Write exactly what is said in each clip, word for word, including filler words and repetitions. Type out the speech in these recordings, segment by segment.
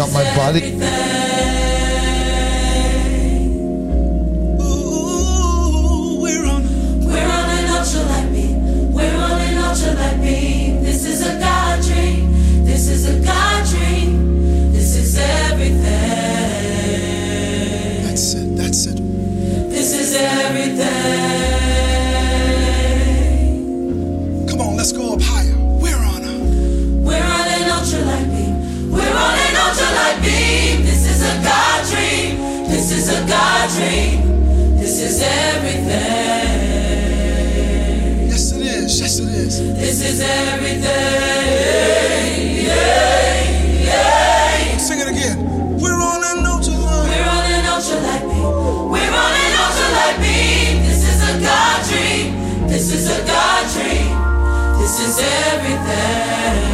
work on my body. Ooh, we're on, we're on an ultralight beam. We're on an ultralight beam. This is a God dream. This is a God dream. This is everything. That's it. That's it. This is everything. Come on, let's go up higher. We're on a, we're on an ultralight beam. We're on an ultralight beam. This is a God dream. This is a God dream. This is everything. Yes, it is. Yes, it is. This is everything. Yay, yay, yay. Sing it again. We're on an ultralight. We're on an ultralight beam. We're on an ultralight beam. This is a God dream. This is a God dream. This is everything.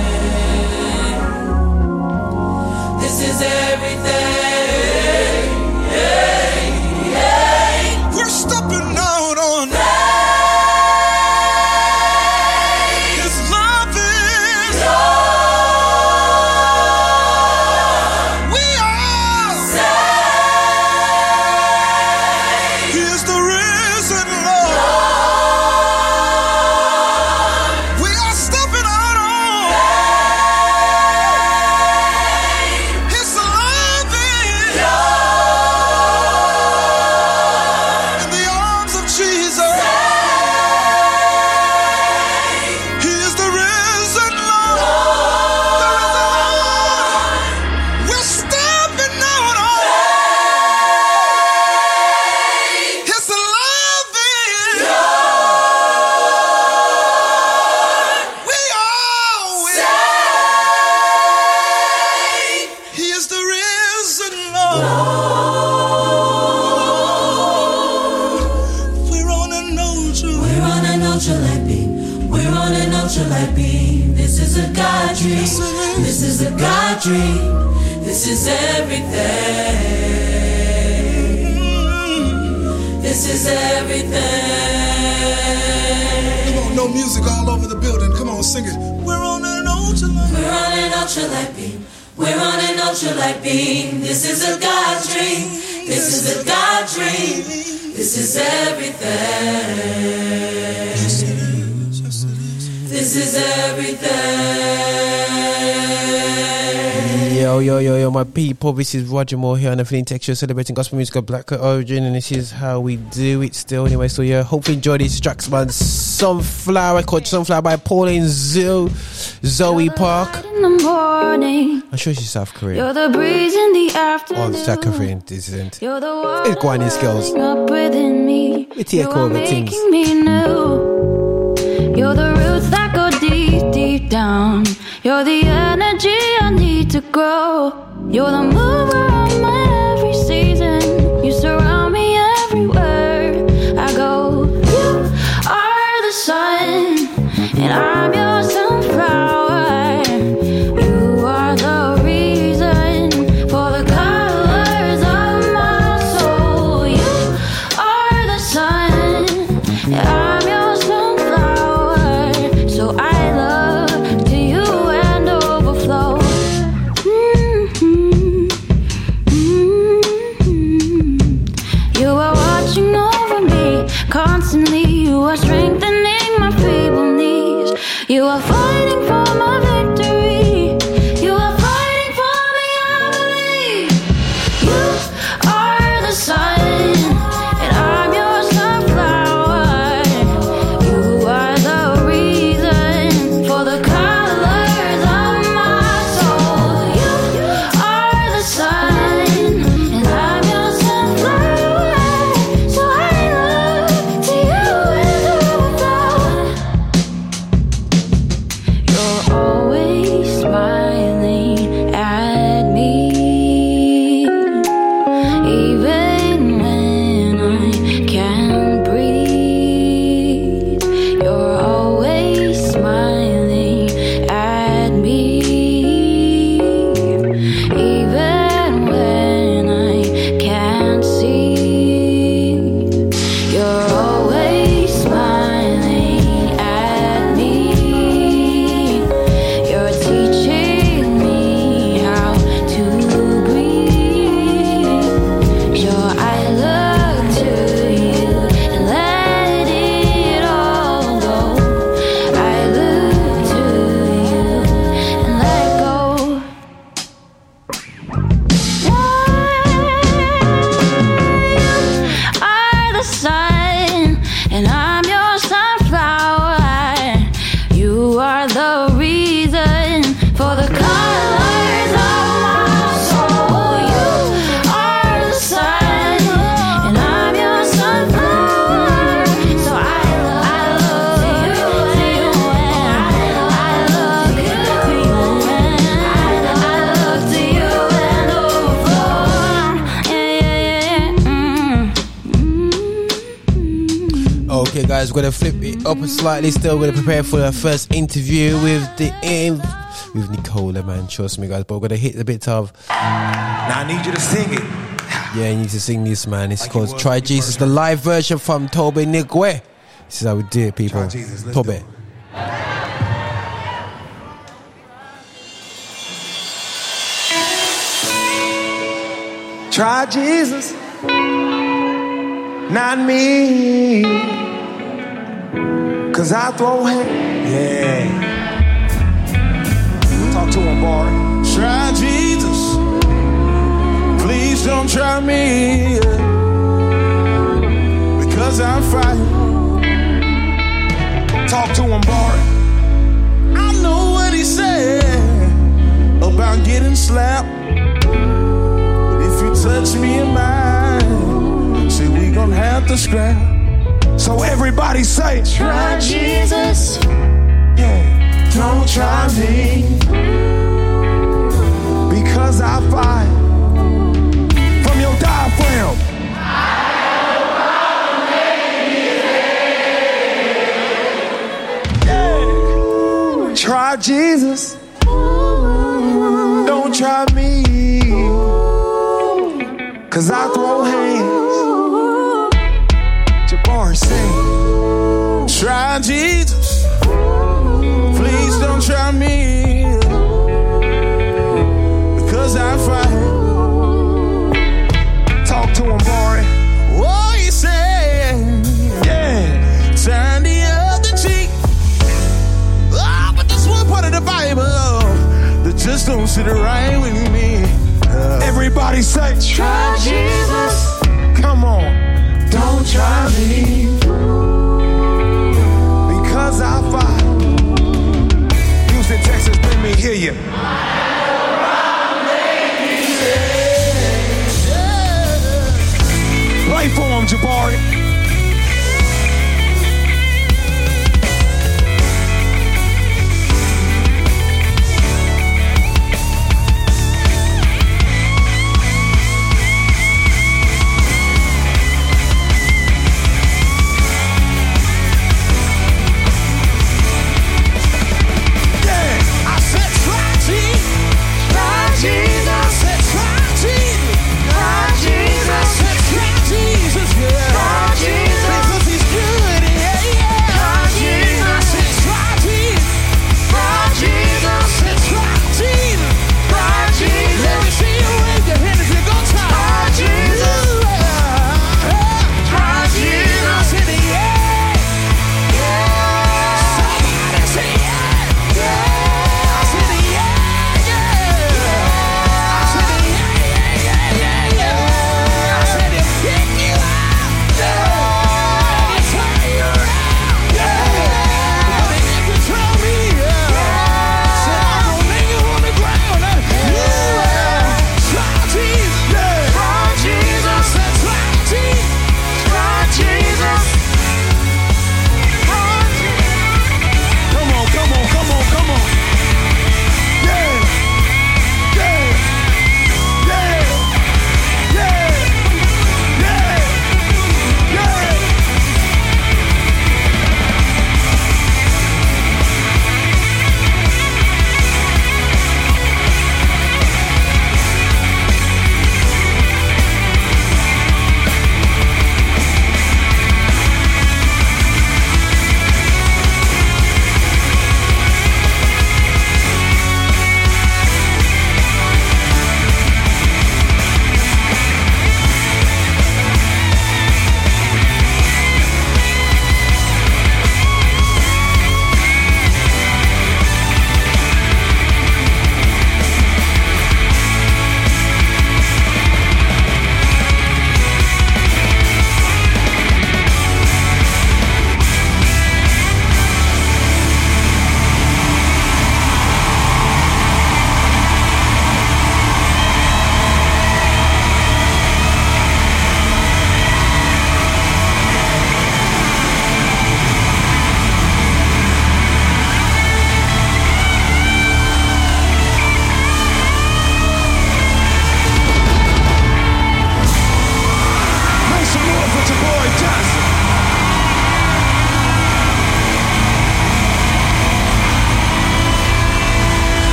This is everything. Yeah, yeah. We're stepping out on faith. His love is all we are. Saved. He is the risen Lord. This is everything. This is everything. Come on, no music all over the building. Come on, sing it. We're on an ultralight. We're on an ultralight beam. We're on an ultralight beam. This is a God dream. This is a God dream. This is everything. Yes, it is. Yes, it is. This is everything. Yo, yo, yo, yo, my people, this is Roger Moore here on Affinity Extra, celebrating gospel music of black origin, and this is how we do it still. Anyway, so yeah, hope you enjoy these tracks, man. Sunflower, called Sunflower by Pauline Zo Zoe Park. In the morning, I'm sure she's South Korean. You're the breeze in the afternoon. Oh, the South Korean isn't. You're the water. It's Guyanese skills. It's here called the things. Me new. You're the roots that go deep, deep down. You're the energy I need to grow. You're the mover of my every season. You surround me everywhere I go. You are the sun, and I'm your sunflower. You are the reason for the colors of my soul. You are the sun, and I'm your sunflower. So I constantly, you are strengthening my feeble knees. guys, we're gonna flip it up slightly. Still gonna prepare for our first interview with the in- with Nicola, man. Trust me, guys. But we're gonna hit a bit of. Now I need you to sing it. Yeah, you need to sing this, man. It's like called "Try Jesus," the live version from Tobe Nwigwe. This is how we do it, people. Try Jesus, let's Tobe. Do it. Try Jesus, not me, 'cause I throw him. Yeah. Talk to him, boy. Try Jesus, please don't try me, because I'm fighting. Talk to him, boy. I know what he said about getting slapped. Touch me and mine. See, we gon' have to scrap. So everybody say, try Jesus. Yeah, don't try me, because I fight from your diaphragm. I know I'm yeah. Try Jesus. Ooh. Don't try me. 'Cause I throw hands. Jabbar, sing. Try Jesus, please don't try me, because I fight. Talk to him, boy. Oh, he said, yeah, turn the other cheek. Ah, oh, but this one part of the Bible that just don't sit right with me. Everybody say, try Jesus. Come on. Don't try me, because I fight. Houston, Texas, let me hear you. Play for him, Jabari. Jesus, try Jesus, try Jesus, yeah.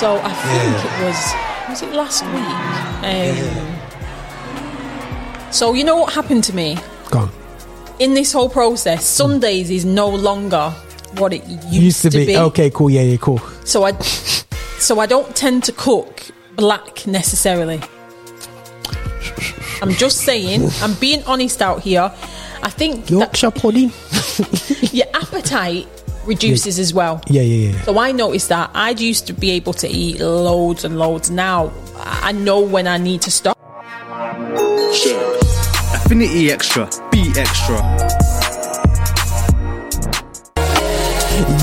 So I think yeah. it was, was it last week? Um, yeah. So you know what happened to me? Go on. In this whole process, Sundays mm. is no longer what it used, used to, to be. be. Okay, cool. Yeah, yeah, cool. So I, so I don't tend to cook black necessarily. I'm just saying, I'm being honest out here. I think Yorkshire pudding. Your appetite reduces yeah. as well. Yeah, yeah, yeah. So I noticed that I used to be able to eat loads and loads. Now I know when I need to stop. Sure. Affinity Extra, be extra.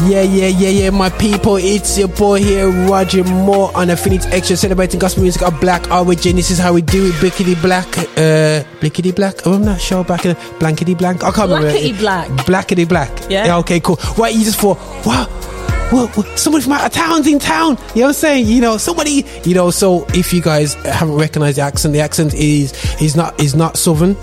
Yeah, yeah, yeah, yeah, my people, it's your boy here, Roger Moore on Affinity Extra, celebrating gospel music of black origin. This is how we do it, blickety black, uh, blickety black, oh, I'm not sure, back in the, blankety blank, I can't remember. Blackety black. Blackety black. Yeah. Yeah, okay, cool. Right, you just thought, wow. Well, somebody from out of town's in town. You know what I'm saying? You know, somebody. You know, so if you guys haven't recognised the accent, the accent is is not is not southern. You know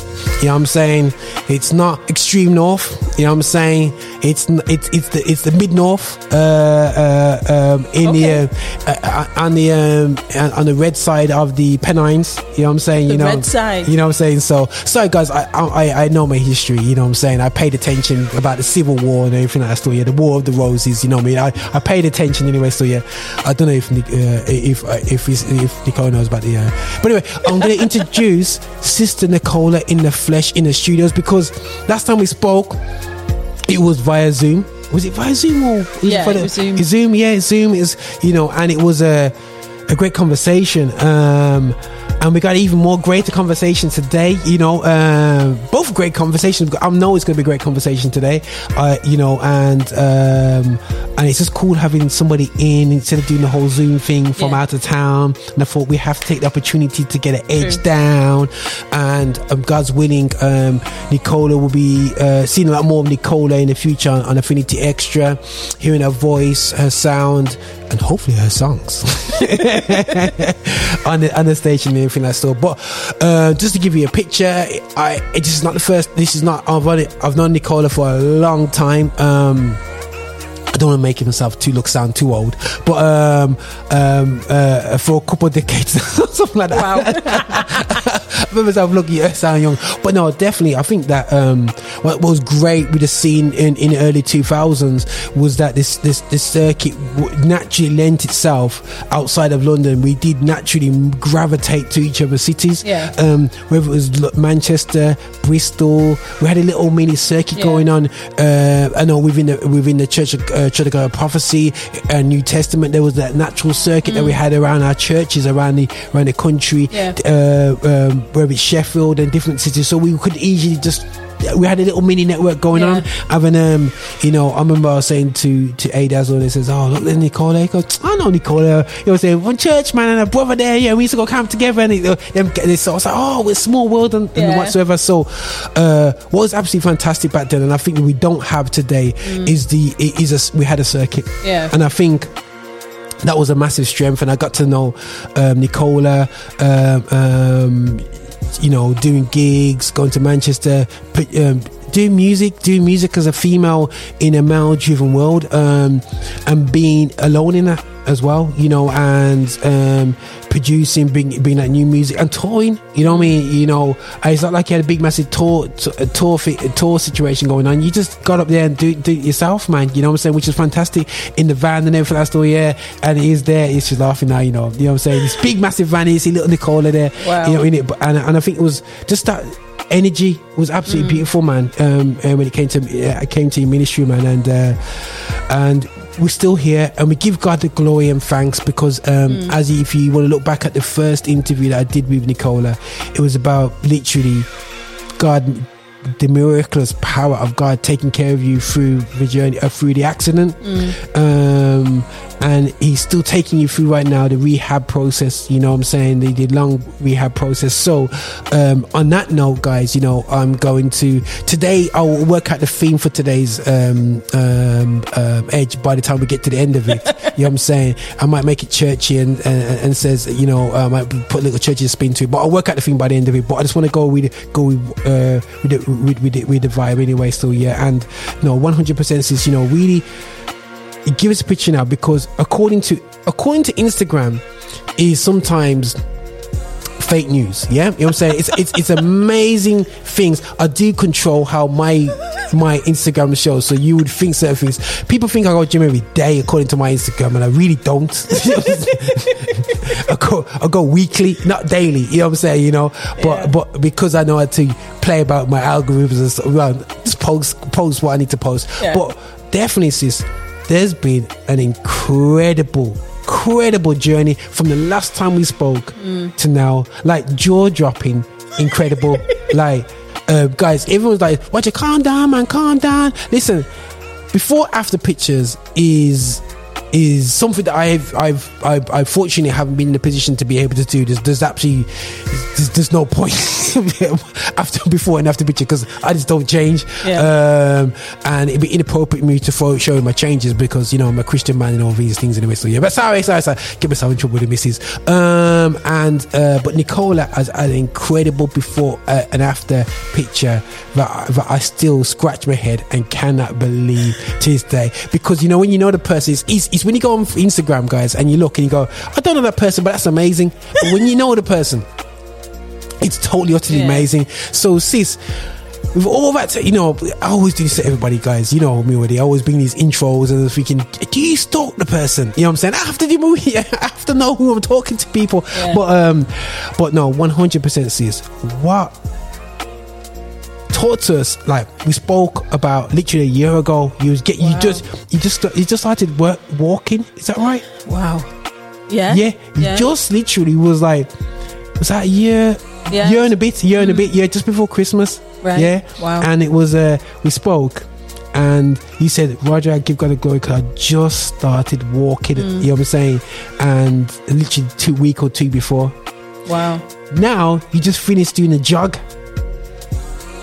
what I'm saying? It's not extreme north. You know what I'm saying? It's it's it's the it's the mid north. Uh, uh, um, in okay. the uh, uh, on the um, on the red side of the Pennines. You know what I'm saying? You the know, red side. You know what I'm saying? So sorry guys, I, I I know my history. You know what I'm saying? I paid attention about the Civil War and everything like that story. Yeah, the War of the Roses. You know what I mean? I, I paid attention anyway, so yeah. I don't know if uh, if uh, if if Nicola knows about the. Uh... But anyway, I'm going to introduce Sister Nicola in the flesh in the studios, because last time we spoke, it was via Zoom. Was it via Zoom or was yeah, it it was Zoom? Zoom, yeah, Zoom is you know, and it was a a great conversation. Um, And we got even more greater conversation today, you know, um, both great conversations. I know it's going to be a great conversation today, uh, you know, and um, and it's just cool having somebody in instead of doing the whole Zoom thing from yeah. out of town. And I thought we have to take the opportunity to get an edge True. down. And um, God's willing, um, Nicola will be uh, seeing a lot more of Nicola in the future on, on Affinity Extra, hearing her voice, her sound, and hopefully her songs on the on the station and everything like so. But uh, just to give you a picture, I it, this is not the first. This is not I've I've known Nicola for a long time. Um, I don't want to make myself too look sound too old, but um, um, uh, for a couple of decades, something like that. Wow. I remember myself looking at her sound young, but no, definitely. I think that um, what was great with the scene in, in the early two thousands was that this this, this circuit naturally lent itself outside of London. We did naturally gravitate to each other's cities, yeah. um, whether it was Manchester, Bristol. We had a little mini circuit yeah. going on. Uh, I know within the within the Church of uh, Church of God of Prophecy, uh, New Testament, there was that natural circuit mm. that we had around our churches around the around the country. Yeah. Uh, um, where it's Sheffield and different cities, so we could easily just we had a little mini network going yeah. on having um you know I remember I was saying to to Adas and they says oh look there's Nicola he goes I know Nicola you know saying one church man and a brother there yeah we used to go camp together and it, uh, them, they so I was like oh it's small world and, yeah. and whatsoever so uh what was absolutely fantastic back then and I think we don't have today mm. is the it is a, we had a circuit yeah and I think that was a massive strength, and I got to know um, Nicola. Um, um, you know, doing gigs, going to Manchester, um, doing music, doing music as a female in a male-driven world, um, and being alone in that as well. You know, and um, producing, being, being that new music and touring. You know what I mean? You know, it's not like you had a big, massive tour, tour, tour situation going on. You just got up there and do, do it yourself, man. You know what I'm saying? Which is fantastic in the van and everything. That story, yeah. And it is there. It's just laughing now. You know, you know what I'm saying? This big, massive van. You see little Nicola there. Wow. You know, in it. And and I think it was just that energy was absolutely mm. beautiful, man. Um, and when it came to uh, came to your ministry, man, and uh, and. We're still here, and we give God the glory and thanks because um, mm. as if you want to look back at the first interview that I did with Nicola, it was about literally God, the miraculous power of God taking care of you through the journey, uh, through the accident, mm. um, and He's still taking you through right now the rehab process. You know what I'm saying? They did long rehab process. So um, on that note, guys, you know I'm going to today. I'll work out the theme for today's um, um, um, edge by the time we get to the end of it. You know what I'm saying? I might make it churchy and and, and says you know I might put a little churchy spin to it, but I'll work out the theme by the end of it. But I just want to go with go with, uh, with the. With, with, the, with the vibe anyway so yeah and no one hundred percent is you know really it gives a picture now, because according to according to Instagram is sometimes fake news. Yeah, you know what I'm saying? It's it's, it's amazing things. I do control how my my Instagram shows, so you would think certain things. People think I go gym every day according to my Instagram, and I really don't. I go I go weekly, not daily. You know what I'm saying? You know, but yeah. but because I know how to play about my algorithms and stuff, well, just post post what I need to post. Yeah. But definitely, sis, there's been an incredible. Incredible journey from the last time we spoke mm. to now, like jaw-dropping, incredible. Like, uh, guys, everyone's like, "Watch it, calm down, man, calm down." Listen, before after pictures is is something that I've I've I've I fortunately haven't been in a position to be able to do. There's there's actually there's, there's no point after before and after picture because I just don't change, yeah. um, and it'd be inappropriate for me to show my changes because, you know, I'm a Christian man and all these things anyway. So yeah, but sorry, sorry, sorry, get myself in trouble with the missus. Um, and uh, but Nicola has an incredible before uh, and after picture that, that I still scratch my head and cannot believe to this day, because you know when you know the person is it's, it's when you go on Instagram, guys, and you look and you go, I don't know that person, but that's amazing. But when you know the person, it's totally utterly yeah. amazing. So sis, with all that, you know, I always do this to everybody, guys. You know me already. I always bring these intros and I'm thinking, do you stalk the person? You know what I'm saying? I have to do movie. I have to know who I'm talking to, people. Yeah. But um, but no, one hundred percent sis. What taught us, like we spoke about literally a year ago. You was get wow. you just you just you just started work, walking. Is that right? Wow. Yeah. Yeah. You yeah. just literally was like, was that a year? Yeah. Year and a bit, year and a bit, yeah, just before Christmas. Right. Yeah. Wow. And it was, uh, we spoke and you said, Roger, I give God the glory because I just started walking, mm. you know what I'm saying? And literally two week or two before. Wow. Now you just finished doing a jog.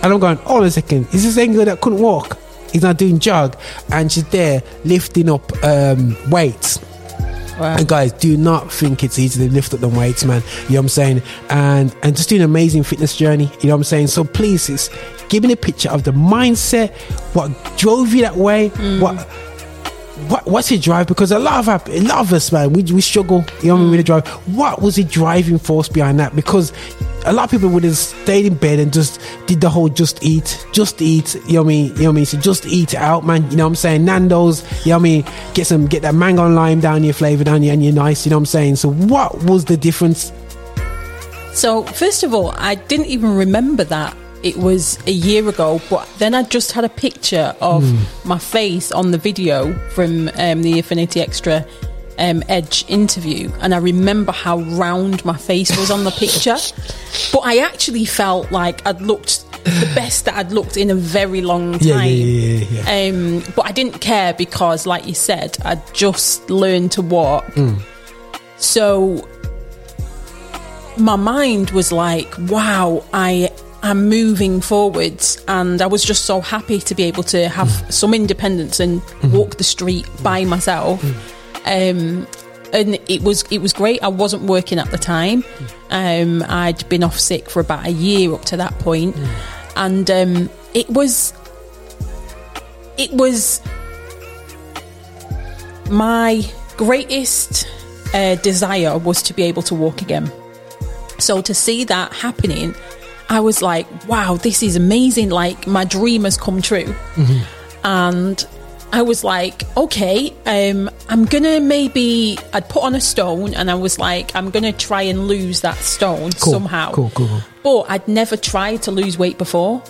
And I'm going, hold on a second, is this the same girl that couldn't walk? He's now doing jog and she's there lifting up um, weights. Wow. And guys, do not think it's easy to lift up the weights, man. You know what I'm saying? And and just do an amazing fitness journey. You know what I'm saying? So please, it's giving a picture of the mindset, what drove you that way, mm. what what what's your drive? Because a lot of our, a lot of us, man, we we struggle. You know what I mean? With the drive. What was the driving force behind that? Because a lot of people would have stayed in bed and just did the whole just eat, just eat, you know what I mean? You know what I mean? So just eat out, man. You know what I'm saying? Nando's, you know what I mean? Get some, get that mango and lime down your flavour down your, and you're nice, you know what I'm saying? So what was the difference? So first of all, I didn't even remember that it was a year ago, but then I just had a picture of mm. my face on the video from um, the Affinity Extra Um, Edge interview, and I remember how round my face was on the picture, but I actually felt like I'd looked the best that I'd looked in a very long time. Yeah, yeah, yeah, yeah. Um, but I didn't care because, like you said, I just learned to walk. Mm. So my mind was like, "Wow, I am moving forwards," and I was just so happy to be able to have mm. some independence and mm-hmm. walk the street by myself. Mm. Um, and it was it was great. I wasn't working at the time. Um, I'd been off sick for about a year up to that point, mm. and um, it was it was my greatest uh, desire was to be able to walk again. So to see that happening, I was like, "Wow, this is amazing! Like my dream has come true," mm-hmm. and I was like, okay, um, I'm going to maybe, I'd put on a stone and I was like, I'm going to try and lose that stone cool, somehow. Cool, cool, cool. But I'd never tried to lose weight before.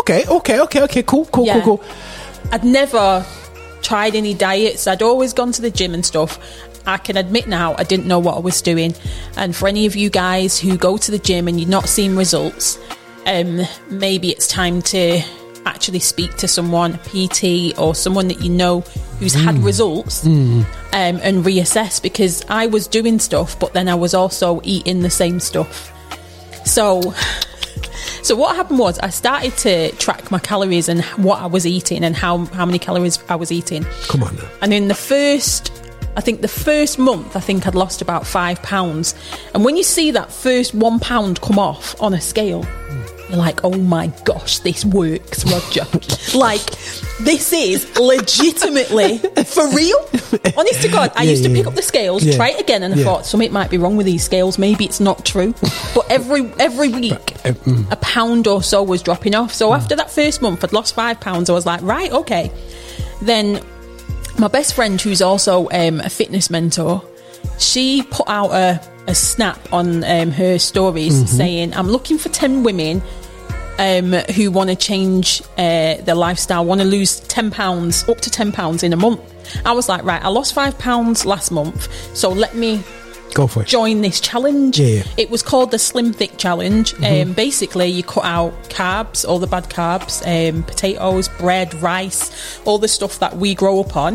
Okay, okay, okay, okay, cool, cool, yeah. cool, cool. I'd never tried any diets. I'd always gone to the gym and stuff. I can admit now, I didn't know what I was doing. And for any of you guys who go to the gym and you're not seeing results, um, maybe it's time to actually speak to someone, a P T or someone that you know who's mm. had results mm. um, and reassess, because I was doing stuff but then I was also eating the same stuff. So so what happened was I started to track my calories and what I was eating and how, how many calories I was eating. Come on now. And in the first, I think the first month, I think I'd lost about five pounds. And when you see that first one pound come off on a scale, mm. You're like, oh my gosh, this works, Roger. Like, this is legitimately for real. Honest to God, I yeah, used yeah, to pick yeah. up the scales, yeah. try it again, and yeah. I thought something might be wrong with these scales. Maybe it's not true. But every every week, but, uh, mm. a pound or so was dropping off. So mm. after that first month, I'd lost five pounds. I was like, right, okay. Then my best friend, who's also um, a fitness mentor, she put out a, a snap on um, her stories mm-hmm. saying, I'm looking for ten women um, who want to change uh, their lifestyle, want to lose ten pounds, up to ten pounds in a month. I was like, right, I lost five pounds last month, so let me go for it. Join this challenge. Yeah, yeah. It was called the Slim Thick Challenge. Mm-hmm. Um, basically, you cut out carbs, all the bad carbs, um, potatoes, bread, rice, all the stuff that we grow up on.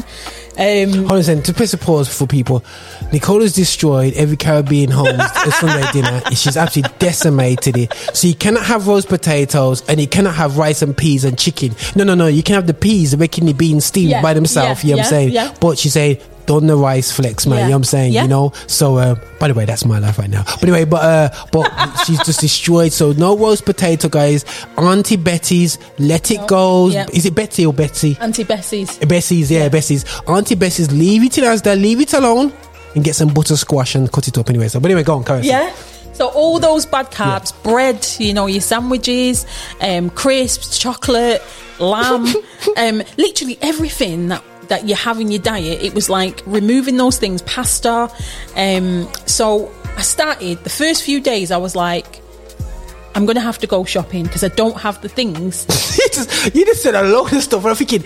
Um, Hold on a second, to place a pause for people, Nicola's destroyed every Caribbean home for Sunday dinner. She's absolutely decimated it. So you cannot have roast potatoes, and you cannot have rice and peas and chicken. No, no, no. You can have the peas, the kidney beans steamed yeah, by themselves. Yeah, you know yeah, what I'm saying? Yeah. But she said, done the rice flex, man. Yeah. You know what I'm saying? Yeah. You know? So, uh, by the way, that's my life right now. But anyway, but, uh, but she's just destroyed. So, no roast potato, guys. Auntie Betty's, let it no. go. Yeah. Is it Betty or Betsy? Auntie Bessie's. Bessie's, yeah, yeah. Bessie's. Auntie Bessie's, leave it alone, leave it alone, and get some butter squash and cut it up anyway. So, but anyway, go on, carry on. Yeah. So all those bad carbs, yeah. bread, you know, your sandwiches, um, crisps, chocolate, lamb, um, literally everything that, that you have in your diet. It was like removing those things, pasta. Um, so I started, the first few days I was like, I'm going to have to go shopping because I don't have the things. you, just, you just said a load of stuff and I'm thinking,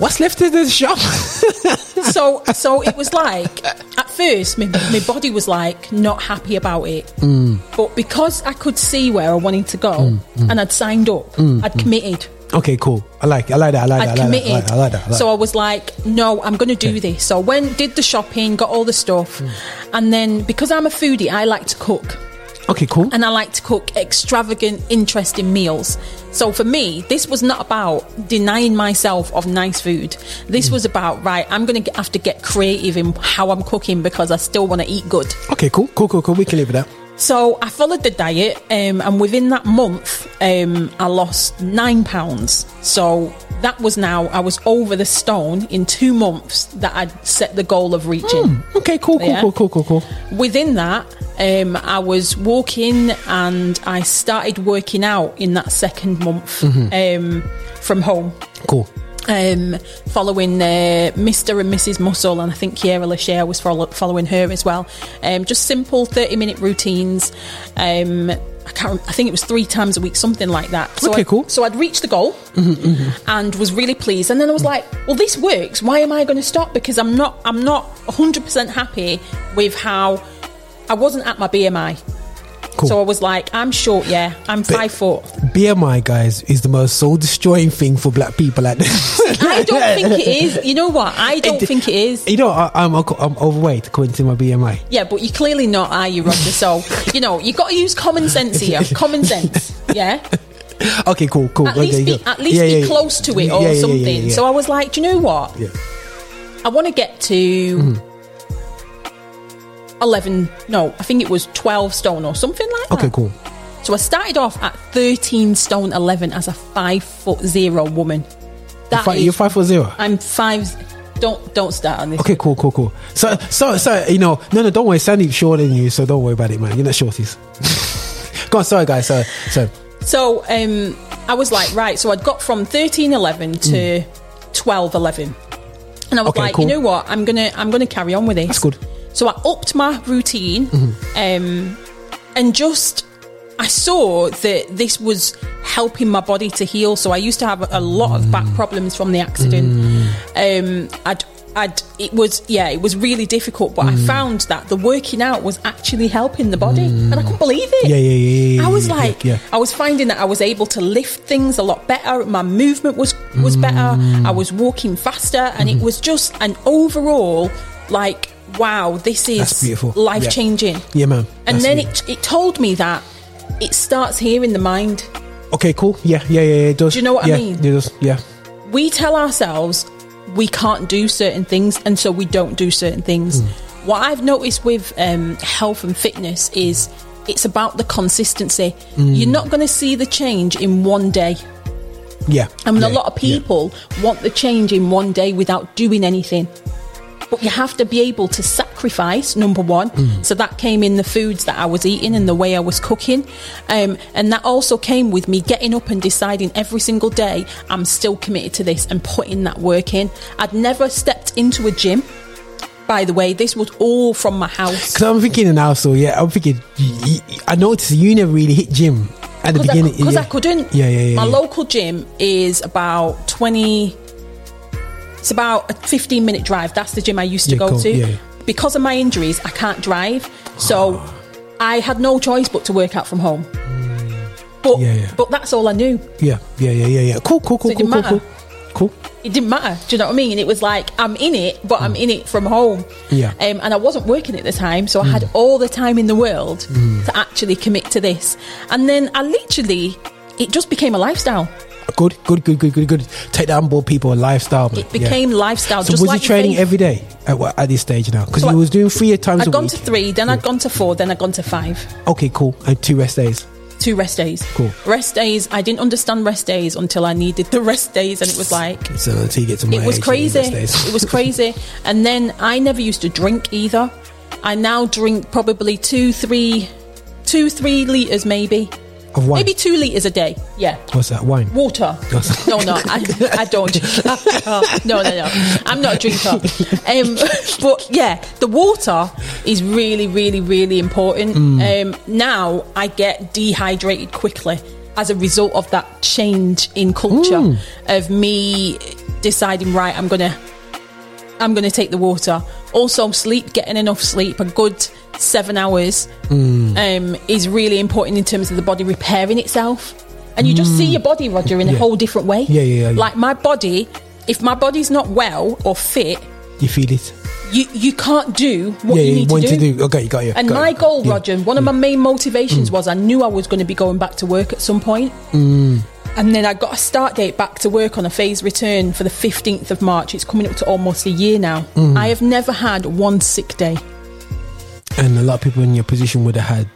what's left in the shop? so so it was like, at first, my, my body was like not happy about it. Mm. But because I could see where I wanted to go mm, mm. and I'd signed up, mm, I'd committed. Okay, cool. I like it. I like that. I like I'd that. I like committed. That. I like that. I like that. So I was like, no, I'm going to do okay. this. So went, did the shopping, got all the stuff. Mm. And then because I'm a foodie, I like to cook. Okay, cool. And I like to cook extravagant, interesting meals. So for me, this was not about denying myself of nice food. This mm. was about, right, I'm going to have to get creative in how I'm cooking because I still want to eat good. Okay, cool, cool, cool, cool. We can live with that. So I followed the diet um, and within that month, um, I lost nine pounds. So that was now, I was over the stone in two months that I'd set the goal of reaching. Mm, okay, cool, cool, yeah. cool, cool, cool, cool. Within that, Um, I was walking and I started working out in that second month mm-hmm. um, from home. Cool. Um, following uh, Mister and Missus Muscle, and I think Kiera Lachey was follow- following her as well. Um, just simple thirty minute routines. Um, I can't. I think it was three times a week, something like that. So okay, I, cool. So I'd reached the goal mm-hmm, mm-hmm. and was really pleased. And then I was like, well, this works. Why am I going to stop? Because I'm not, I'm not one hundred percent happy with how... I wasn't at my B M I. Cool. So I was like, I'm short, yeah. I'm but five foot. B M I, guys, is the most soul-destroying thing for black people. Like this. I don't think it is. You know what? I don't it, think it is. You know, I, I'm I'm overweight according to my B M I. Yeah, but you're clearly not, are you, Roger? So, you know, you've got to use common sense here. Common sense, yeah? Okay, cool, cool. At okay, least be, at least yeah, be yeah, close yeah. to it or yeah, yeah, something. Yeah, yeah, yeah. So I was like, do you know what? Yeah. I want to get to... Mm. eleven, no, I think it was twelve stone or something like that. Okay, cool. So I started off at thirteen stone eleven as a five foot zero woman. That you're, is, you're five foot zero? I'm five... Don't don't start on this. Okay, cool, cool, cool. So, so, so, you know, no, no, don't worry, Sandy's shorter than you, so don't worry about it, man. You're not shorties. Go on, sorry, guys, sorry. sorry. So, um, I was like, right, so I'd got from thirteen eleven to mm. twelve eleven. And I was okay, like, cool. You know what, I'm going to I'm gonna carry on with this. That's good. So I upped my routine mm-hmm. um, and just, I saw that this was helping my body to heal. So I used to have a lot of back problems from the accident. Mm. Um, I'd, I'd, it was, yeah, it was really difficult, but mm. I found that the working out was actually helping the body mm. and I couldn't believe it. Yeah, yeah, yeah. yeah I was yeah, like, yeah. I was finding that I was able to lift things a lot better. My movement was, was mm. better. I was walking faster and mm. it was just an overall, like, wow, this is life changing. Yeah, yeah man. And then it it told me that it starts here in the mind. Okay, cool. Yeah, yeah, yeah, yeah. It does. Do you know what yeah, I mean? It does. Yeah. We tell ourselves we can't do certain things, and so we don't do certain things. Mm. What I've noticed with um, health and fitness is it's about the consistency. Mm. You're not going to see the change in one day. Yeah. I mean, yeah, a lot of people yeah. want the change in one day without doing anything. But you have to be able to sacrifice, number one. Mm. So that came in the foods that I was eating and the way I was cooking. Um, and that also came with me getting up and deciding every single day, I'm still committed to this and putting that work in. I'd never stepped into a gym. By the way, this was all from my house. Because I'm thinking now, so yeah, I'm thinking, I noticed you never really hit gym at the beginning. Because I, yeah. I couldn't. Yeah, yeah, yeah. My yeah. local gym is about twenty... It's about a fifteen minute drive. That's the gym I used to yeah, go cool. to. Yeah. Because of my injuries, I can't drive. So oh. I had no choice but to work out from home. Mm. But yeah, yeah. but that's all I knew. Yeah, yeah, yeah, yeah, yeah. Cool, cool, cool, so cool, cool, cool, cool. It didn't matter. Do you know what I mean? It was like, I'm in it, but mm. I'm in it from home. Yeah. Um, and I wasn't working at the time. So I mm. had all the time in the world mm. to actually commit to this. And then I literally, it just became a lifestyle. Good, good, good, good, good, good. Take that on board, people. A lifestyle. Man. It became yeah. lifestyle. So just was like you training every day at, at this stage now? Because so you I, was doing three times. I'd a gone week. to three, then yeah. I'd gone to four, then I'd gone to five. Okay, cool. And two rest days. Two rest days. Cool. Rest days. I didn't understand rest days until I needed the rest days, and it was like so until you get to my it was age, crazy. It was crazy. And then I never used to drink either. I now drink probably two, three, two, three liters maybe. Of wine. Maybe two litres a day. Yeah. What's that? Wine? Water. Yes. No, no. I, I don't drink alcohol. No, no, no. I'm not a drinker. Um, but yeah, the water is really, really, really important. Mm. Um, now I get dehydrated quickly as a result of that change in culture mm. of me deciding, right, I'm going to I'm going to take the water. Also, sleep, getting enough sleep, a good seven hours mm. um, is really important in terms of the body repairing itself. And you mm. just see your body, Roger, in yeah. a whole different way. Yeah, yeah, yeah. Like my body, if my body's not well or fit... You feel it. You you can't do what yeah, you need to do. to do. Okay, you got you. And got my you. goal, yeah. Roger, one of my main motivations mm. was I knew I was going to be going back to work at some point. Mm. And then I got a start date back to work on a phased return for the fifteenth of March. It's coming up to almost a year now. Mm. I have never had one sick day. And a lot of people in your position would have had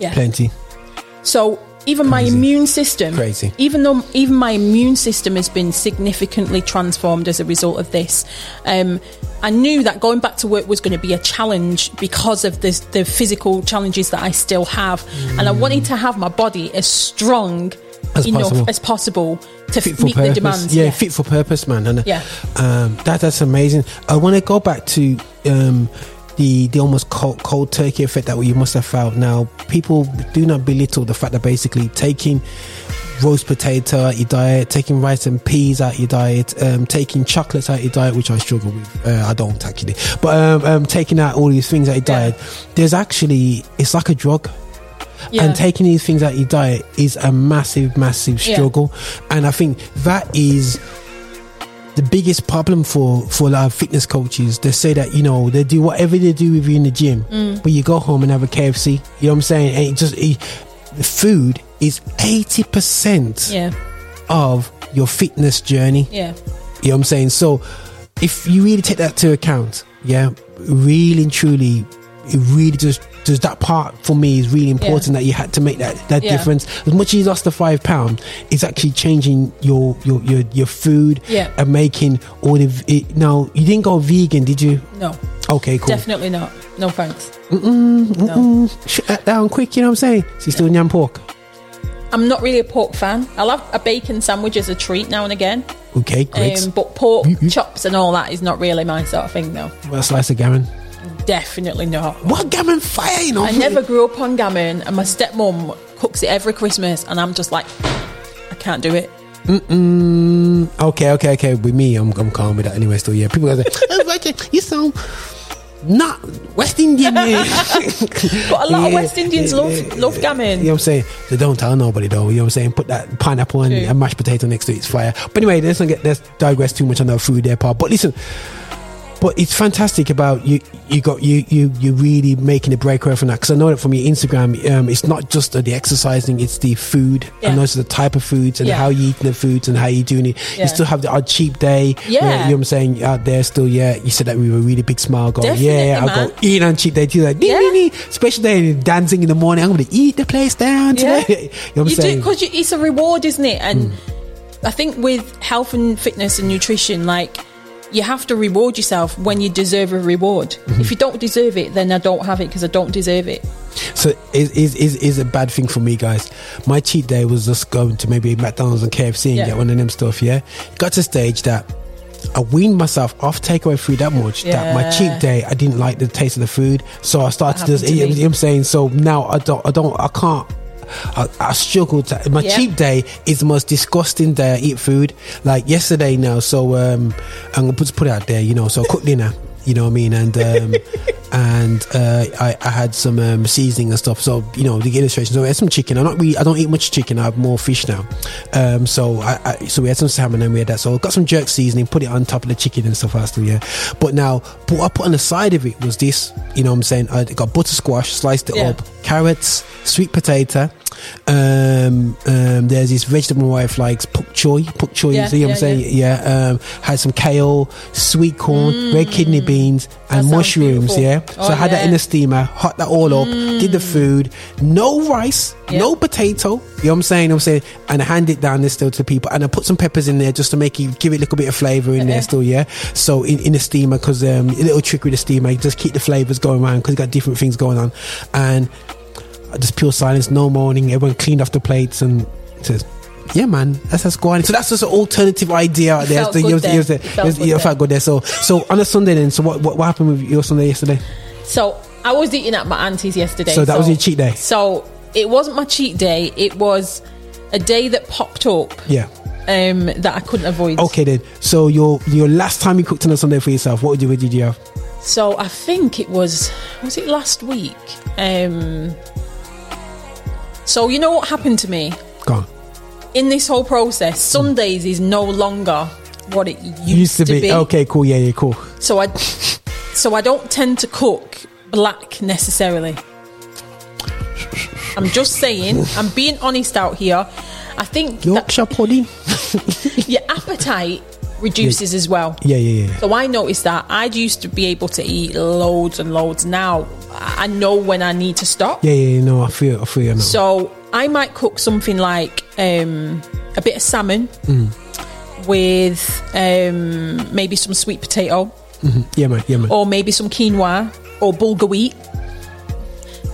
yeah. plenty. So even Crazy. my immune system, Crazy. even though even my immune system has been significantly transformed as a result of this. Um, I knew that going back to work was going to be a challenge because of this, the physical challenges that I still have. Mm. And I wanted to have my body as strong As enough possible. as possible to fit meet purpose. the demands. Yeah, yeah, fit for purpose, man. And yeah, um, that that's amazing. I want to go back to um, the the almost cold, cold turkey effect that you must have felt. Now, people do not belittle the fact that basically taking roast potato out your diet, taking rice and peas out your diet, um, taking chocolates out your diet, which I struggle with. Uh, I don't actually, but um, um, taking out all these things out your yeah. diet. There's actually it's like a drug. Yeah. And taking these things out of your diet is a massive, massive struggle. Yeah. And I think that is the biggest problem for, for a lot of fitness coaches. They say that, you know, they do whatever they do with you in the gym, mm. but you go home and have a K F C. You know what I'm saying? And it just, it, the food is eighty percent yeah. of your fitness journey. Yeah. You know what I'm saying? So if you really take that to account, yeah, really and truly, it really just does that part for me is really important yeah. that you had to make that, that yeah. difference. As much as you lost the five pound, it's actually changing your your your, your food yeah. and making all the it, now you didn't go vegan, did you? No. Okay, cool. Definitely not. No thanks. Mm-mm, mm-mm. No. Shut that down quick. You know what I'm saying? So you still yam pork? I'm not really a pork fan. I'll have a bacon sandwich as a treat now and again. Okay, great. Um, but pork mm-hmm. chops and all that is not really my sort of thing, though. Well, a slice of gammon. Definitely not. What gammon fire? You know, I never grew up on gammon, and my stepmom cooks it every Christmas, and I'm just like, I can't do it. Mm-mm. Okay, okay, okay. With me, I'm, I'm calm with that anyway. Still, yeah. People are like, oh, Roger, you so not West Indian. Yeah. But a lot yeah, of West Indians yeah, love yeah, love gammon. You know what I'm saying? So don't tell nobody though. You know what I'm saying? Put that pineapple and, and mashed potato next to it. It's fire. But anyway, let's not get let's digress too much on that food there part. But listen. But it's fantastic about you. You got you you you really making a breakaway from that, because I know that from your Instagram, um, it's not just the exercising; it's the food, yeah. and also the type of foods and yeah. how you eating the foods and how you doing it. Yeah. You still have the odd cheap day. Yeah, you know, you know what I'm saying, out there still. Yeah, you said that with a really big smile, going, definitely, yeah, man. I'll go eat on cheap day too. Like, dee, yeah. dee, dee. Special day, dancing in the morning. I'm going to eat the place down today. Yeah. You know what I'm you saying? Because it's a reward, isn't it? And mm. I think with health and fitness and nutrition, like. You have to reward yourself when you deserve a reward. Mm-hmm. If you don't deserve it, then I don't have it because I don't deserve it. So is is is is a bad thing for me, guys. My cheat day was just going to maybe McDonald's and K F C and yeah. get one of them stuff. Yeah, got to stage that I weaned myself off takeaway food that much yeah. that my cheat day I didn't like the taste of the food, so I started to just. To you know what I'm saying? So now I don't. I don't. I can't. I, I struggle to my yeah. cheap day is the most disgusting day I eat food, like yesterday now. So um, I'm going to put it out there, you know, so I cooked dinner, you know what I mean, and um, and uh, I, I had some um, seasoning and stuff, so you know the illustration. So we had some chicken. I'm not really, I don't eat much chicken, I have more fish now, um, so I, I so we had some salmon and we had that, so I got some jerk seasoning, put it on top of the chicken and stuff else, yeah. But now what I put on the side of it was this, you know what I'm saying, I got butter squash, sliced it yeah. up, carrots, sweet potato, um, um, there's this vegetable my wife likes, pok choy pok choy yeah, you know yeah, what I'm saying yeah, yeah um, had some kale, sweet corn, mm, red kidney beans and mushrooms beautiful. yeah oh, so I had yeah. that in the steamer, hot that all up, mm. did the food, no rice, yeah. no potato, you know what I'm saying I'm saying and I hand it down there still to people, and I put some peppers in there just to make it give it a little bit of flavour in yeah. there still, yeah so in, in the steamer, because um, a little trick with the steamer, you just keep the flavours going around because you got different things going on, and just pure silence, no moaning, everyone cleaned off the plates and says, yeah man, let's just go on. So that's just an alternative idea out there. I felt good there. So so on a Sunday then, so what, what what happened with your Sunday yesterday? So I was eating at my auntie's yesterday. So that so, was your cheat day? So it wasn't my cheat day, it was a day that popped up. Yeah. Um, that I couldn't avoid. Okay then. So your your last time you cooked on a Sunday for yourself, what did you, did you have? So I think it was was it last week? Um So you know what happened to me? Go on. In this whole process, Sundays is no longer what it used, used to, to be. be. Okay, cool. Yeah, yeah, cool. So I, so I don't tend to cook black necessarily. I'm just saying. I'm being honest out here. I think Yorkshire pudding. Your appetite reduces yeah. as well. Yeah, yeah, yeah. So I noticed that I used to be able to eat loads and loads. Now I know when I need to stop. Yeah, yeah, no, I feel, I feel. You know. So I might cook something like um, a bit of salmon mm. with um, maybe some sweet potato. Mm-hmm. Yeah, man, yeah, man. Or maybe some quinoa or bulgur wheat.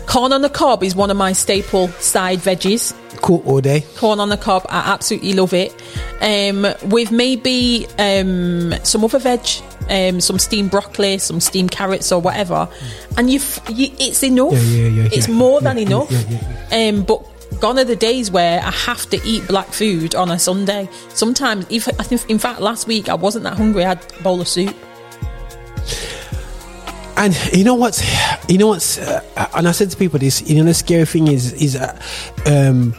Corn on the cob is one of my staple side veggies. Cool all day. Corn on the cob, I absolutely love it. Um, with maybe um, some other veg. Um, some steamed broccoli, some steamed carrots or whatever, and you, you it's enough. Yeah, yeah, yeah, it's yeah, more yeah, than yeah, enough yeah, yeah, yeah. Um, but gone are the days where I have to eat black food on a Sunday. Sometimes if, I think, in fact last week I wasn't that hungry, I had a bowl of soup. And you know what's you know what's uh, and I said to people this, you know the scary thing is is uh, um,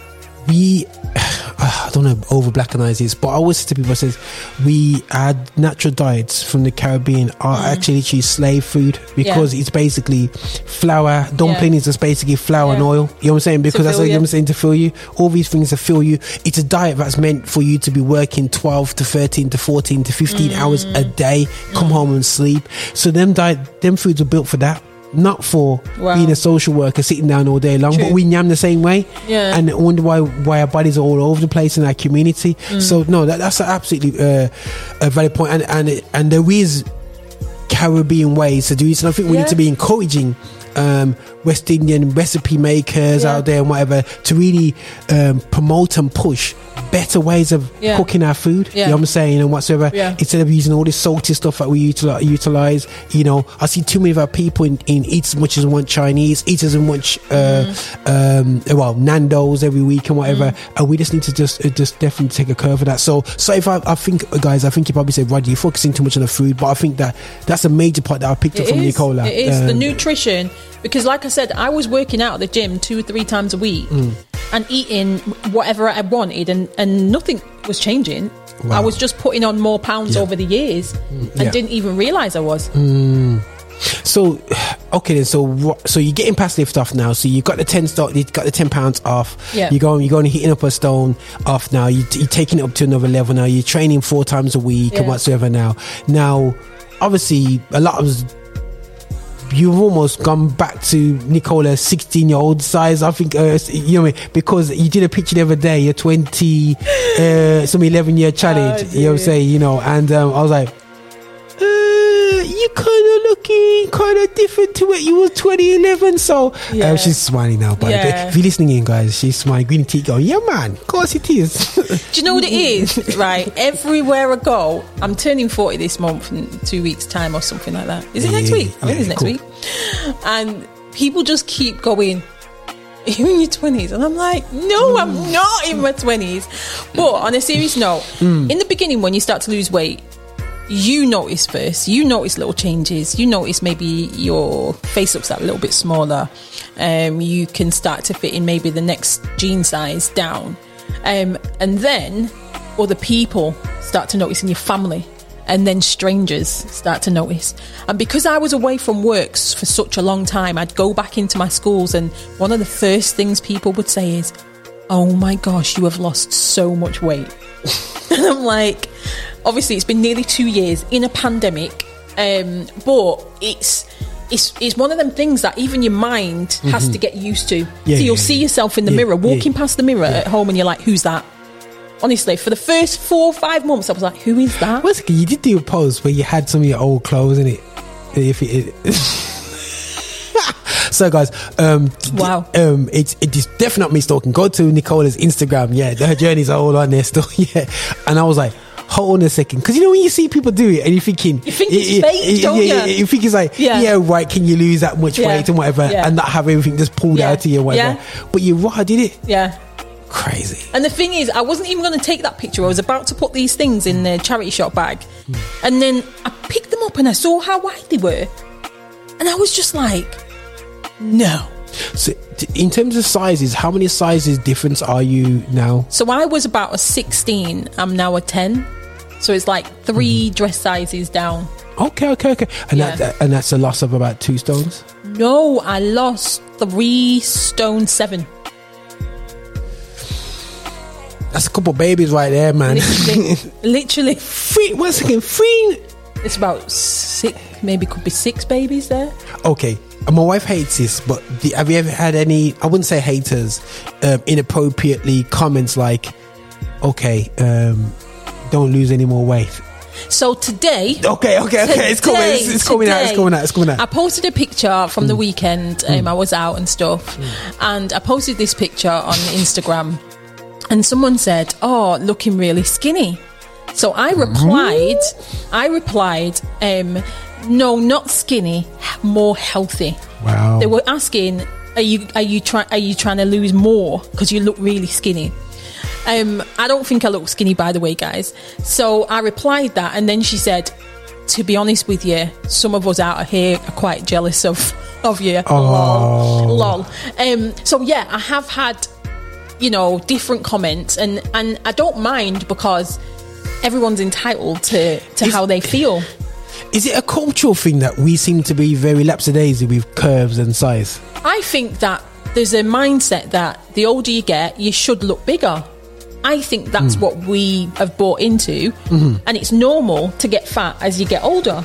we I don't know over blackenize this, but I always say to people, I says we had natural diets from the Caribbean are mm. actually literally slave food, because yeah. it's basically flour, dumpling yeah. is just basically flour yeah. and oil, you know what I'm saying, because that's what you. I'm saying, to fill you, all these things to fill you. It's a diet that's meant for you to be working twelve to thirteen to fourteen to fifteen mm. hours a day, come mm. home and sleep. So them diet them foods are built for that, not for wow. being a social worker sitting down all day long. True. But we yam the same way yeah. and I wonder why why our bodies are all over the place in our community. Mm. So no, that, that's absolutely uh, a valid point, and, and and there is Caribbean ways to do this, and I think we yeah. need to be encouraging um, West Indian recipe makers yeah. out there and whatever to really um, promote and push better ways of yeah. cooking our food, yeah. you know what I'm saying, and whatsoever, yeah. instead of using all this salty stuff that we utilize. You know, I see too many of our people in, in eat as much as want Chinese, eat as much uh, mm. um, well Nando's every week and whatever, mm. and we just need to just uh, just definitely take a curve of that. So so if I, I think guys I think you probably say, Roger, you're focusing too much on the food, but I think that that's a major part that I picked it up from is, Nicola it is um, the nutrition, because like I said, I was working out at the gym two or three times a week mm. and eating whatever I wanted, and, and nothing was changing. Wow. I was just putting on more pounds yeah. over the years mm, and yeah. didn't even realise I was. Mm. So, okay, then. So, so you're getting past lift off now. So you got the ten stock, you got the ten pounds off. Yeah. You're going, you're going hitting up a stone off now. You, you're taking it up to another level now. You're training four times a week yeah. and whatsoever now. Now, obviously, a lot of you've almost gone back to Nicola's sixteen-year-old size. I think uh, you know because you did a picture the other day. Your twenty, uh, some eleven-year challenge. Oh, you know, what I'm saying, you know, and um, I was like. You kind of looking kind of different to what you were twenty eleven. So yeah. um, she's smiling now, but yeah. if you're listening in, guys, she's smiling, green tea going, yeah man, of course it is. Do you know what it is? Right, everywhere I go, I'm turning forty this month in two weeks time or something like that. Is it yeah, next week? I think yeah, it's next cool. week. And people just keep going, you're in your twenties, and I'm like, no, I'm mm. not in my twenties. But on a serious note, mm. in the beginning when you start to lose weight, you notice first, you notice little changes, you notice maybe your face looks a little bit smaller, um, you can start to fit in maybe the next jean size down, um, and then other people start to notice in your family, and then strangers start to notice. And because I was away from work for such a long time, I'd go back into my schools, and one of the first things people would say is, oh my gosh, you have lost so much weight. And I'm like, obviously it's been nearly two years in a pandemic, um, but it's it's it's one of them things that even your mind mm-hmm. has to get used to. Yeah, so you'll yeah, see yourself in the yeah, mirror, walking yeah, past the mirror yeah. at home, and you're like, who's that? Honestly, for the first four or five months, I was like, who is that? Well, you did do a pose where you had some of your old clothes in it. If it, it So guys, um, wow, um, it's it is definitely not me stalking. Go to Nicola's Instagram. Yeah, her journey's all on there still. Yeah, and I was like, hold on a second, because you know when you see people do it and you're thinking, you think it's it, fake, it, don't yeah, you? Yeah, you think it's like, yeah, yeah right? Can you lose that much yeah. weight and whatever, yeah. and not have everything just pulled yeah. out to you, or whatever? Yeah. But you right, I did it. Yeah. Crazy. And the thing is, I wasn't even going to take that picture. I was about to put these things in the charity shop bag, mm. and then I picked them up and I saw how wide they were, and I was just like, no. So in terms of sizes, how many sizes difference are you now? So I was about a sixteen, I'm now a ten, so it's like three mm. dress sizes down. Okay okay okay and yeah. that and that's a loss of about two stones. No, I lost three stone seven. That's a couple babies right there, man. Literally, literally. Free, once again, free. It's about six, maybe could be six babies there. Okay. My wife hates this, but the, have you ever had any, I wouldn't say haters, um, inappropriately comments like, okay, um, don't lose any more weight? So today... Okay, okay, okay, today, it's coming, it's, it's coming today, out, it's coming out, it's coming out. I posted a picture from mm. the weekend, um, mm. I was out and stuff, mm. and I posted this picture on Instagram, and someone said, oh, looking really skinny. So I replied, mm. I replied, um... no, not skinny, more healthy. Wow. They were asking, are you are you trying are you trying to lose more because you look really skinny? um I don't think I look skinny, by the way, guys. So I replied that, and then she said, to be honest with you, some of us out here are quite jealous of of you. Oh. lol, lol. Um so yeah, I have had, you know, different comments, and and I don't mind, because everyone's entitled to to Is- how they feel. Is it a cultural thing that we seem to be very lapsidaisy with curves and size? I think that there's a mindset that the older you get, you should look bigger. I think that's mm. what we have bought into, mm-hmm. and it's normal to get fat as you get older.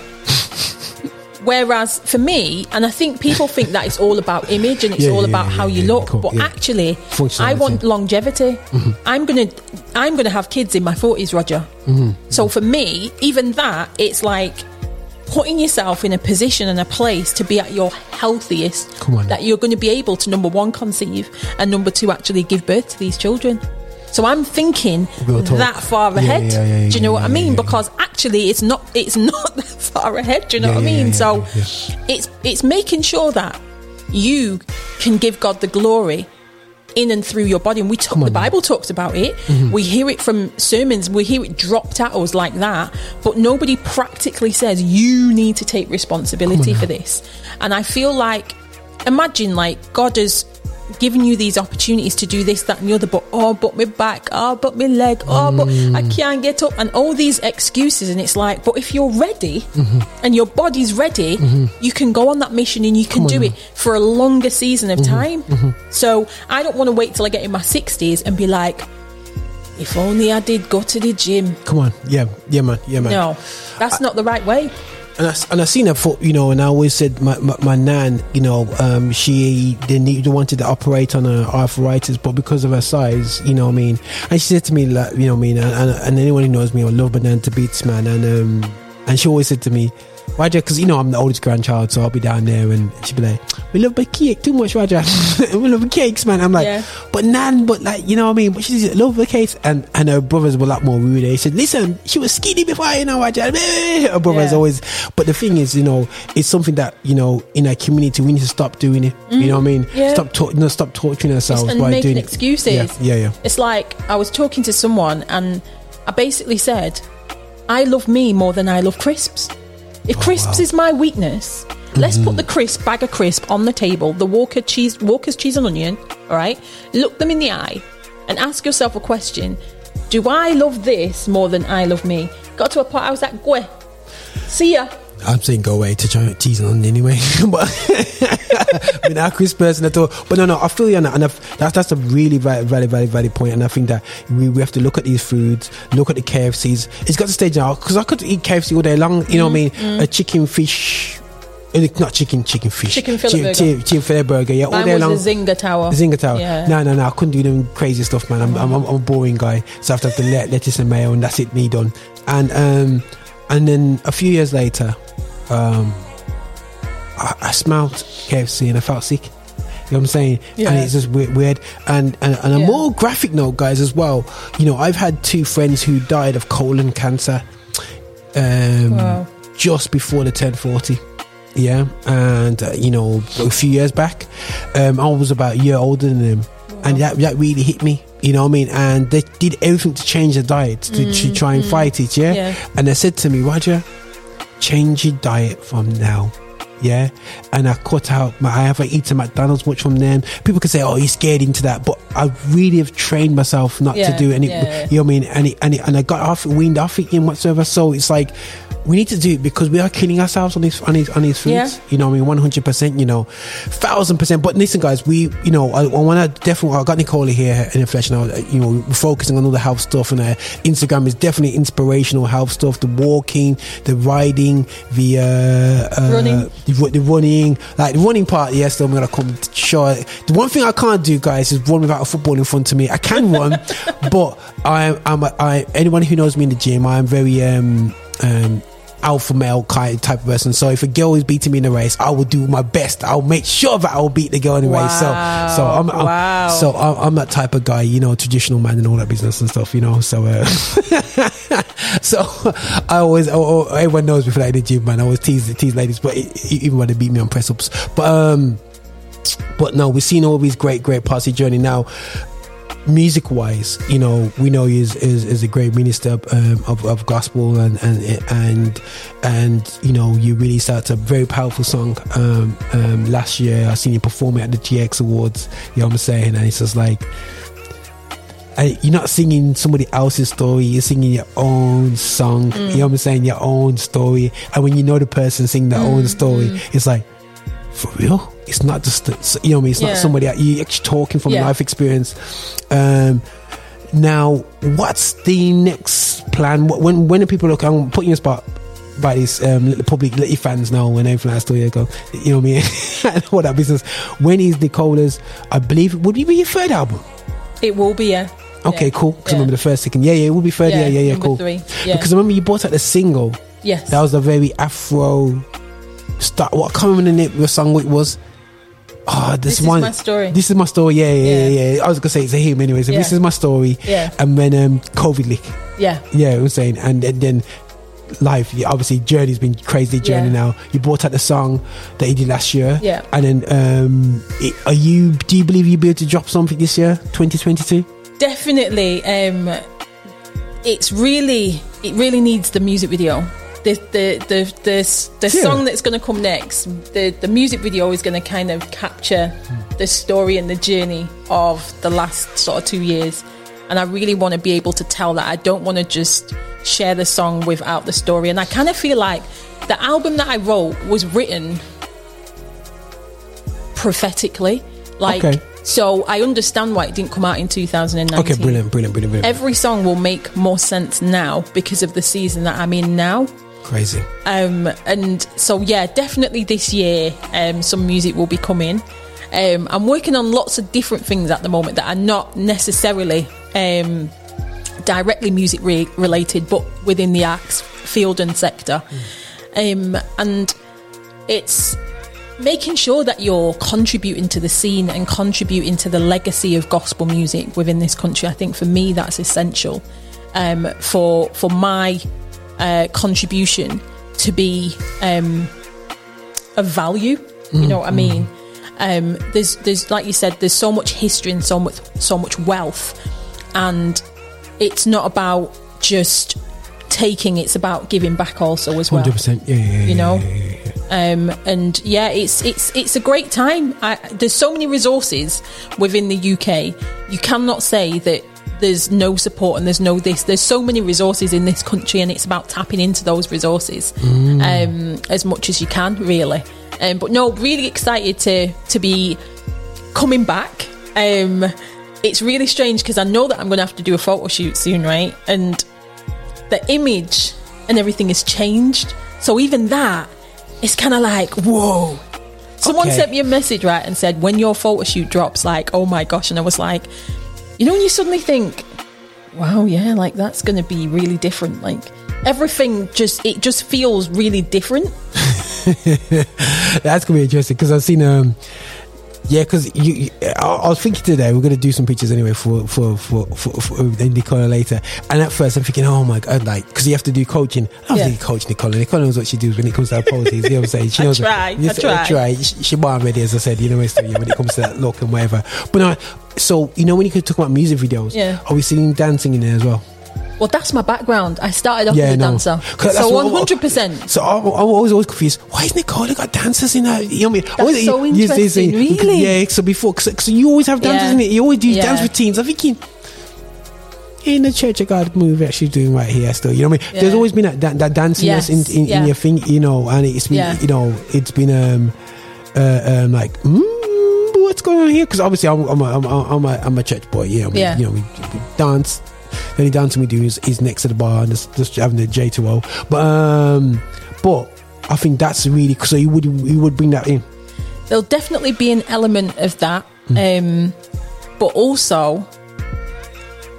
Whereas for me, and I think people think that it's all about image and it's yeah, all yeah, about yeah, how yeah, you yeah, look, cool, but yeah. actually, I want longevity. Mm-hmm. I'm gonna, I'm gonna have kids in my forties, Roger. Mm-hmm. So for me, even that, it's like putting yourself in a position and a place to be at your healthiest, that you're going to be able to, number one, conceive, and number two, actually give birth to these children. So I'm thinking we'll that far ahead. Yeah, yeah, yeah, yeah, do you know yeah, what yeah, I mean? Yeah, yeah. Because actually, it's not it's not that far ahead. Do you know yeah, what yeah, I mean? Yeah, yeah, yeah. So yeah. it's it's making sure that you can give God the glory in and through your body. And we talk, on, the Bible man. talks about it. Mm-hmm. We hear it from sermons. We hear it dropped at us like that. But nobody practically says you need to take responsibility on, for this. And I feel like, imagine like God has giving you these opportunities to do this, that and the other, but oh, but my back, oh, but my leg, oh, mm. but I can't get up, and all these excuses. And it's like, but if you're ready mm-hmm. and your body's ready, mm-hmm. you can go on that mission and you can do it for a longer season of mm-hmm. time. Mm-hmm. So I don't want to wait till I get in my sixties and be like, if only I did go to the gym. Come on. Yeah. Yeah, man. Yeah, man. No, that's I, not the right way. And I, and I seen that for, you know, and I always said my, my, my nan, you know, um, she didn't wanted to operate on her arthritis, but because of her size, you know what I mean? And she said to me, like, you know what I mean? And, and, and anyone who knows me, I love my nan to beats, man. And, um, and she always said to me, Roger, because you know I'm the oldest grandchild, so I'll be down there and she'll be like, we love the cake too much, Roger. We love the cakes, man. I'm like, yeah. But nan, but like, you know what I mean? But she said, love the cakes. And, and her brothers were a lot more rude. They said, listen, she was skinny before, you know, Roger. Her brothers yeah. always. But the thing is, you know, it's something that, you know, in our community, we need to stop doing it. Mm. You know what I mean? Yeah. Stop, to- no, stop torturing ourselves and by making doing excuses. It. Yeah, yeah, yeah. It's like, I was talking to someone and I basically said, I love me more than I love crisps. If crisps oh, wow. is my weakness, mm-hmm. let's put the crisp, bag of crisp on the table, the Walker cheese, Walker's cheese and onion, all right? Look them in the eye and ask yourself a question. Do I love this more than I love me? Got to a point, I was like, Gwe, see ya. I'm saying go away to try cheese and onion anyway. But I mean, I'm a crisp person at all. But no, no, I feel you on that. And I've, that's, that's a really valid, valid, valid, valid point. And I think that we, we have to look at these foods, look at the K F Cs. It's got to stage now, because I could eat K F C all day long. You mm, know what I mean? Mm. A chicken, fish... Not chicken, chicken fish. Chicken fillet burger. Chicken, chicken fillet burger, yeah. Mine all day was long. The Zinger Tower. The Zinger Tower. Yeah. No, no, no. I couldn't do them crazy stuff, man. I'm, mm. I'm, I'm, I'm a boring guy. So I have to have the let, lettuce and mayo, and that's it, me done. And, um... And then a few years later, um, I, I smelled K F C and I felt sick. You know what I'm saying? Yeah. And it's just weird. weird. And, and, and a yeah. more graphic note, guys, as well. You know, I've had two friends who died of colon cancer um, wow. just before the ten forty. Yeah. And, uh, you know, a few years back, um, I was about a year older than them. Wow. And that, that really hit me. You know what I mean? And they did everything to change their diet to, mm, to try and mm, fight it, yeah? yeah? And they said to me, Roger, change your diet from now, yeah? And I cut out, my, I haven't eaten McDonald's much from then. People can say, oh, you're scared into that, but I really have trained myself not yeah, to do any, yeah. you know what I mean? And, it, and, it, and I got off, weaned off it and whatsoever. So it's like, we need to do it because we are killing ourselves on these on these on these foods. Yeah. You know, I mean, one hundred percent. You know, thousand percent. But listen, guys, we you know, I, I want to definitely. I got Nicola here in the flesh now. You know, we're focusing on all the health stuff, and her Instagram is definitely inspirational health stuff. The walking, the riding, the uh, uh, running, the, the running, like the running part. Yes, so I'm gonna come show. The one thing I can't do, guys, is run without a football in front of me. I can run, but I, I'm I. Anyone who knows me in the gym, I'm very um um. alpha male kind type of person. So if a girl is beating me in a race, I will do my best. I'll make sure that I'll beat the girl in the wow. race. So, so I'm, I'm wow. so I'm, I'm that type of guy, you know, traditional man and all that business and stuff, you know. So, uh, so I always, oh, oh, everyone knows me for that in the gym, man. I always tease tease ladies, but it, even when they beat me on press ups, but um, but no, we've seen all these great, great parts of the journey now. Music wise, you know, we know he is, is, is a great minister um, of, of gospel and, and and and you know, you released out a very powerful song um, um, last year. I seen you perform it at the G X Awards, you know what I'm saying? And it's just like, and you're not singing somebody else's story, you're singing your own song, mm. you know what I'm saying? Your own story. And when you know the person singing their mm. own story, mm. it's like, for real? It's not just, you know what I mean? It's yeah. not somebody that you're actually talking from yeah. life experience. Um, now, what's the next plan? When when do people look? I'm putting you on the spot by this, um, let the public, let your fans know when everything has to go. You know what I mean? All that business. When is Nicola's, I believe, would it be your third album? It will be, yeah. Okay, yeah. cool. Because yeah. I remember the first, second. Yeah, yeah, it will be third. Yeah, yeah, yeah, yeah cool. Three. Yeah. Because I remember you bought out the single. Yes. That was a very Afro. Start what I can't remember the name of the song it was. Oh, this, this one. This is my story. This is my story. Yeah, yeah, yeah. yeah. I was gonna say it's a him anyway. So yeah. This is my story. Yeah. And then um, COVID lick. Yeah. Yeah, I was saying, and, and then life. Obviously, journey's been crazy journey yeah. now. You brought out the song that you did last year. Yeah. And then, um, it, are you? Do you believe you'll be able to drop something this year, twenty twenty-two? Definitely. Um, it's really, it really needs the music video. the the the the, the yeah. song that's going to come next, the the music video is going to kind of capture the story and the journey of the last sort of two years. And I really want to be able to tell that. I don't want to just share the song without the story. And I kind of feel like the album that I wrote was written prophetically. Like, okay. So I understand why it didn't come out in two thousand nineteen. Okay, brilliant, brilliant, brilliant, brilliant. Every song will make more sense now because of the season that I'm in now. Crazy. Um, and so, yeah, definitely this year, um, some music will be coming. Um, I'm working on lots of different things at the moment that are not necessarily um, directly music re- related, but within the arts field and sector. Mm. Um, and it's making sure that you're contributing to the scene and contributing to the legacy of gospel music within this country. I think for me that's essential um, for for my uh, contribution to be um, of value. Mm, you know what mm. I mean? Um, there's there's like you said, there's so much history and so much so much wealth, and it's not about just taking, it's about giving back also as well. one hundred percent, yeah, yeah, you know. Yeah, yeah, yeah. Um, and yeah, it's it's it's a great time. I, there's so many resources within the U K. You cannot say that there's no support and there's no this. There's so many resources in this country, and it's about tapping into those resources mm. um, as much as you can, really. Um, but no, really excited to to be coming back. Um, it's really strange because I know that I'm going to have to do a photo shoot soon, right? And the image and everything has changed. So even that, it's kind of like, whoa. Someone okay. sent me a message, right, and said, when your photo shoot drops, like, oh my gosh. And I was like, you know, when you suddenly think, wow, yeah, like that's going to be really different. Like everything just, it just feels really different. That's going to be interesting because I've seen, um, yeah, because you, I, I was thinking today we're going to do some pictures anyway for for for for, for Nicola later. And at first I'm thinking, oh my god, like because you have to do coaching. I love yeah. to coach Nicola. Nicola knows what she does when it comes to her policies. You know what I'm saying? She knows. I try. What, I just, try. I try. She, she might already, as I said, you know, it's when it comes to that look and whatever. But no, so you know when you could talk about music videos, yeah. are we seeing dancing in there as well? Well, that's my background. I started off yeah, as a no. dancer. So one hundred percent. So I'm always, always confused. Why is Nicola got dancers in her? You know what I mean? That's always, so you, interesting, you, you, really? You, yeah, so before, so you always have dancers yeah. in it. You always do yeah. dance routines. I'm thinking, in the Church of God movie that she's doing right here still, you know what I mean? Yeah. There's always been that, that, that danciness yes. in, in, yeah. in your thing, you know, and it's been, yeah. you know, it's been um, uh, um, like, mm, what's going on here? Because obviously I'm, I'm, a, I'm, a, I'm, a, I'm a church boy, you know, we, yeah. you know, we, we dance. The only dancing we do is, is next to the bar and just, just having the J two O. But um, but I think that's really, so you would you would bring that in. There'll definitely be an element of that, mm. um, but also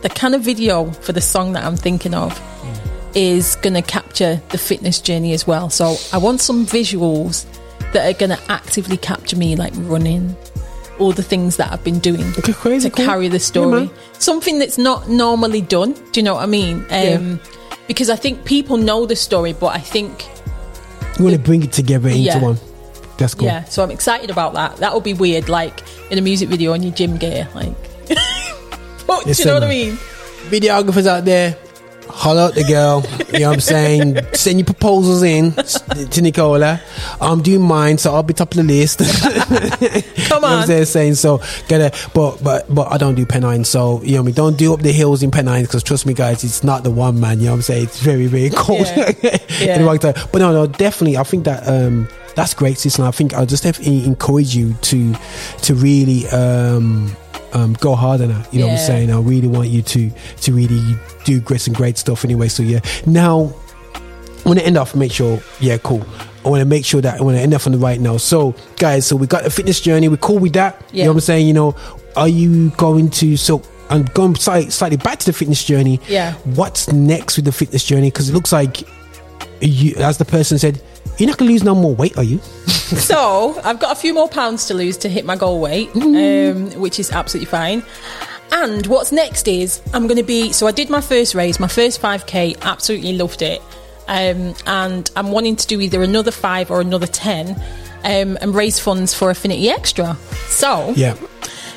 the kind of video for the song that I'm thinking of mm. is going to capture the fitness journey as well. So I want some visuals that are going to actively capture me, like running. All the things that I've been doing okay, crazy, to cool. carry the story yeah, something that's not normally done, do you know what I mean? um, yeah. Because I think people know the story, but I think you want to bring it together yeah. into one. That's cool. Yeah, so I'm excited about that. That'll be weird, like in a music video on your gym gear, like but, yes, do you know man. What I mean? Videographers out there, holler at the girl. You know what I'm saying? Send your proposals in to Nicola. I'm doing mine, so I'll be top of the list. Come on. You know what I'm saying? So get it. But but but I don't do Pennine, so you know what I mean? Don't do up the hills in Pennine, because trust me guys, it's not the one, man. You know what I'm saying? It's very very cold yeah. yeah. in the right time. But no no, definitely I think that um, that's great, Sis. And I think I'll just definitely encourage you to to really um Um, go hard on her, you know yeah. what I'm saying? I really want you to to really do great and great stuff anyway. So yeah, now I want to end off, make sure yeah cool I want to make sure that I want to end off on the right now. So guys, so we got a fitness journey, we're cool with that yeah. you know what I'm saying? You know, are you going to, so I'm going slightly, slightly back to the fitness journey, yeah what's next with the fitness journey? Because it looks like you, as the person said, you're not going to lose no more weight, are you? So I've got a few more pounds to lose to hit my goal weight, mm. um, which is absolutely fine. And what's next is I'm going to be... So I did my first race, my first five K, absolutely loved it. Um, and I'm wanting to do either another five or another ten um, and raise funds for Affinity Extra. So yeah.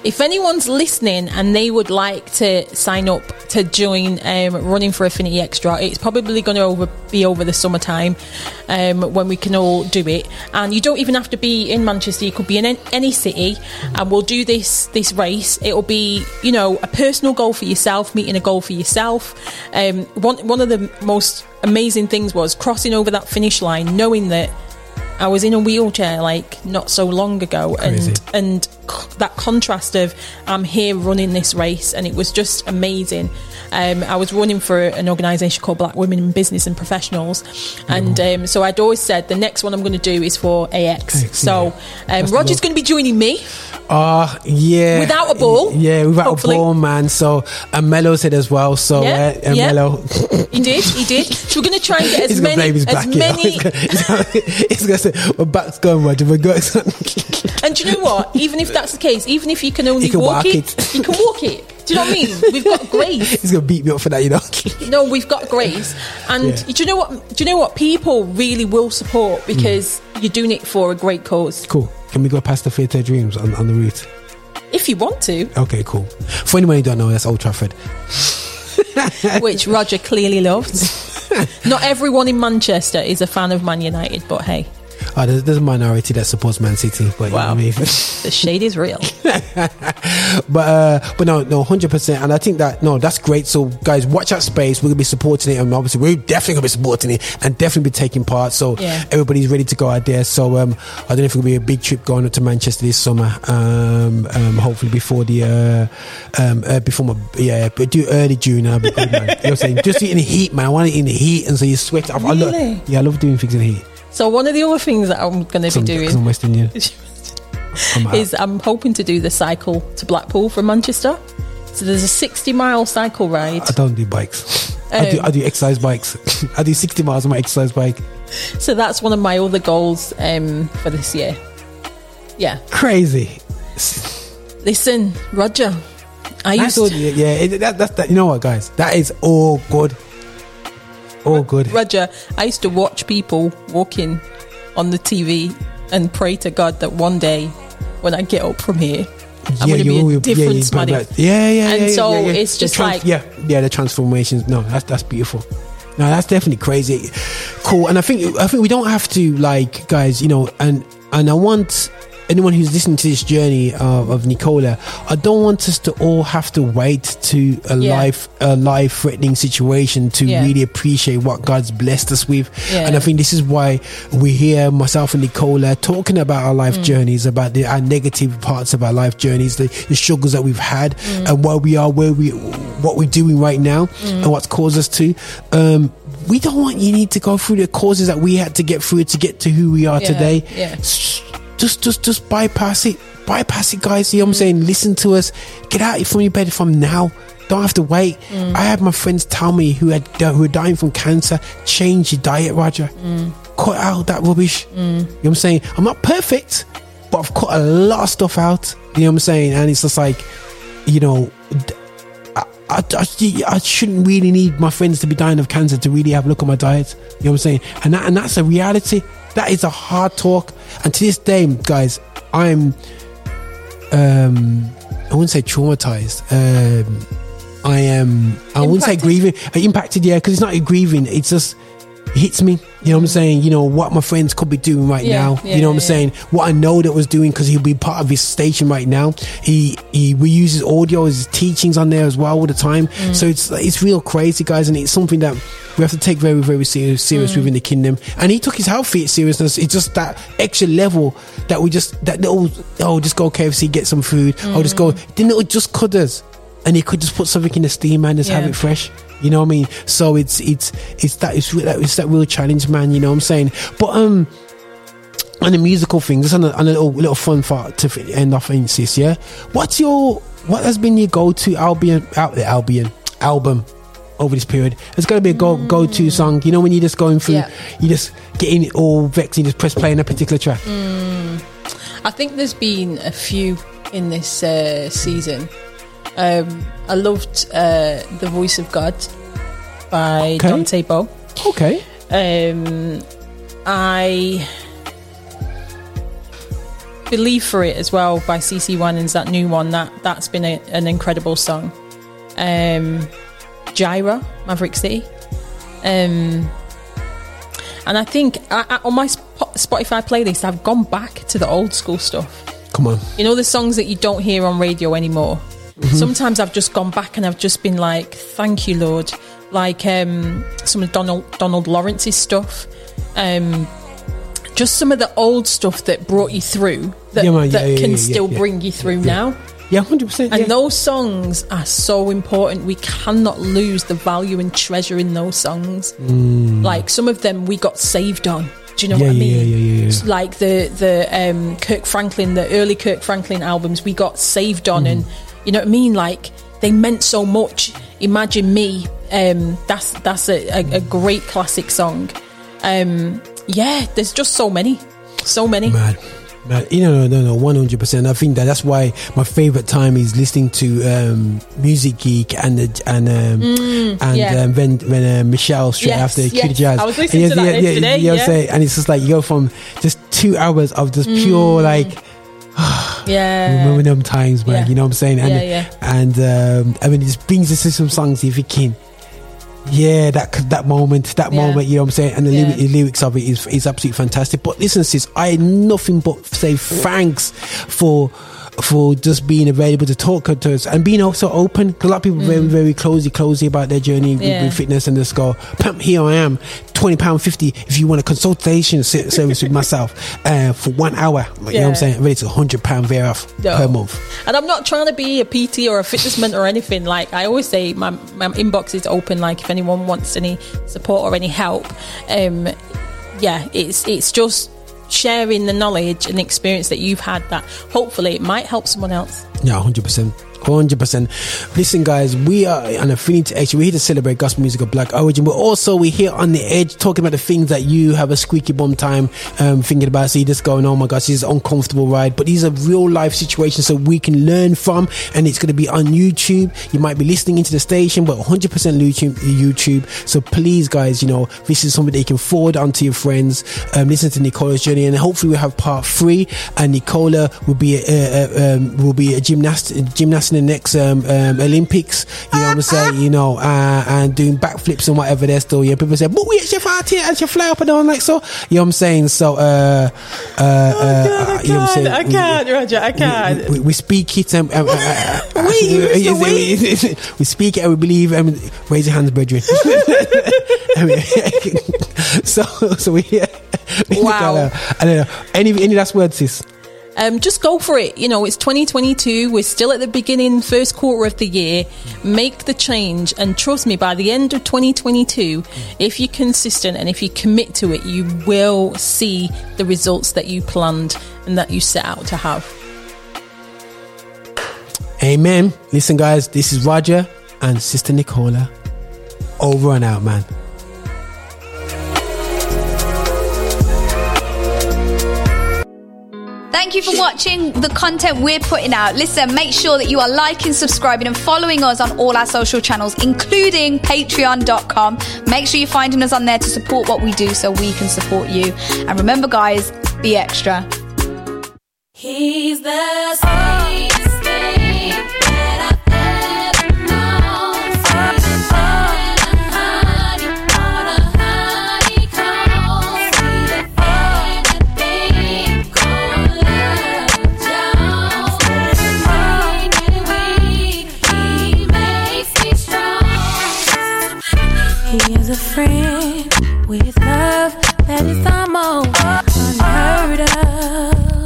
if anyone's listening and they would like to sign up to join um, running for Affinity Extra. It's probably going to over, be over the summertime um, when we can all do it. And you don't even have to be in Manchester. You could be in any city, and we'll do this this race. It'll be, you know, a personal goal for yourself, meeting a goal for yourself. Um, one one of the most amazing things was crossing over that finish line, knowing that I was in a wheelchair like not so long ago. Crazy. and and that contrast of I'm here running this race, and it was just amazing. um, I was running for an organisation called Black Women in Business and Professionals, and um, so I'd always said the next one I'm going to do is for A X. X, so um, Roger's going to be joining me. Oh uh, yeah, without a ball. Yeah, without hopefully. a ball, man. So and Mello said as well. So yeah, uh, yeah. Mello, he did, he did. So we're going to try and get as many, as back, many. You know? He's gonna, he's gonna say, "We're back's going, Roger. We're going." And do you know what? Even if that's the case, even if you can only you can walk, walk it, it, you can walk it. Do you know what I mean? We've got grace. He's gonna beat me up for that, you know. No, we've got grace, and yeah. do you know what? Do you know what? People really will support because mm. you're doing it for a great cause. Cool. Can we go past the Theatre Dreams on, on the route? If you want to. Okay, cool. For anyone who don't know, that's Old Trafford. Which Roger clearly loves. Not everyone in Manchester is a fan of Man United, but hey. Oh, there's, there's a minority that supports Man City, but wow. You know what I mean? The shade is real. but uh, but no, no, one hundred percent. And I think that, no, that's great. So, guys, watch that space. We're going to be supporting it. And obviously, we're definitely going to be supporting it and definitely be taking part. So, yeah. Everybody's ready to go out there. So, um, I don't know if it'll be a big trip going up to Manchester this summer. Um, um, hopefully, before the, uh, um, uh, before my, yeah, but do early June. I'll be good, man. You know what I'm saying? Just in the heat, man. I want it in the heat. And so you sweat. Really? I love, yeah, I love doing things in the heat. So one of the other things that I'm going to be doing I'm Western, yeah. I'm is I'm hoping to do the cycle to Blackpool from Manchester. So there's a sixty mile cycle ride. I don't do bikes. Um, I, do, I do exercise bikes. I do sixty miles on my exercise bike. So that's one of my other goals um, for this year. Yeah. Crazy. Listen, Roger, I that's used to... Yeah, it, that, that's that. You know what, guys? That is all good. Oh, good. Roger, I used to watch people walking on the T V and pray to God that one day when I get up from here, I'm yeah, going to be a will, different yeah, yeah, yeah, yeah, And yeah, so yeah, yeah. it's just trans- like... Yeah, yeah, the transformations. No, that's that's beautiful. No, that's definitely crazy. Cool. And I think I think we don't have to, like, guys, you know, and, and I want... anyone who's listening to this journey uh, of Nicola, I don't want us to all have to wait to a yeah. life a life threatening situation to yeah. really appreciate what God's blessed us with. Yeah. And I think this is why we're here, myself and Nicola, talking about our life mm. journeys, about the, our negative parts of our life journeys, the, the struggles that we've had mm. and why we are where we what we're doing right now mm. and what's caused us to um we don't want you need to go through the causes that we had to get through to get to who we are yeah. today. Yeah. Just, just, just bypass it. Bypass it, guys. You know what I'm saying? Listen to us. Get out from your bed from now. Don't have to wait. Mm. I had my friends tell me who had who were dying from cancer. Change your diet, Roger. Mm. Cut out that rubbish. Mm. You know what I'm saying? I'm not perfect, but I've cut a lot of stuff out. You know what I'm saying? And it's just like, you know, I, I, I, I shouldn't really need my friends to be dying of cancer to really have a look at my diet. You know what I'm saying? And that, and that's a reality. That is a hard talk. And to this day, guys, I'm, um, I wouldn't say traumatized. Um, I am, I impacted. wouldn't say grieving. Impacted, yeah, because it's not grieving. It's just, it hits me. You know what I'm saying? You know, what my friends could be doing right yeah, now. Yeah, you know what I'm yeah. saying? What I know that was doing, because he'll be part of his station right now. He, he we use his audio, his teachings on there as well all the time. Mm. So it's it's real crazy, guys. And it's something that we have to take very, very serious, serious mm. within the kingdom. And he took his health seriousness. It's just that extra level that we just, that little, oh, just go K F C, get some food. Mm. Oh, just go. Then it would just cut us. And he could just put something in the steam and just yeah. have it fresh. You know what I mean? So it's it's it's that it's, it's that real challenge, man. You know what I'm saying? But um, on the musical thing, just on a, on a little little fun part to end off, in sis. Yeah, what's your what has been your go to Albion out the Albion album over this period? It's got to be a go mm. go to song. You know, when you're just going through, yeah. you just getting it all vexed, you just press play on a particular track. Mm. I think there's been a few in this uh, season. Um, I loved uh, The Voice of God by okay. Dante Bo. Okay. Um, I Believe for It as well by C C One, and that new one that that's been a, an incredible song. Um, Gyra Maverick City. Um, and I think I, I, on my Spotify playlist, I've gone back to the old school stuff. Come on. You know, the songs that you don't hear on radio anymore. Mm-hmm. Sometimes I've just gone back and I've just been like, thank you, Lord. Like um, some of Donald, Donald Lawrence's stuff. Um, just some of the old stuff that brought you through that, yeah, man, yeah, that yeah, can yeah, still yeah, bring you through yeah, now. Yeah. Yeah, one hundred percent. And yeah. those songs are so important. We cannot lose the value and treasure in those songs. Mm. Like, some of them we got saved on. Do you know yeah, what I mean? Yeah, yeah, yeah, yeah. Like the, the um, Kirk Franklin, the early Kirk Franklin albums we got saved on. Mm. And, you know what I mean? Like, they meant so much. Imagine Me. Um, that's that's a, a, a great classic song. Um, yeah, there's just so many. So many. Mad. Man, you know, no, no, one hundred percent. I think that that's why my favorite time is listening to um, Music Geek and the, and um, mm, and yeah. um, when when uh, Michelle straight yes, after yes. Cutie Jazz. I was listening and to yeah, that yeah, today. You know yeah. what I'm saying? And it's just like you go from just two hours of just mm. pure like. yeah, remember them times, man. Yeah. You know what I'm saying? And yeah, yeah. and um, I mean, it just brings us to some songs if you can. Yeah, that that moment, that yeah. moment, you know what I'm saying? And the yeah. ly- lyrics of it is is absolutely fantastic. But listen, sis, I nothing but say thanks for for just being available to talk to us and being also open, because a lot of people mm. very, very closely, closely about their journey yeah. with fitness and just go, pam, here I am, twenty pounds fifty if you want a consultation service with myself uh, for one hour. You yeah. know what I'm saying? Ready to one hundred pounds thereof no. per month. And I'm not trying to be a P T or a fitness mentor or anything. Like I always say, my, my inbox is open. Like if anyone wants any support or any help, um, yeah, it's it's just sharing the knowledge and experience that you've had that hopefully it might help someone else. Yeah, one hundred percent one hundred percent. Listen guys, we are on Affinity Extra. We're here to celebrate gospel music of black origin, but also we're here on the edge talking about the things that you have a squeaky bum time um, thinking about. So you're just going, oh my gosh, this is an uncomfortable ride, but these are real life situations so we can learn from, and it's going to be on YouTube. You might be listening into the station, but one hundred percent YouTube, YouTube. So please guys, you know, this is something that you can forward on to your friends. um, listen to Nicola's journey, and hopefully we'll have part three, and Nicola will be a, uh, um, will be a gymnast gymnast in the next um, um, Olympics, you know what I'm saying, you know, uh, and doing backflips and whatever they're still, yeah, people say, but we actually fight here and she fly up and down like so, you know what I'm saying, so uh, uh, oh, God, uh, you know what I'm saying, I can't we, Roger I can't we, we, we speak it and, uh, uh, uh, we, uh, we, we, we speak it and we believe, and raise your hands, brethren. so so we yeah, wow. I don't know any, any last words, sis? Um, just go for it. You know, it's twenty twenty-two. We're still at the beginning, first quarter of the year. Make the change, and trust me, by the end of twenty twenty-two, if you're consistent and if you commit to it, you will see the results that you planned and that you set out to have. Amen. Listen guys, this is Roger and Sister Nicola. Over and out, man. Thank you for watching the content we're putting out. Listen, make sure that you are liking, subscribing and following us on all our social channels, including patreon dot com. Make sure you're finding us on there to support what we do so we can support you. And remember guys, be extra. He's the same. A friend with love that is almost unheard of.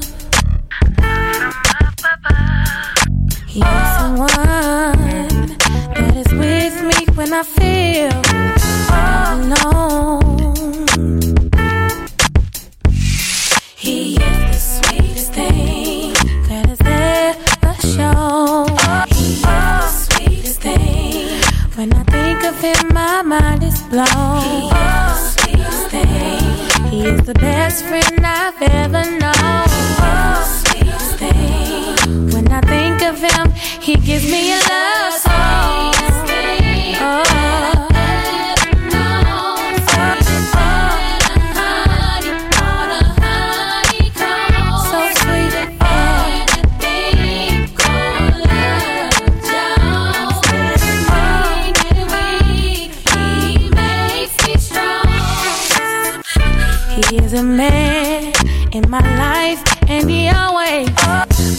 He's the one that is with me when I feel all alone. He is the sweetest thing that is ever shown. He is the sweetest thing. When I think of him, my mind is blown. He is the sweetest thing. He is the best friend I've ever known. He is the sweetest thing. When I think of him, he gives me a love song. Oh. man in my life, and he always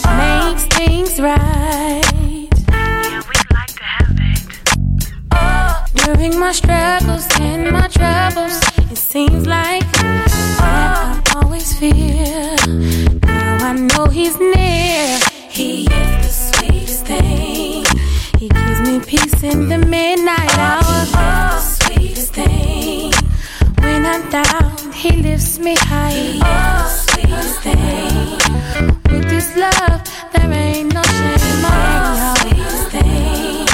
makes things right. Yeah, we like to have it. Oh, during my struggles and my troubles, it seems like that I always fear. Now I know he's near. He is the sweetest thing. He gives me peace in the midnight hour. He is the sweetest thing. When I'm down, he lifts me high. He is the sweetest thing. With this love, there ain't no shame on me. He is the sweetest thing.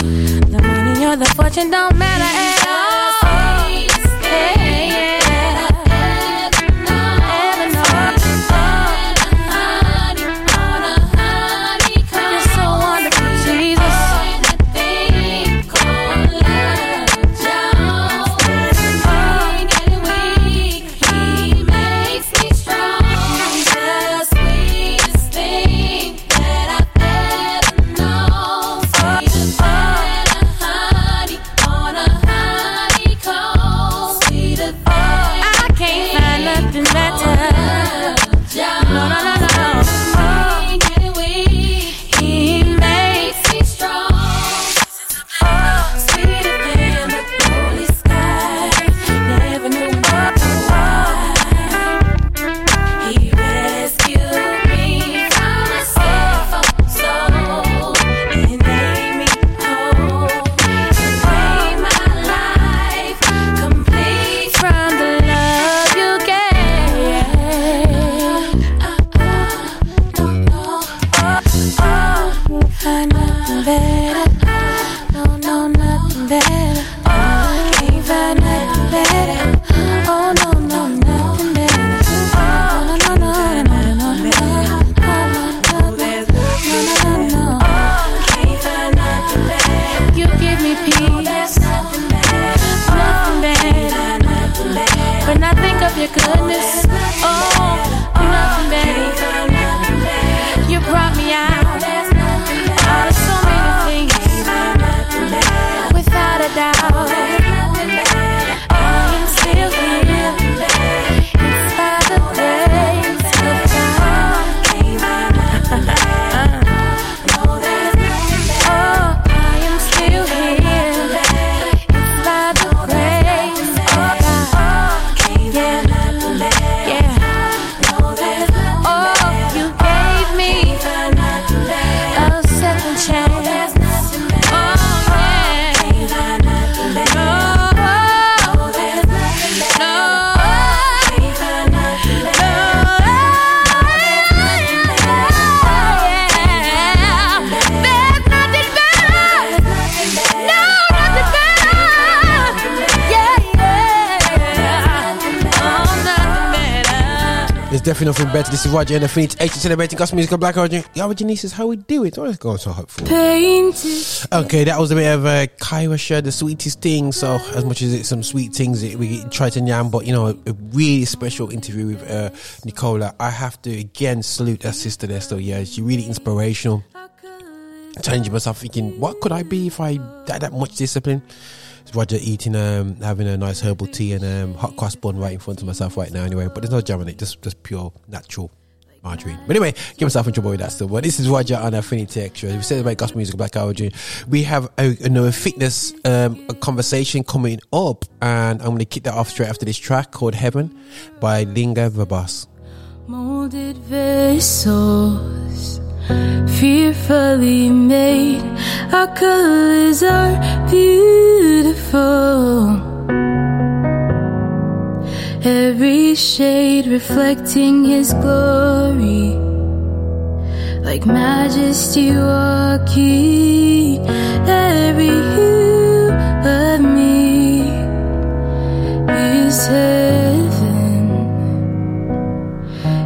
The money or the fortune don't matter at all. Definitely nothing better. This is Roger and Affinity Extra, celebrating gospel music of Black origin. Y'all with Janice is how we do it. Always going so hopeful. Painted. Okay, that was a bit of uh, Kyra Share, the sweetest thing. So as much as it's some sweet things, it, we try to yam, but you know, a, a really special interview with uh, Nicola. I have to again salute her sister there. So yeah, she's really inspirational. Challenging myself, thinking, what could I be if I had that much discipline? Roger eating, um, having a nice herbal tea and um, hot cross bun right in front of myself right now anyway, but there's no jam in it, just, just pure natural margarine. But anyway, get myself in trouble with that still. But this is Roger on Affinity Extra. We said about gospel music, Black origin. We have a, another fitness um, a conversation coming up, and I'm going to kick that off straight after this track called Heaven by Linga Vabas. Molded vessels, fearfully made, our colors are beautiful. Every shade reflecting His glory, like majesty walking every hue of me is heaven,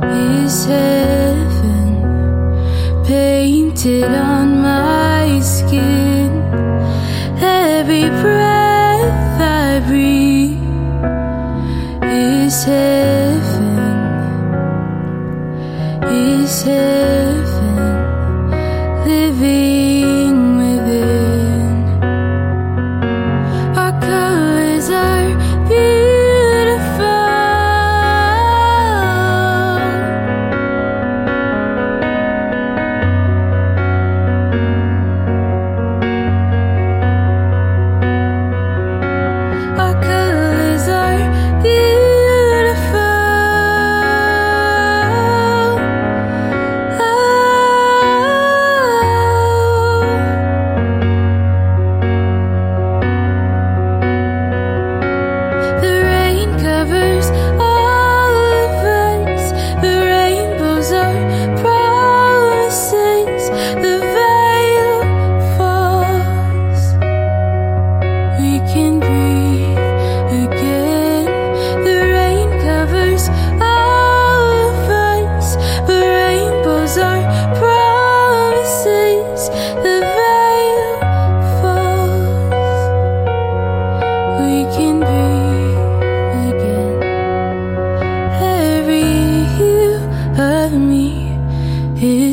is heaven. Painted on my skin, every breath I breathe is heaven, is heaven, living within. Our colors are beautiful.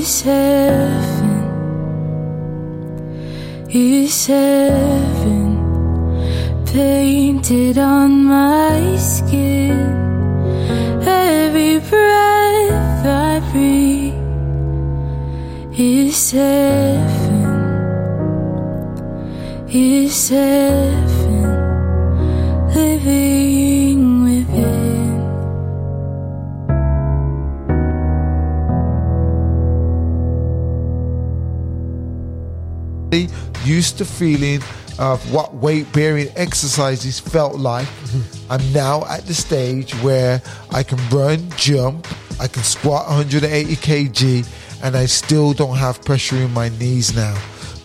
is heaven, is heaven, painted on my skin. Every breath I breathe is heaven, is heaven, living within. Used to feeling of what weight bearing exercises felt like. I'm now at the stage where I can run, jump, I can squat one hundred eighty kilograms, and I still don't have pressure in my knees now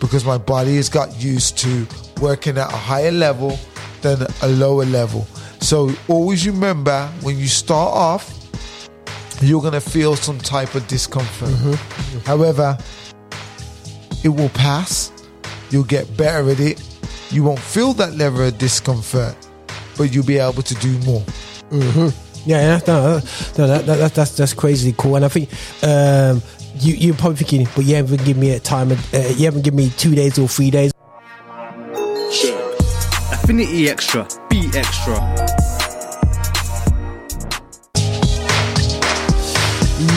because my body has got used to working at a higher level than a lower level. So always remember, when you start off, you're going to feel some type of discomfort. Mm-hmm. However, it will pass. You'll get better at it. You won't feel that level of discomfort, but you'll be able to do more. Mm-hmm. Yeah, yeah, no, no, that, that, that, that's that's crazy cool. And I think um, you you're probably thinking, but you haven't given me a time. Uh, you haven't given me two days or three days. Shit. Affinity Extra, be extra.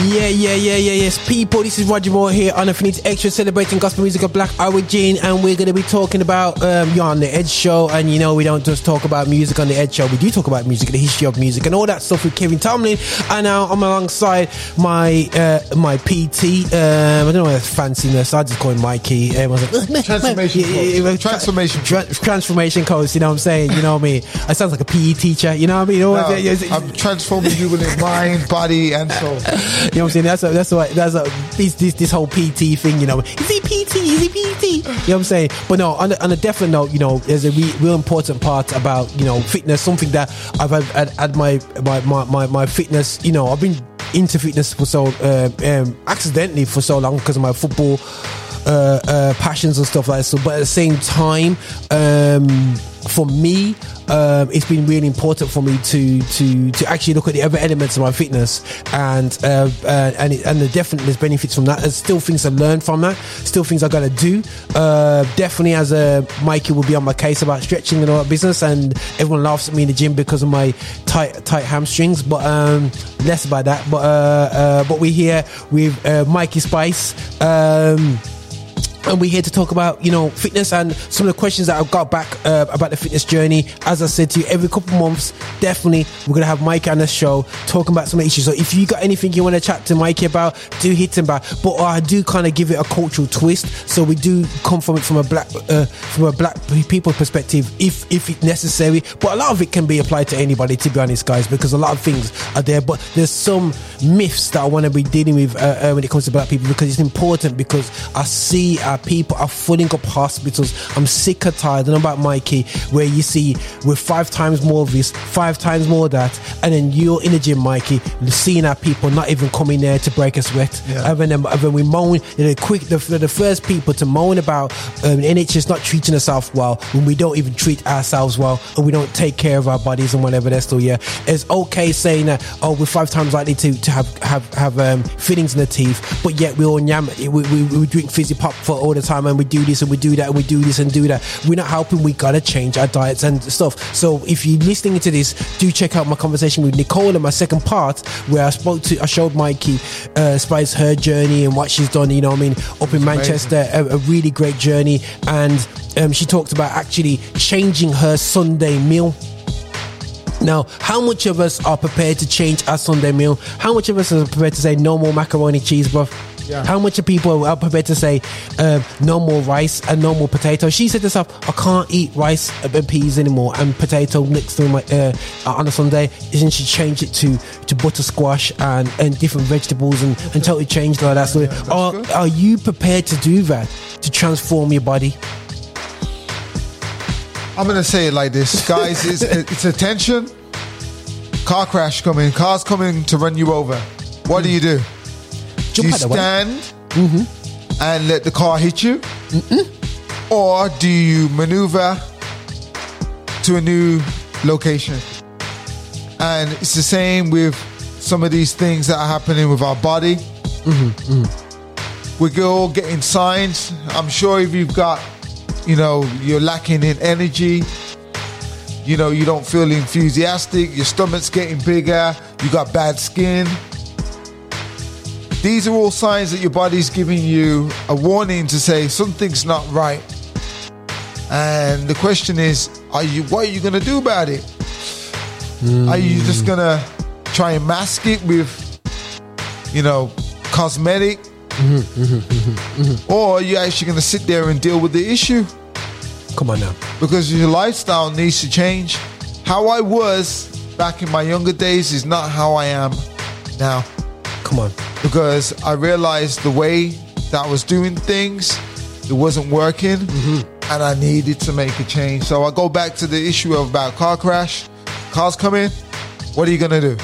Yeah, yeah, yeah, yeah, yes, people, this is Roger Moore here on Affinity Extra, celebrating gospel music of black origin, and we're going to be talking about, um, you're on the Edge show, and you know we don't just talk about music on the Edge show, we do talk about music, the history of music, and all that stuff with Kevin Tomlin, and now I'm alongside my uh, my P T, um, I don't know what fanciness, I just call him Mikey, everyone's like, oh, Transformation Coach, yeah, yeah, Transformation tra- Transformation Coach, you know what I'm saying, you know what I mean, I sound like a P E teacher, you know what I mean, no, I'm transforming you with mind, body, and soul. You know what I'm saying? That's a, that's what that's a, this this this whole P T thing. You know, is he P T? Is he P T? You know what I'm saying? But no, on a, on a definite note, you know, there's a re, real important part about, you know, fitness. Something that I've had, had my, my my my my fitness. You know, I've been into fitness for so uh, um, accidentally for so long because of my football uh, uh, passions and stuff like that. So, but at the same time, um, for me. Um, it's been really important for me to to to actually look at the other elements of my fitness, and uh, uh, and it, and the definitely there's benefits from that. There's still things I learned from that. Still things I gotta do. Uh, definitely, as a Mikey will be on my case about stretching and all that business, and everyone laughs at me in the gym because of my tight tight hamstrings. But um, less about that. But uh, uh, but we're here with uh, Mikey Spice. Um, And we're here to talk about, you know, fitness and some of the questions that I've got back uh, about the fitness journey. As I said to you, every couple of months, definitely, we're going to have Mikey on the show talking about some issues. So if you got anything you want to chat to Mikey about, do hit him back. But I do kind of give it a cultural twist. So we do come from it from a black uh, from a black people perspective, if if it's necessary. But a lot of it can be applied to anybody, to be honest, guys, because a lot of things are there. But there's some myths that I want to be dealing with uh, uh, when it comes to black people, because it's important, because I see... Uh, people are filling up hospitals. I'm sick and tired. I don't know about Mikey, where you see we're five times more of this, five times more of that, and then you're in the gym, Mikey, seeing our people not even coming there to break a sweat. Yeah. And, then, and then we moan, you know, quick, the, the first people to moan about um, N H S not treating ourselves well, when we don't even treat ourselves well, and we don't take care of our bodies and whatever. They're still yeah. It's okay saying that, oh, we're five times likely to, to have have, have um, fillings in the teeth, but yet we all yam, we, we, we drink fizzy pop for all the time, and we do this and we do that and we do this and do that. We're not helping. We gotta change our diets and stuff. So if you're listening to this, do check out my conversation with Nicola, my second part, where I spoke to I showed Mikey uh, Spice her journey and what she's done, you know what I mean, up in it's Manchester, a, a really great journey. And um, she talked about actually changing her Sunday meal. Now, how much of us are prepared to change our Sunday meal? How much of us are prepared to say no more macaroni cheese, bruv? Yeah. How much of people are prepared to say uh, no more rice and no more potato? She said to herself, I can't eat rice and peas anymore and potato next to my uh, on a Sunday. Isn't she changed it to, to butter squash and, and different vegetables and, and totally changed all that? So yeah, yeah, are, are you prepared to do that, to transform your body? I'm going to say it like this, guys. It's, it's attention. Car crash coming. Cars coming to run you over. What mm. do you do? Jump do you stand mm-hmm. and let the car hit you? Mm-mm. Or do you maneuver to a new location? And it's the same with some of these things that are happening with our body. Mm-hmm. Mm-hmm. we're all getting signs. I'm sure if you've got, you know, you're lacking in energy, you know, you don't feel enthusiastic, your stomach's getting bigger, you got bad skin. These are all signs that your body's giving you a warning to say something's not right. And the question is, are you? What are you going to do about it? Mm. Are you just going to try and mask it with, you know, cosmetic? Mm-hmm, mm-hmm, mm-hmm. Or are you actually going to sit there and deal with the issue? Come on now. Because your lifestyle needs to change. How I was back in my younger days is not how I am now. Come on. Because I realized the way that I was doing things, it wasn't working, mm-hmm. and I needed to make a change. So I go back to the issue of about car crash. Cars come in. What are you going to do?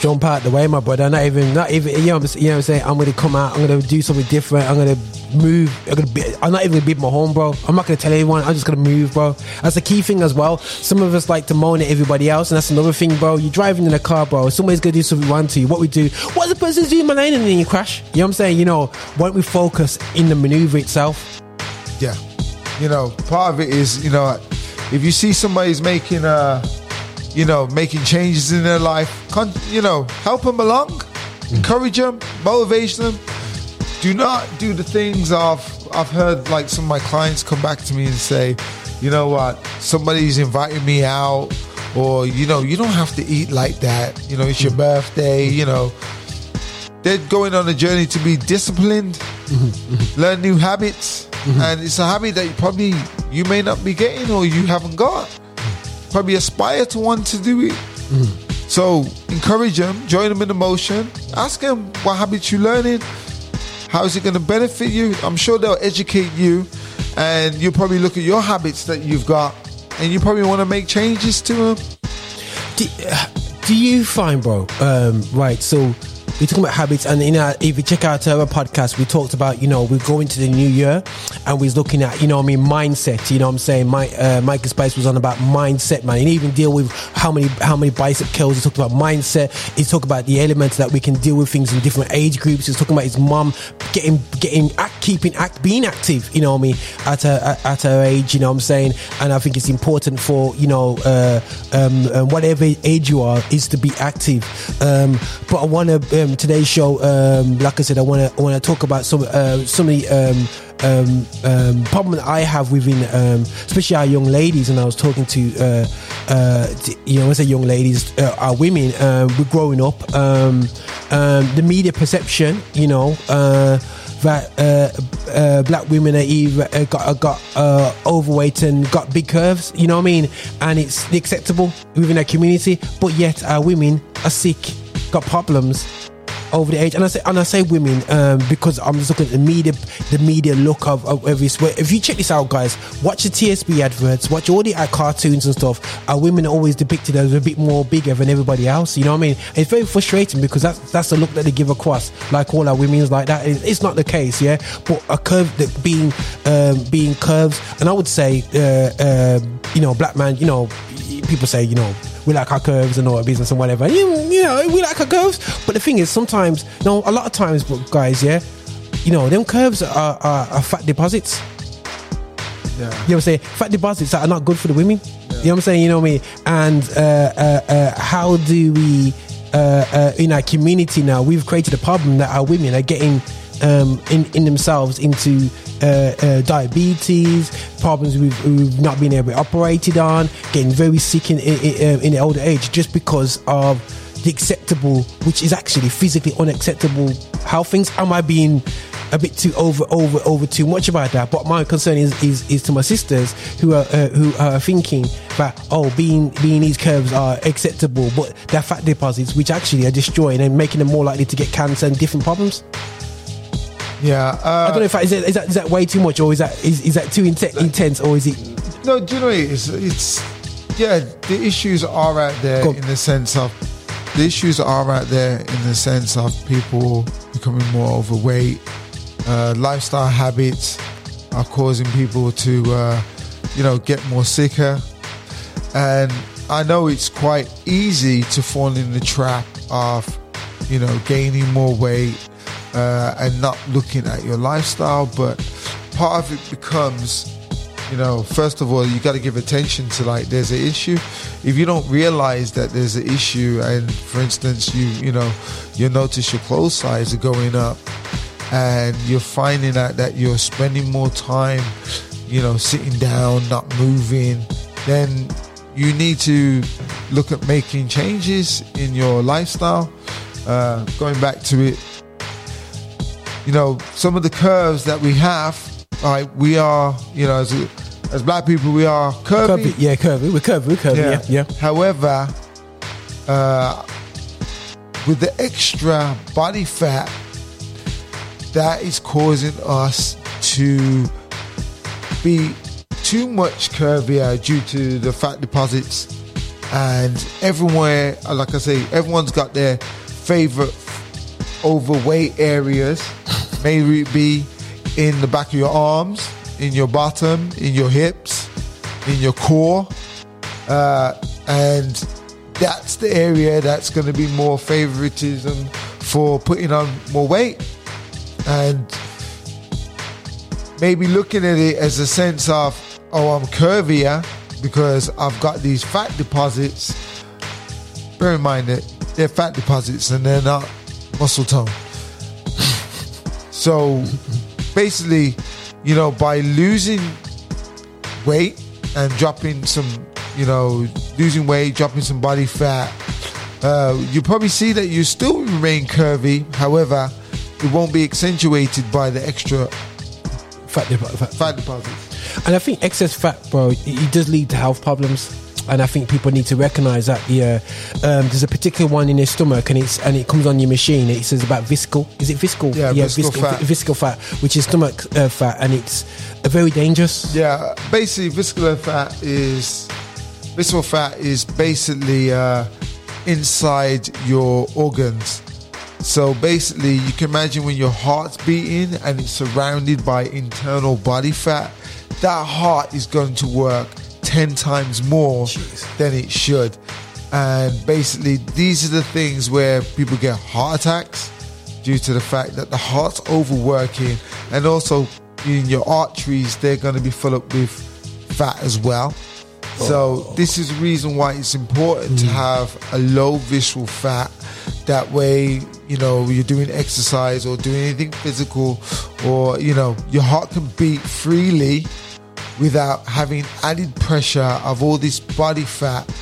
Jump out the way, my brother. Not even, not even. You know, you know what I'm saying? I'm gonna come out. I'm gonna do something different. I'm gonna move. I'm gonna be, I'm not even gonna be in my home, bro. I'm not gonna tell anyone. I'm just gonna move, bro. That's the key thing as well. Some of us like to moan at everybody else, and that's another thing, bro. You're driving in a car, bro. Somebody's gonna do something wrong to you. What we do? What the person's doing my lane, and then you crash. You know what I'm saying? You know, why don't we focus in the maneuver itself? Yeah. You know, part of it is, you know, if you see somebody's making a. You know, making changes in their life, con- you know, help them along, mm. encourage them, motivate them. Do not do the things I've I've heard, like some of my clients come back to me and say, you know what, somebody's inviting me out, or, you know, you don't have to eat like that, you know, it's your birthday, you know. They're going on a journey to be disciplined, mm-hmm. learn new habits, mm-hmm. and it's a habit that you probably, you may not be getting or you haven't got. Probably aspire to want to do it. Mm. So encourage them, join them in the motion, ask them what habits you're learning, how is it going to benefit you. I'm sure they'll educate you, and you'll probably look at your habits that you've got, and you probably want to make changes to them. Do, do you find, bro? Um, right, so we're talking about habits, and in our, if you check out our podcast, we talked about, you know, we're going to the new year and we're looking at, you know what I mean, mindset, you know what I'm saying? My, uh, Mikey Spice was on about mindset, man. And even deal with how many how many bicep kills. He talked about mindset. He talked about the elements that we can deal with things in different age groups. He's talking about his mum getting, getting act, keeping act, being active, you know what I mean, at her, at her age, you know what I'm saying? And I think it's important for, you know, uh, um, whatever age you are, is to be active. Um, but I want to... Um, today's show, um, like I said, I want to I want to talk about some uh, some of the um, um, um, problem that I have within, um, especially our young ladies. And I was talking to, uh, uh, to you know, when I say young ladies, uh, our women. Uh, we're growing up. Um, um, the media perception, you know. Uh, That uh, uh, black women are either uh, got got uh, overweight and got big curves, you know what I mean, and it's acceptable within our community. But yet our women are sick, got problems over the age. And I say and I say women um, because I'm just looking at the media, the media look of, of every swear. If you check this out, guys, watch the T S B adverts, watch all the uh, cartoons and stuff. Our women are always depicted as a bit more bigger than everybody else. You know what I mean? And it's very frustrating because that's that's the look that they give across. Like all our women's like that. It's, it's not the case, yeah. But a curve that being um, being curves, and I would say, uh, uh, you know, black man, you know, people say, you know, we like our curves and all our business and whatever. You, you know, we like our curves. But the thing is, sometimes, you know, a lot of times, guys, yeah, you know, them curves are, are, are fat deposits. Yeah. You know what I'm saying? Fat deposits that are not good for the women. Yeah. You know what I'm saying? You know what I mean? And uh, uh, uh, how do we, uh, uh, in our community now, we've created a problem that our women are getting um, in, in themselves into uh, uh, diabetes, problems we've, we've not been able to be operated on, getting very sick in, in, in the older age just because of the acceptable, which is actually physically unacceptable, how things. Am I being a bit too over over over too much about that? But my concern is is, is to my sisters who are uh, who are thinking that, oh, being being these curves are acceptable, but they're fat deposits which actually are destroying and making them more likely to get cancer and different problems. Yeah, uh, I don't know if I, is, that, is that is that way too much, or is that is, is that too inten- intense, or is it? No, do you know what it is? It's yeah, the issues are out there in the sense of the issues are out there in the sense of people becoming more overweight. Uh, lifestyle habits are causing people to, uh, you know, get more sicker. And I know it's quite easy to fall in the trap of, you know, gaining more weight. uh, and not looking at your lifestyle. But part of it becomes, you know, first of all, you got to give attention to, like, there's an issue. If you don't realize that there's an issue, and for instance, you you know, you notice your clothes size are going up, and you're finding out that you're spending more time, you know, sitting down, not moving, then you need to look at making changes in your lifestyle. Uh, going back to it, you know, some of the curves that we have, like, we are, you know, as as black people, we are curvy. curvy yeah, curvy. We're curvy. We're curvy. Yeah. yeah, yeah. However, uh, with the extra body fat, that is causing us to be too much curvier due to the fat deposits. And everywhere, like I say, everyone's got their favorite overweight areas. Maybe it be in the back of your arms, in your bottom, in your hips, in your core. Uh, and that's the area that's going to be more favoritism for putting on more weight. And maybe looking at it as a sense of, oh, I'm curvier because I've got these fat deposits. Bear in mind that they're fat deposits and they're not muscle tone. So basically, you know, by losing weight and dropping some, you know, losing weight, dropping some body fat, uh, you probably see that you still remain curvy. However, it won't be accentuated by the extra fat, dep- fat, fat deposits. And I think excess fat, bro, it, it does lead to health problems. And I think people need to recognise that. Yeah, um, there's a particular one in your stomach, and it's and it comes on your machine. It says about viscal. Is it viscal? Yeah, yeah viscal, viscal fat. V- viscal fat, which is stomach uh, fat, and it's uh, very dangerous. Yeah, basically, viscal fat is visceral fat is basically uh, inside your organs. So basically, you can imagine when your heart's beating and it's surrounded by internal body fat, that heart is going to work ten times more Jeez. than it should. And basically, these are the things where people get heart attacks due to the fact that the heart's overworking. And also, in your arteries, they're going to be full up with fat as well. So this is the reason why it's important mm. to have a low visceral fat. That way, you know, you're doing exercise or doing anything physical, or, you know, your heart can beat freely without having added pressure of all this body fat,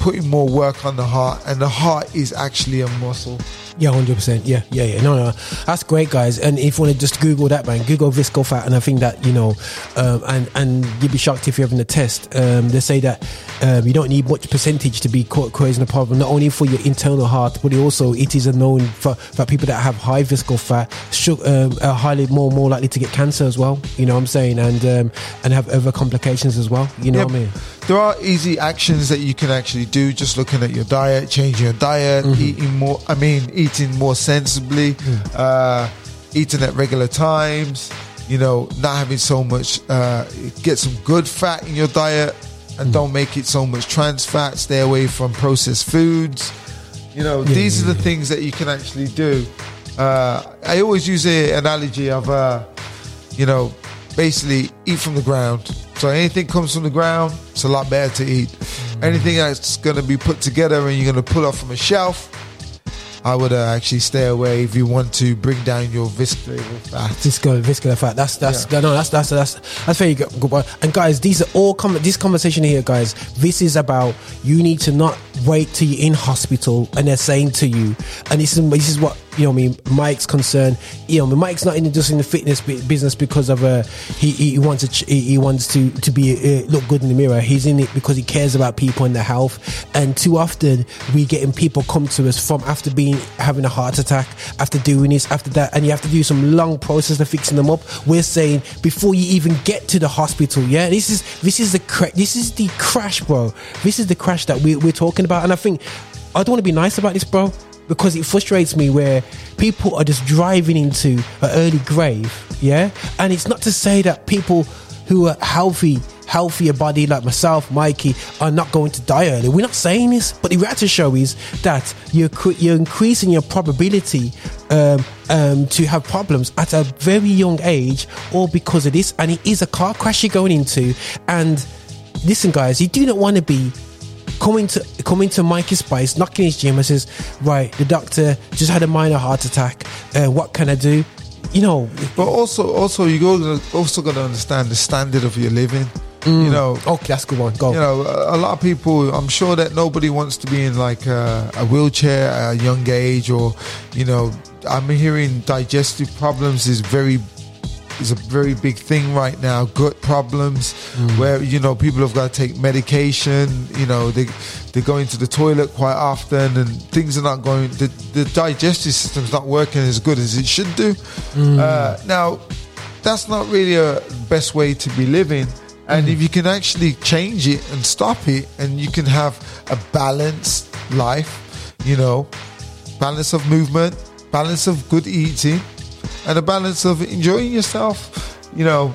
putting more work on the heart. And the heart is actually a muscle. Yeah, one hundred percent. Yeah, yeah, yeah. No, no. That's great, guys. And if you want to just Google that, man, Google visceral fat. And I think that, you know, um, and, and you'd be shocked if you're having a test. Um, they say that um, you don't need much percentage to be causing a problem, not only for your internal heart, but also it is a known for, for people that have high visceral fat um, are highly more more likely to get cancer as well. You know what I'm saying? And um, and have other complications as well. You know yep. what I mean? There are easy actions that you can actually do, just looking at your diet, changing your diet, mm-hmm. eating more, I mean, eating more sensibly, mm. uh, eating at regular times, you know, not having so much, uh, get some good fat in your diet and mm. don't make it so much trans fat, stay away from processed foods. You know, yeah, these yeah, are the yeah. things that you can actually do. Uh, I always use the analogy of, uh, you know, basically eat from the ground. So anything comes from the ground, it's a lot better to eat. Anything that's going to be put together and you're going to pull off from a shelf, I would uh, actually stay away if you want to bring down your visceral fat. Visceral, visceral fat. That's that's yeah. no, that's that's that's that's very good. And guys, these are all com- this conversation here, guys. This is about you need to not wait till you're in hospital and they're saying to you, and this is this is what. You know what I mean? Mike's concern. You know, Mike's not in just in the fitness business because of uh, he he wants to he wants to to be uh, look good in the mirror. He's in it because he cares about people and their health. And too often we getting people come to us from after being having a heart attack, after doing this, after that, and you have to do some long process of fixing them up. We're saying before you even get to the hospital, yeah, this is this is the cra- this is the crash, bro. This is the crash that we we're talking about. And I think I don't want to be nice about this, bro, because it frustrates me where people are just driving into an early grave, yeah? And it's not to say that people who are healthy healthier body like myself, Mikey, are not going to die early. We're not saying this, but the reality show is that you're, you're increasing your probability um, um, to have problems at a very young age, all because of this. And it is a car crash you're going into. And listen, guys, you do not want to be coming to coming to Mikey Spice, knocking his gym and says, right, the doctor just had a minor heart attack. Uh, what can I do? You know, but also, also you go also got to understand the standard of your living. Mm. You know, okay, that's a good one. Go. You know, a, a lot of people. I'm sure that nobody wants to be in like a, a wheelchair at a young age, or you know, I'm hearing digestive problems is very. It's a very big thing right now. Gut problems, mm. where you know people have got to take medication. You know they they're going to the toilet quite often, and things are not going. The, the digestive system's not working as good as it should do. Mm. Uh, now, that's not really a best way to be living. And mm. if you can actually change it and stop it, and you can have a balanced life, you know, balance of movement, balance of good eating. And a balance of enjoying yourself, you know,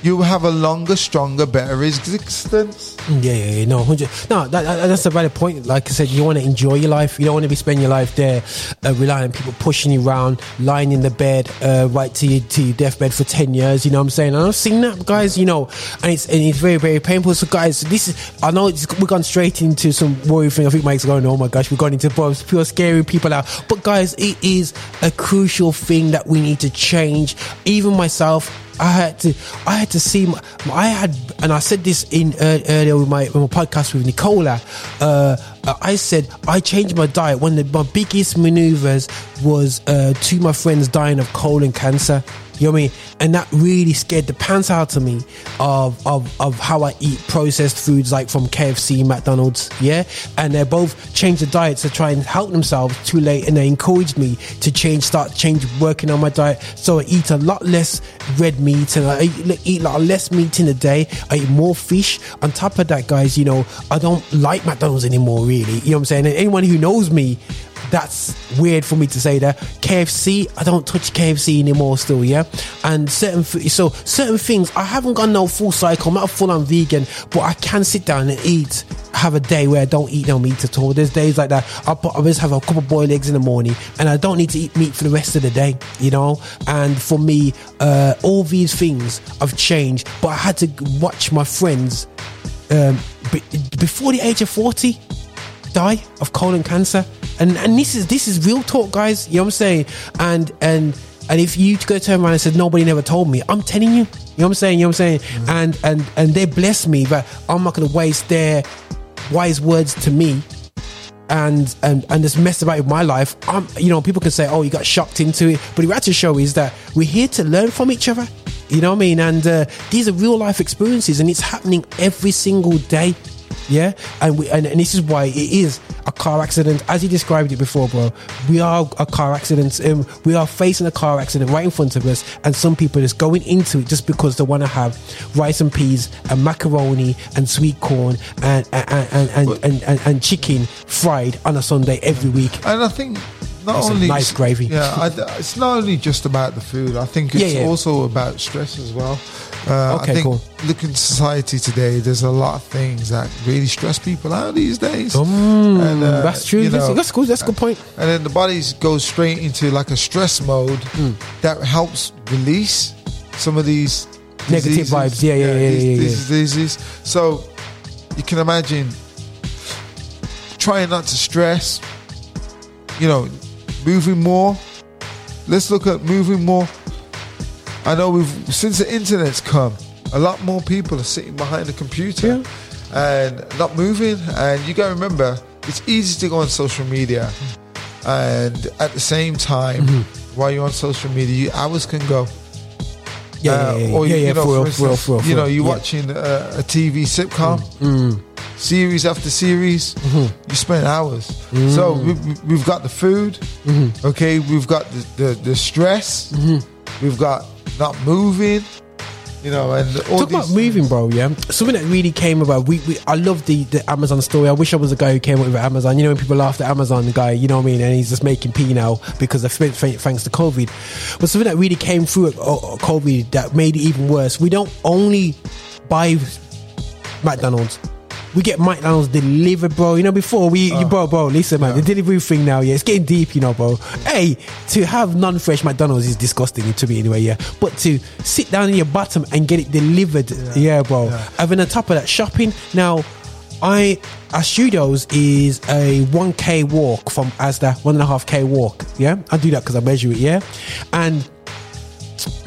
you have a longer, stronger, better existence. Yeah, yeah, yeah. No, one hundred. No, that, that, that's a valid point. Like I said, you want to enjoy your life. You don't want to be spending your life there, uh, relying on people pushing you around, lying in the bed, uh, right to your, to your deathbed for ten years. You know what I'm saying? And I've seen that, guys, you know, and it's and it's very, very painful. So, guys, this is, I know it's, we've gone straight into some worry thing. I think Mike's going, oh my gosh, we've gone into bombs, pure scaring people out. But, guys, it is a crucial thing that we need to change. Even myself, I had to, I had to see, my, I had, and I said this in uh, earlier with my, with my podcast with Nicola. Uh, I said I changed my diet. One of the, my biggest maneuvers was uh, two of my friends dying of colon cancer. You know what I mean? And that really scared the pants out of me of of of how I eat processed foods like from K F C, McDonald's, yeah? And they both changed their diets to try and help themselves too late, and they encouraged me to change, start change, working on my diet. So I eat a lot less red meat, and I eat, eat a lot less meat in a day. I eat more fish. On top of that, guys, you know, I don't like McDonald's anymore, really. You know what I'm saying? And anyone who knows me, that's weird for me to say that. K F C, I don't touch K F C anymore still, yeah? And certain th- so certain things, I haven't gone no full cycle. I'm not a full-on vegan, but I can sit down and eat, have a day where I don't eat no meat at all. There's days like that. I'll, I'll just have a couple of boiled eggs in the morning, and I don't need to eat meat for the rest of the day, you know? And for me, uh, all these things have changed, but I had to watch my friends um, b- before the age of forty die of colon cancer. And and this is this is real talk, guys. You know what I'm saying? And and and if you go turn around and say nobody never told me, I'm telling you. You know what I'm saying? You know what I'm saying? Mm-hmm. And and and they bless me, but I'm not going to waste their wise words to me and and and just mess about with my life. I'm, you know, people can say, oh, you got shocked into it, but the reality show is that we're here to learn from each other. You know what I mean? And uh, these are real life experiences, and it's happening every single day. Yeah, and we and, and this is why it is a car accident, as you described it before, bro. We are a car accident. Um, we are facing a car accident right in front of us, and some people is going into it just because they want to have rice and peas and macaroni and sweet corn and and and and, and, and, and, and chicken fried on a Sunday every week. And I think not That's only nice gravy. Yeah, I, it's not only just about the food. I think it's yeah, yeah. also about stress as well. Uh, okay, I think cool. Looking at society today, there's a lot of things that really stress people out these days. Mm, and, uh, that's true. You know, that's cool. That's a good point. And then the body goes straight into like a stress mode mm. that helps release some of these negative diseases, vibes. Yeah, yeah, yeah, yeah. These, yeah, yeah, these yeah. diseases. So you can imagine trying not to stress. You know, moving more. Let's look at moving more. I know we've since the internet's come, a lot more people are sitting behind a computer yeah. and not moving. And you gotta remember, it's easy to go on social media, and at the same time, mm-hmm. while you're on social media, you, hours can go. Yeah, uh, yeah, yeah. Or yeah, you, yeah, you know, for, for instance, real, for real, you know, you're yeah. watching a, a T V sitcom, mm-hmm. series after series. Mm-hmm. You spend hours. Mm-hmm. So we, we've got the food. Mm-hmm. Okay, we've got the the, the stress. Mm-hmm. We've got not moving, you know, and all talk these about moving, things. Bro. Yeah, something that really came about. We, we I love the, the Amazon story. I wish I was the guy who came up with Amazon. You know, when people laugh at Amazon guy, you know what I mean, and he's just making pee now because of thanks to COVID. But something that really came through at COVID that made it even worse. We don't only buy McDonald's. We get McDonald's delivered, bro. You know, before we, oh. you, bro, bro, listen, man, yeah. the delivery thing now, yeah, it's getting deep, you know, bro. Hey, to have non-fresh McDonald's is disgusting to me anyway, yeah. But to sit down in your bottom and get it delivered, yeah, yeah bro. Yeah. And then on top of that, shopping. Now, I, our studios is a one K walk from Asda, one and a half K walk, yeah. I do that because I measure it, yeah. And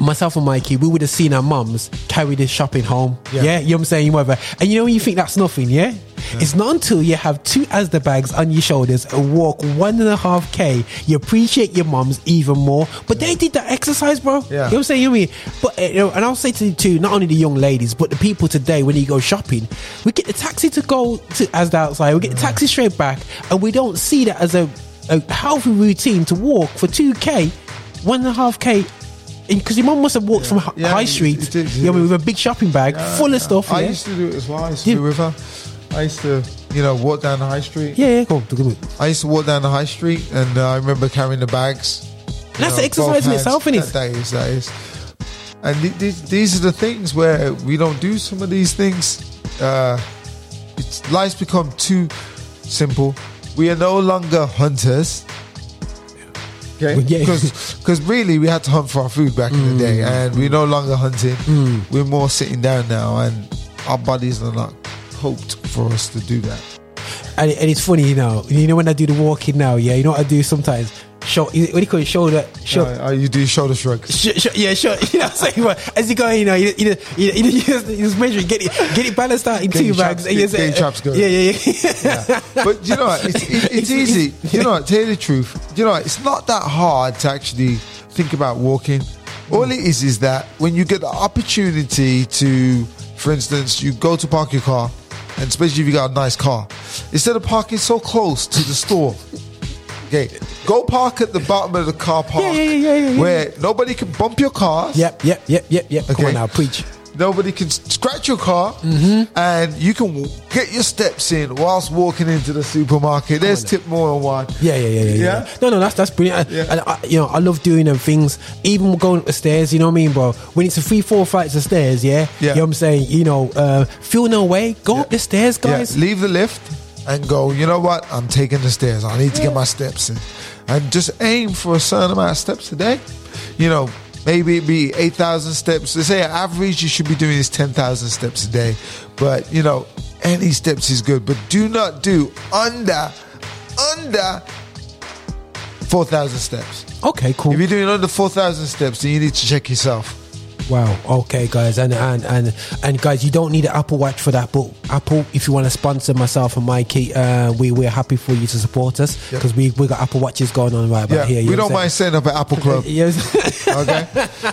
myself and Mikey, we would have seen our mums carry this shopping home, yeah. yeah, you know what I'm saying, whatever. And you know when you think that's nothing, yeah? yeah it's not until you have two Asda bags on your shoulders and walk one and a half K you appreciate your mums even more. But yeah. they did that exercise, bro. yeah. You know what I'm saying, you know what I mean? But you know, and I'll say to, to not only the young ladies but the people today, when you go shopping, we get the taxi to go to Asda outside, we get the taxi straight back, and we don't see that as a, a healthy routine to walk for two K, one and a half K. Because your mum must have walked yeah. from yeah, High Street it, it, it, you know, with a big shopping bag yeah, full of yeah. stuff. I yeah. used to do it as well. I used to yeah. do it with her. I used to, you know, walk down the high street. Yeah, yeah, go on, go on. I used to walk down the high street, and uh, I remember carrying the bags. That's know, exercise in itself, isn't it? That is, that is. And th- th- these are the things where we don't do some of these things. Uh, it's, life's become too simple. We are no longer hunters. Okay. Because yeah. really we had to hunt for our food back mm. in the day, and we're no longer hunting. Mm. We're more sitting down now, and our bodies are not hoped for us to do that. And, and it's funny, you know, you know when I do the walking now, yeah, you know what I do sometimes? Show, what do you call it? Shoulder, shoulder. Uh, you do shoulder shrugs. Sh- sh- yeah, sure. You know what I'm saying? But as you go, you know, you, you, you, you, just, you just measure it, get it, get it balanced out in get two bags. Get, get your traps going. Yeah, yeah, yeah. yeah. But you know what? It's, it, it's, it's easy. It's, you know what? Tell you the truth. You know what? It's not that hard to actually think about walking. All mm. it is is that when you get the opportunity to, for instance, you go to park your car, and especially if you got a nice car, instead of parking so close to the store, okay, go park at the bottom of the car park yeah, yeah, yeah, yeah, yeah. where nobody can bump your cars. Yep, yep, yep, yep, yep. Okay. Come on now, preach. Nobody can scratch your car, mm-hmm. and you can get your steps in whilst walking into the supermarket. Come There's on. Tip more on one. Yeah, yeah, yeah, yeah. yeah. yeah. No, no, that's that's brilliant. Yeah. And I, you know, I love doing them things. Even going up the stairs, you know what I mean, bro. When it's a three, four flights of stairs, yeah. yeah. You know what I'm saying? You know, uh, feel no way. Go yeah. up the stairs, guys. Yeah. Leave the lift. And go, you know what? I'm taking the stairs. I need to get my steps in. And just aim for a certain amount of steps a day. You know, maybe it be eight thousand steps. They say average you should be doing is ten thousand steps a day. But, you know, any steps is good. But do not do under, under four thousand steps. Okay, cool. If you're doing under four thousand steps, then you need to check yourself. Wow. Okay, guys, and and and and guys, you don't need an Apple Watch for that. But Apple, if you want to sponsor myself and Mikey, uh, we we're happy for you to support us because yep. we we got Apple Watches going on right about yeah, here. You we don't mind setting up an Apple Club. Okay,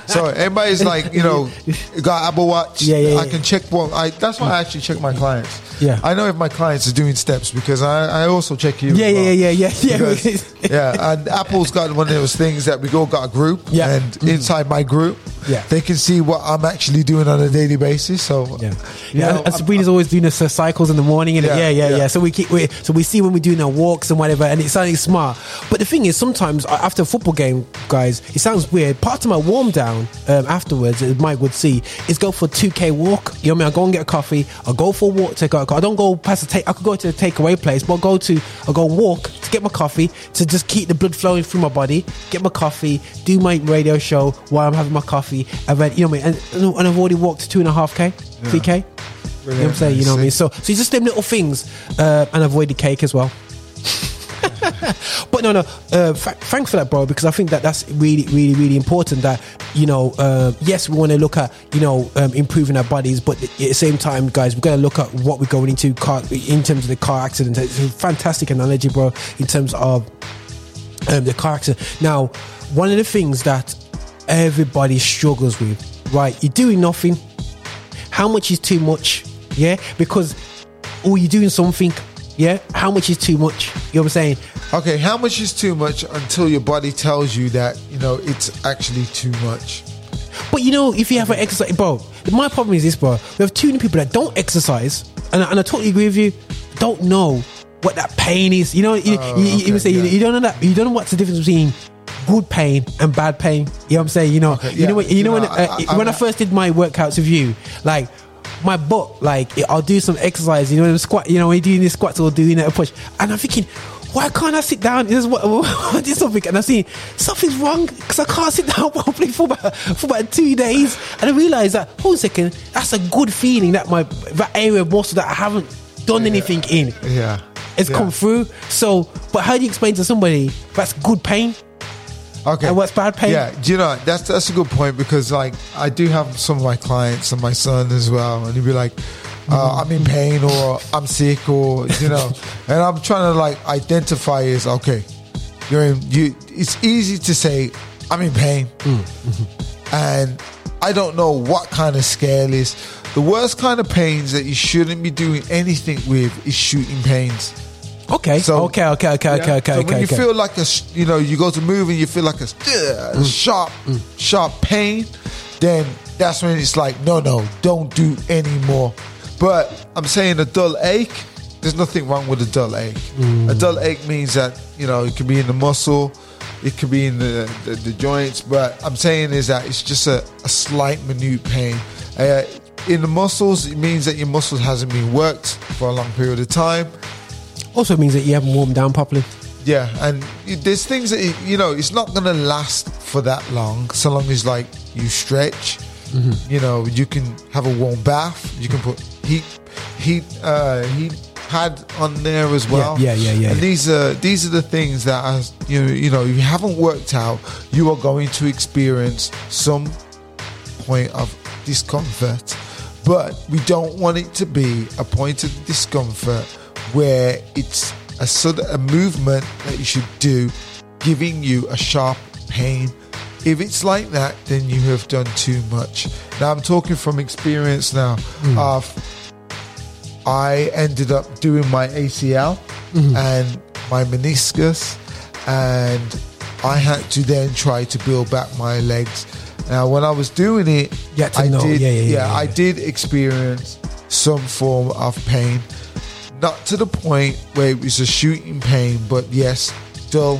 so everybody's like, you know, got Apple Watch. Yeah, yeah. I yeah. can check one. I that's why I actually check my clients. Yeah, I know if my clients are doing steps because I, I also check you. Yeah, as well. yeah, yeah, yeah, because, yeah. yeah, and Apple's got one of those things that we all got a group, yeah. and mm. inside my group, yeah, they can see what I'm actually doing on a daily basis. So yeah, yeah. Know, and Sabrina's I'm, always doing the cycles in the morning, and yeah, yeah, yeah. yeah. yeah. So we keep we, so we see when we're doing our walks and whatever, and it sounds smart. But the thing is, sometimes after a football game, guys, it sounds weird. Part of my warm down um, afterwards, as Mike would see, is go for a two K walk. You know what I mean? I go and get a coffee. I go for a walk. Take out. I don't go past the take. I could go to the takeaway place, but I go to I go walk to get my coffee to just keep the blood flowing through my body. Get my coffee. Do my radio show while I'm having my coffee. I've read, you know what I mean? And, and I've already walked two and a half K, three K. You know what I'm saying? You know what I mean? So, so just them little things, uh, and avoid the cake as well. But no, no, uh, fa- thanks for that, bro, because I think that that's really, really, really important that, you know, uh, yes, we want to look at, you know, um, improving our bodies, but at the same time, guys, we've got to look at what we're going into car, in terms of the car accident. It's a fantastic analogy, bro, in terms of um, the car accident. Now, one of the things that everybody struggles with, right? You're doing nothing. How much is too much? Yeah, because or you're doing something. Yeah, how much is too much? You know what I'm saying? Okay, how much is too much until your body tells you that, you know, it's actually too much. But you know, if you have an exercise, bro, my problem is this, bro. We have too many people that don't exercise, and I, and I totally agree with you. Don't know what that pain is. You know, you, oh, you, you, okay, you, say, yeah. you, you don't know that. You don't know what's the difference between good pain and bad pain. You know what I'm saying? You know, okay, yeah. you know, you, you know, know when I, I, uh, I, I, when I first did my workouts with you, like. my butt, like I'll do some exercise, you know, squat, you know, when you're doing the squats or doing a push, and I'm thinking, why can't I sit down? This what I did something, and I'm seeing something's wrong because I can't sit down properly for about, for about two days, and I realised that hold a second, that's a good feeling that my that area of muscle that I haven't done yeah. anything in, yeah, it's yeah. come through. So, but how do you explain to somebody that's good pain? Okay. And what's bad pain? Yeah, do you know, that's that's a good point, because like I do have some of my clients and my son as well, and he'd be like, uh, I'm in pain, or I'm sick, or you know, and I'm trying to like identify is okay, you're in you. It's easy to say I'm in pain, mm-hmm. and I don't know what kind of scale is. The worst kind of pains that you shouldn't be doing anything with is shooting pains. Okay. So, okay. Okay. Okay. Yeah. Okay. Okay. So when okay, you okay. feel like a, you know, you go to move and you feel like a mm. sharp, mm. sharp pain, then that's when it's like, no, no, don't do anymore. But I'm saying a dull ache. There's nothing wrong with a dull ache. Mm. A dull ache means that you know it can be in the muscle, it can be in the the, the joints. But I'm saying is that it's just a, a slight, minute pain. Uh, in the muscles, it means that your muscle hasn't been worked for a long period of time. Also means that you haven't warmed down properly. Yeah, and there's things that, you know, it's not going to last for that long, so long as, like, you stretch, mm-hmm. you know, you can have a warm bath, you can put heat heat, uh, heat pad on there as well. Yeah, yeah, yeah. yeah and yeah. These, are, these are the things that, are, you, know, you know, if you haven't worked out, you are going to experience some point of discomfort, but we don't want it to be a point of discomfort where it's a sort of a movement that you should do, giving you a sharp pain. If it's like that, then you have done too much. Now I'm talking from experience. Now, mm. uh, I ended up doing my A C L mm-hmm. and my meniscus, and I had to then try to build back my legs. Now, when I was doing it, I know. did, yeah, yeah, yeah, yeah, yeah, I did experience some form of pain. Not to the point where it was a shooting pain, but yes, dull,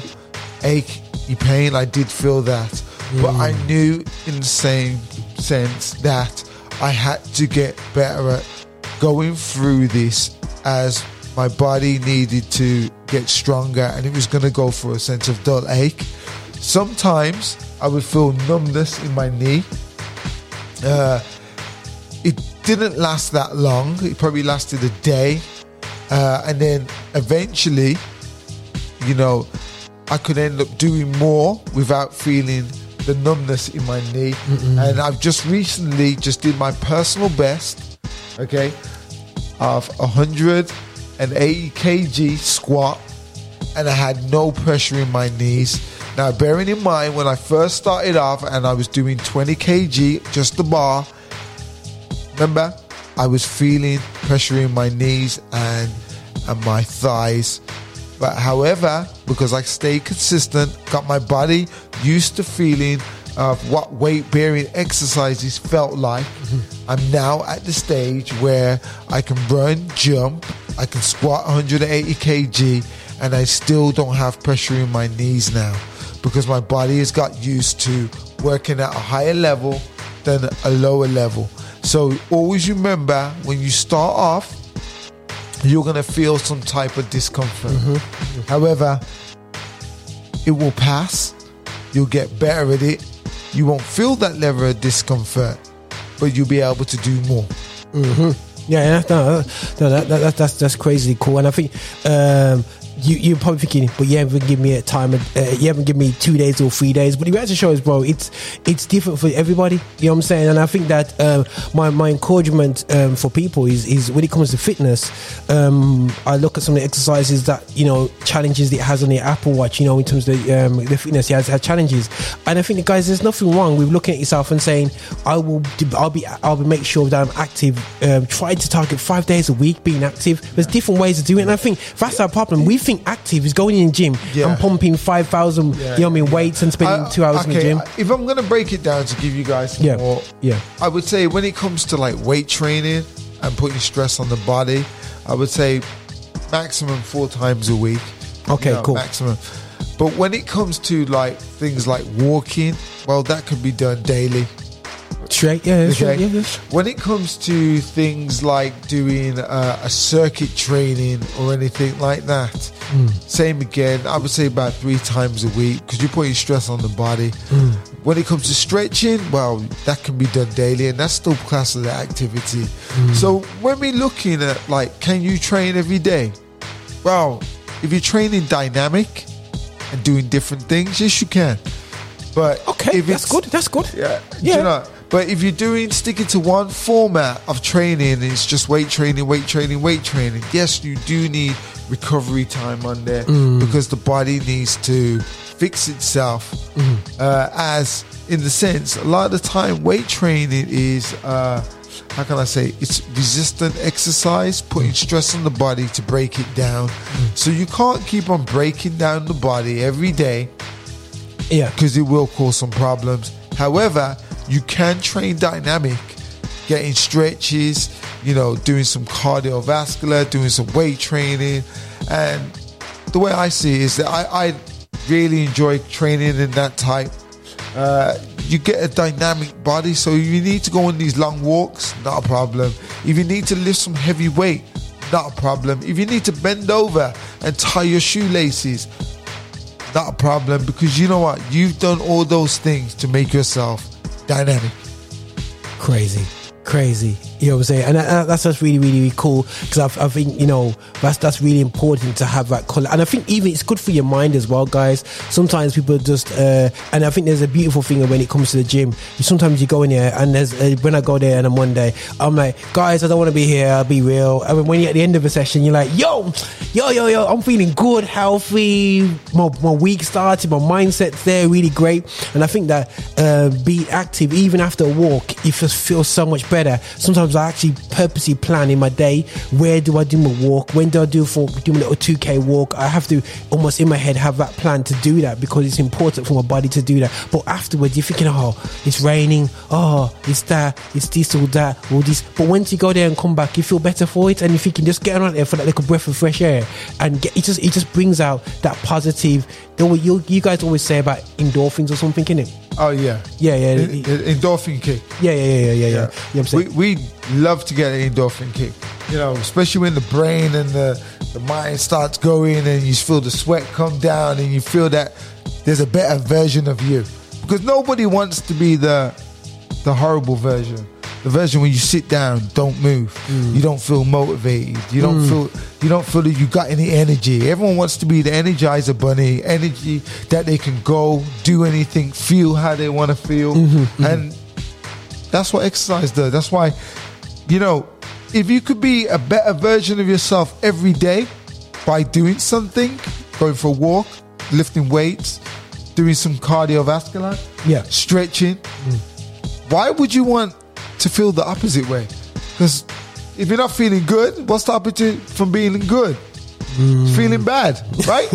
achy pain. I did feel that. Mm. But I knew in the same sense that I had to get better at going through this as my body needed to get stronger, and it was going to go for a sense of dull ache. Sometimes I would feel numbness in my knee. Uh, it didn't last that long. It probably lasted a day. Uh, and then eventually, you know, I could end up doing more without feeling the numbness in my knee. Mm-mm. And I've just recently just did my personal best, okay, of one hundred eighty kilogram squat, and I had no pressure in my knees. Now, bearing in mind, when I first started off and I was doing twenty kilogram, just the bar, remember? I was feeling pressure in my knees and and my thighs. But however, because I stayed consistent, got my body used to feeling of what weight-bearing exercises felt like, mm-hmm. I'm now at the stage where I can run, jump, I can squat one hundred eighty kilogram, and I still don't have pressure in my knees now because my body has got used to working at a higher level than a lower level. So always remember, when you start off, you're going to feel some type of discomfort. Mm-hmm. However, it will pass. You'll get better at it. You won't feel that level of discomfort, but you'll be able to do more. Mm-hmm. Yeah, yeah. No, no, that, that, that, that's, that's crazy cool. And I think... Um, You, you're probably thinking, but you haven't given me a time, uh, you haven't given me two days or three days. But the reality shows, bro, it's it's different for everybody. You know what I'm saying? And I think that um, my my encouragement um, for people is is when it comes to fitness, um, I look at some of the exercises that, you know, challenges that it has on the Apple Watch. You know, in terms of the, um, the fitness, it has had challenges. And I think, guys, there's nothing wrong with looking at yourself and saying, I will, I'll be, I'll be make sure that I'm active. Um, try to target five days a week being active. There's different ways to do it, and I think that's our problem. We think active is going in the gym yeah. and pumping five thousand yeah, you know what I mean, weights and spending I, two hours okay, in the gym. If I'm going to break it down to give you guys some yeah, more, yeah. I would say when it comes to like weight training and putting stress on the body, I would say maximum four times a week. Okay, you know, cool. Maximum. But when it comes to like things like walking, well, that could be done daily. Straight, yeah, okay. straight, yeah, yeah. When it comes to things like doing uh, a circuit training or anything like that, mm. same again, I would say about three times a week because you're putting stress on the body. Mm. When it comes to stretching, well, that can be done daily and that's still classed as an activity. Mm. So when we're looking at, like, can you train every day? Well, if you're training dynamic and doing different things, yes, you can. But okay, if that's good, that's good. Yeah, yeah. You know, but if you're doing, sticking to one format of training, and it's just weight training, weight training, weight training, yes, you do need recovery time on there mm. because the body needs to fix itself. Mm. Uh, as in the sense, a lot of the time, weight training is, uh, how can I say, it's resistant exercise, putting stress on the body to break it down. Mm. So you can't keep on breaking down the body every day. Yeah, because it will cause some problems. However, you can train dynamic, getting stretches, you know, doing some cardiovascular, doing some weight training. And the way I see it is that I, I really enjoy training in that type. Uh, you get a dynamic body, so if you need to go on these long walks, not a problem. If you need to lift some heavy weight, not a problem. If you need to bend over and tie your shoelaces, not a problem, because you know what, you've done all those things to make yourself dynamic. Crazy, crazy. You know what I'm saying? And that, that's just really, really, really cool, because I, I think, you know, that's that's really important to have that color. And I think even it's good for your mind as well, guys. Sometimes people just uh, and I think there's a beautiful thing when it comes to the gym. Sometimes you go in there and there's uh, when I go there on a Monday, I'm like, guys, I don't want to be here. I'll be real. And when you're at the end of a session, you're like, yo, yo, yo, yo, I'm feeling good, healthy. My, my week started. My mindset's there, really great. And I think that uh, being active, even after a walk, you just feel so much better. Sometimes I actually purposely plan in my day, where do I do my walk, when do I do for do my little two K walk. I have to almost in my head have that plan to do that, because it's important for my body to do that. But afterwards you're thinking, oh, it's raining, oh, it's that, it's this or that or this. But once you go there and come back, you feel better for it, and you're thinking, just get around there for that little breath of fresh air and get, it just it just brings out that positive. You, you guys always say about endorphins or something, innit? Oh yeah, yeah, yeah. En- endorphin kick. Yeah, yeah, yeah, yeah, yeah. yeah. yeah. You know what I'm we we love to get an endorphin kick. You know, especially when the brain and the the mind starts going, and you feel the sweat come down, and you feel that there's a better version of you. Because nobody wants to be the the horrible version. The version when you sit down, don't move, mm. you don't feel motivated, you don't mm. feel you don't feel that you got any energy. Everyone wants to be the Energizer Bunny, energy that they can go do anything, feel how they want to feel, mm-hmm, and mm-hmm. that's what exercise does. That's why, you know, if you could be a better version of yourself every day by doing something, going for a walk, lifting weights, doing some cardiovascular, yeah, stretching. Mm. Why would you want to feel the opposite way? Because if you're not feeling good, what's the opposite from being good? Mm. Feeling bad, right?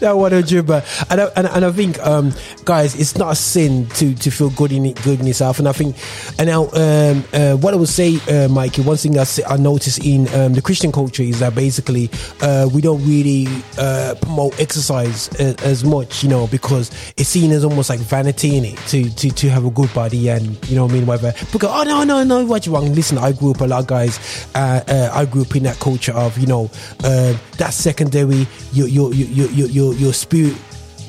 That one a dribber. And I, and, and I think, um, guys, it's not a sin to, to feel good in good in yourself. And I think, and now, um, uh, what I would say, uh, Mikey, one thing I, see, I notice in um, the Christian culture is that basically uh, we don't really uh, promote exercise as, as much, you know, because it's seen as almost like vanity in it to, to, to have a good body and, you know what I mean, whatever. Because, oh, no, no, no, what's wrong? Listen, I grew up, a lot of guys, uh, uh, I grew up in that culture of, you know, uh, that's secondary, you, you, you, Your, your your your spirit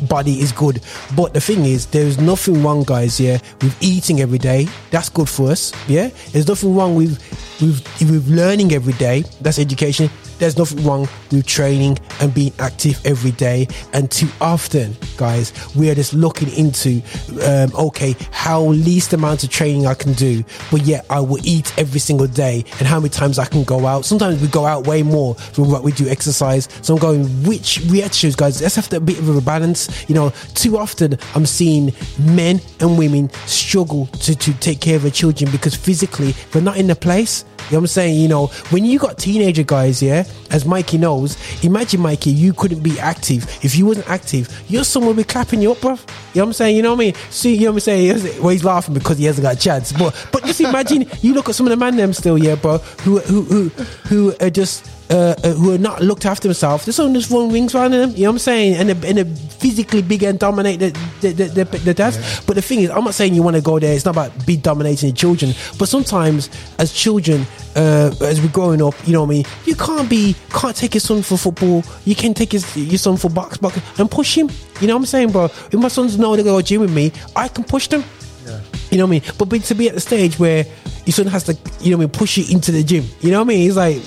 body is good. But the thing is, there's nothing wrong, guys, yeah, with eating every day. That's good for us, yeah. There's nothing wrong with with with learning every day. That's education. There's nothing wrong with training and being active every day. And too often, guys, we are just looking into, um, okay, how least amount of training I can do, but yet I will eat every single day, and how many times I can go out. Sometimes we go out way more than what we do exercise. So I'm going, which reactions, guys? Let's have a bit of a balance. You know, too often I'm seeing men and women struggle to, to take care of their children because physically they're not in the place. You know what I'm saying? You know, when you got teenager guys, yeah, as Mikey knows, imagine, Mikey, you couldn't be active. If you wasn't active, your son would be clapping you up, bruv. You know what I'm saying? You know what I mean? See, you know what I'm saying? Well, he's laughing because he hasn't got a chance. But, but just imagine, you look at some of the man them still, yeah, bro, who, who, who, who are just... uh, uh, who are not looked after themselves, there's someone just throwing wings around them, you know what I'm saying? And they're, and they're physically bigger and dominate the, the, the, the, the dads. Yeah. But the thing is, I'm not saying you want to go there, it's not about be dominating your children, but sometimes as children, uh, as we're growing up, you know what I mean, you can't be, can't take your son for football, you can take his, your son for box, box and push him, you know what I'm saying, bro? If my sons know they're going to go gym with me, I can push them. Yeah. You know what I mean? But to be at the stage where your son has to, you know what I mean, push you into the gym, you know what I mean? It's like,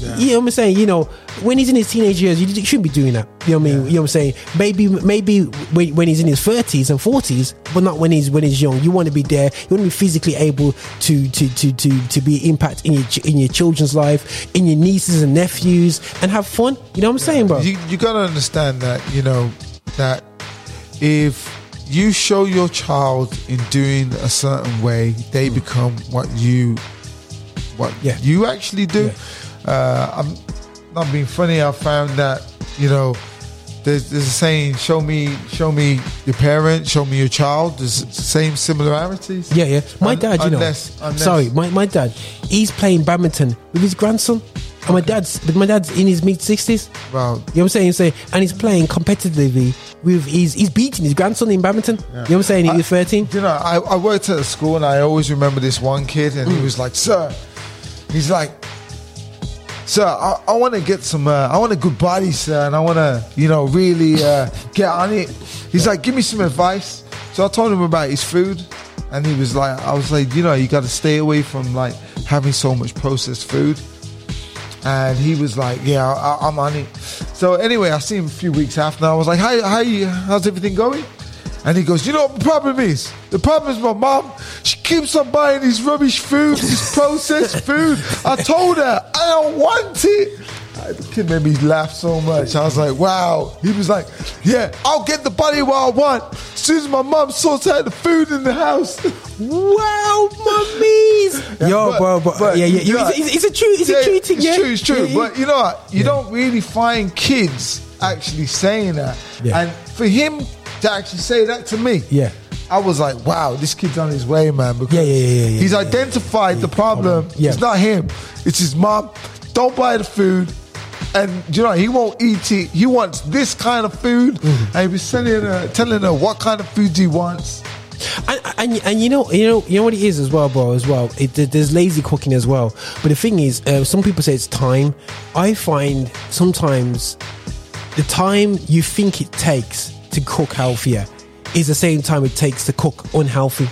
yeah. You know what I'm saying? You know, when he's in his teenage years, you shouldn't be doing that. You know what I mean? Yeah. You know what I'm saying? Maybe, maybe when, when he's in his thirties and forties, but not when he's when he's young. You want to be there. You want to be physically able to to to to to be impact in your in your children's life, in your nieces and nephews, and have fun. You know what I'm yeah. saying, bro? You, you gotta understand that. You know that if you show your child in doing a certain way, they mm. become what you what yeah. you actually do. Yeah. Uh, I'm not being funny. I found that, you know, there's, there's a saying, show me show me your parent, show me your child. There's the same similarities. Yeah, yeah. My Un- dad, you unless, know. Unless, sorry, my, my dad, he's playing badminton with his grandson. And my dad's, but my dad's in his mid sixties. Wow. You know what I'm saying? You say, and he's playing competitively with his, he's beating his grandson in badminton. Yeah. You know what I'm saying? He's thirteen. You know, I, I worked at a school, and I always remember this one kid, and mm. he was like, "Sir," he's like, "Sir, I, I want to get some, uh, I want a good body, sir, and I want to, you know, really uh, get on it." He's yeah. like, "Give me some advice." So I told him about his food. And he was like, I was like, you know, you got to stay away from like having so much processed food. And he was like, "Yeah, I, I'm on it." So anyway, I see him a few weeks after, and I was like, "How, how you? How's everything going?" And he goes, "You know what the problem is? The problem is my mom. She keeps on buying this rubbish food, this processed food. I told her I don't want it." The kid made me laugh so much. I was like, "Wow." He was like, "Yeah, I'll get the body what I want as soon as my mum sorts out the food in the house." Wow, mummies. Yeah, yo, but, bro, but, but yeah, yeah, you know, it's, it's a true, it's yeah, a true thing. It's yeah? true, it's true. Yeah, yeah. But you know what? You yeah. don't really find kids actually saying that. Yeah. And for him to actually say that to me, yeah, I was like, "Wow, this kid's on his way, man." Because yeah, yeah, yeah, yeah, he's yeah, identified yeah, the problem. Yeah. It's not him. It's his mum. Don't buy the food. And you know, he won't eat it. He wants this kind of food. Mm-hmm. And he was telling her, telling her what kind of food he wants. And, and and you know you know you know what it is as well, bro. As well, it, there's lazy cooking as well. But the thing is, uh, some people say it's time. I find sometimes the time you think it takes to cook healthier is the same time it takes to cook unhealthy.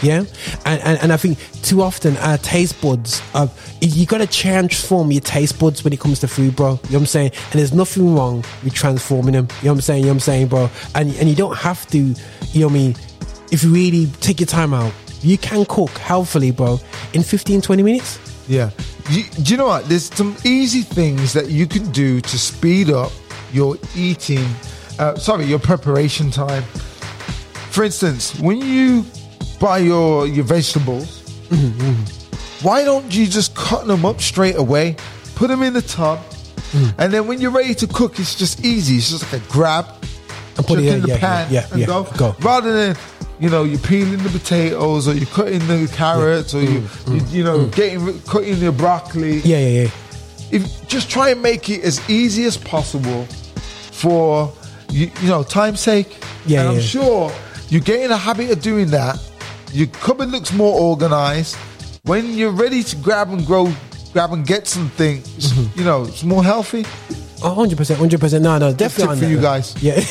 Yeah, and, and and I think too often our taste buds are, you gotta transform your taste buds when it comes to food, bro. You know what I'm saying? And there's nothing wrong with transforming them. You know what I'm saying? You know what I'm saying, bro? And and you don't have to. You know what I mean? If you really take your time out, you can cook healthily, bro, in fifteen, twenty minutes. Yeah. You, do you know what? There's some easy things that you can do to speed up your eating. Uh, sorry, your preparation time. For instance, when you buy your, your vegetables, mm-hmm, mm-hmm. why don't you just cut them up straight away, put them in the tub, mm. and then when you're ready to cook, it's just easy. It's just like a grab and put it in yeah, the yeah, pan yeah, yeah, and yeah, go. go. Rather than, you know, you're peeling the potatoes, or you're cutting the carrots, yeah. or you, mm, you, mm, you know, mm. getting cutting the broccoli. Yeah, yeah, yeah. If, just try and make it as easy as possible for, you, you know, time's sake. Yeah, and yeah, I'm sure you get in a habit of doing that. Your cupboard looks more organised. When you're ready to grab and grow, grab and get something, mm-hmm. you know, it's more healthy. Oh, one hundred percent, one hundred percent. No, no, definitely for that, you man. Guys. Yeah.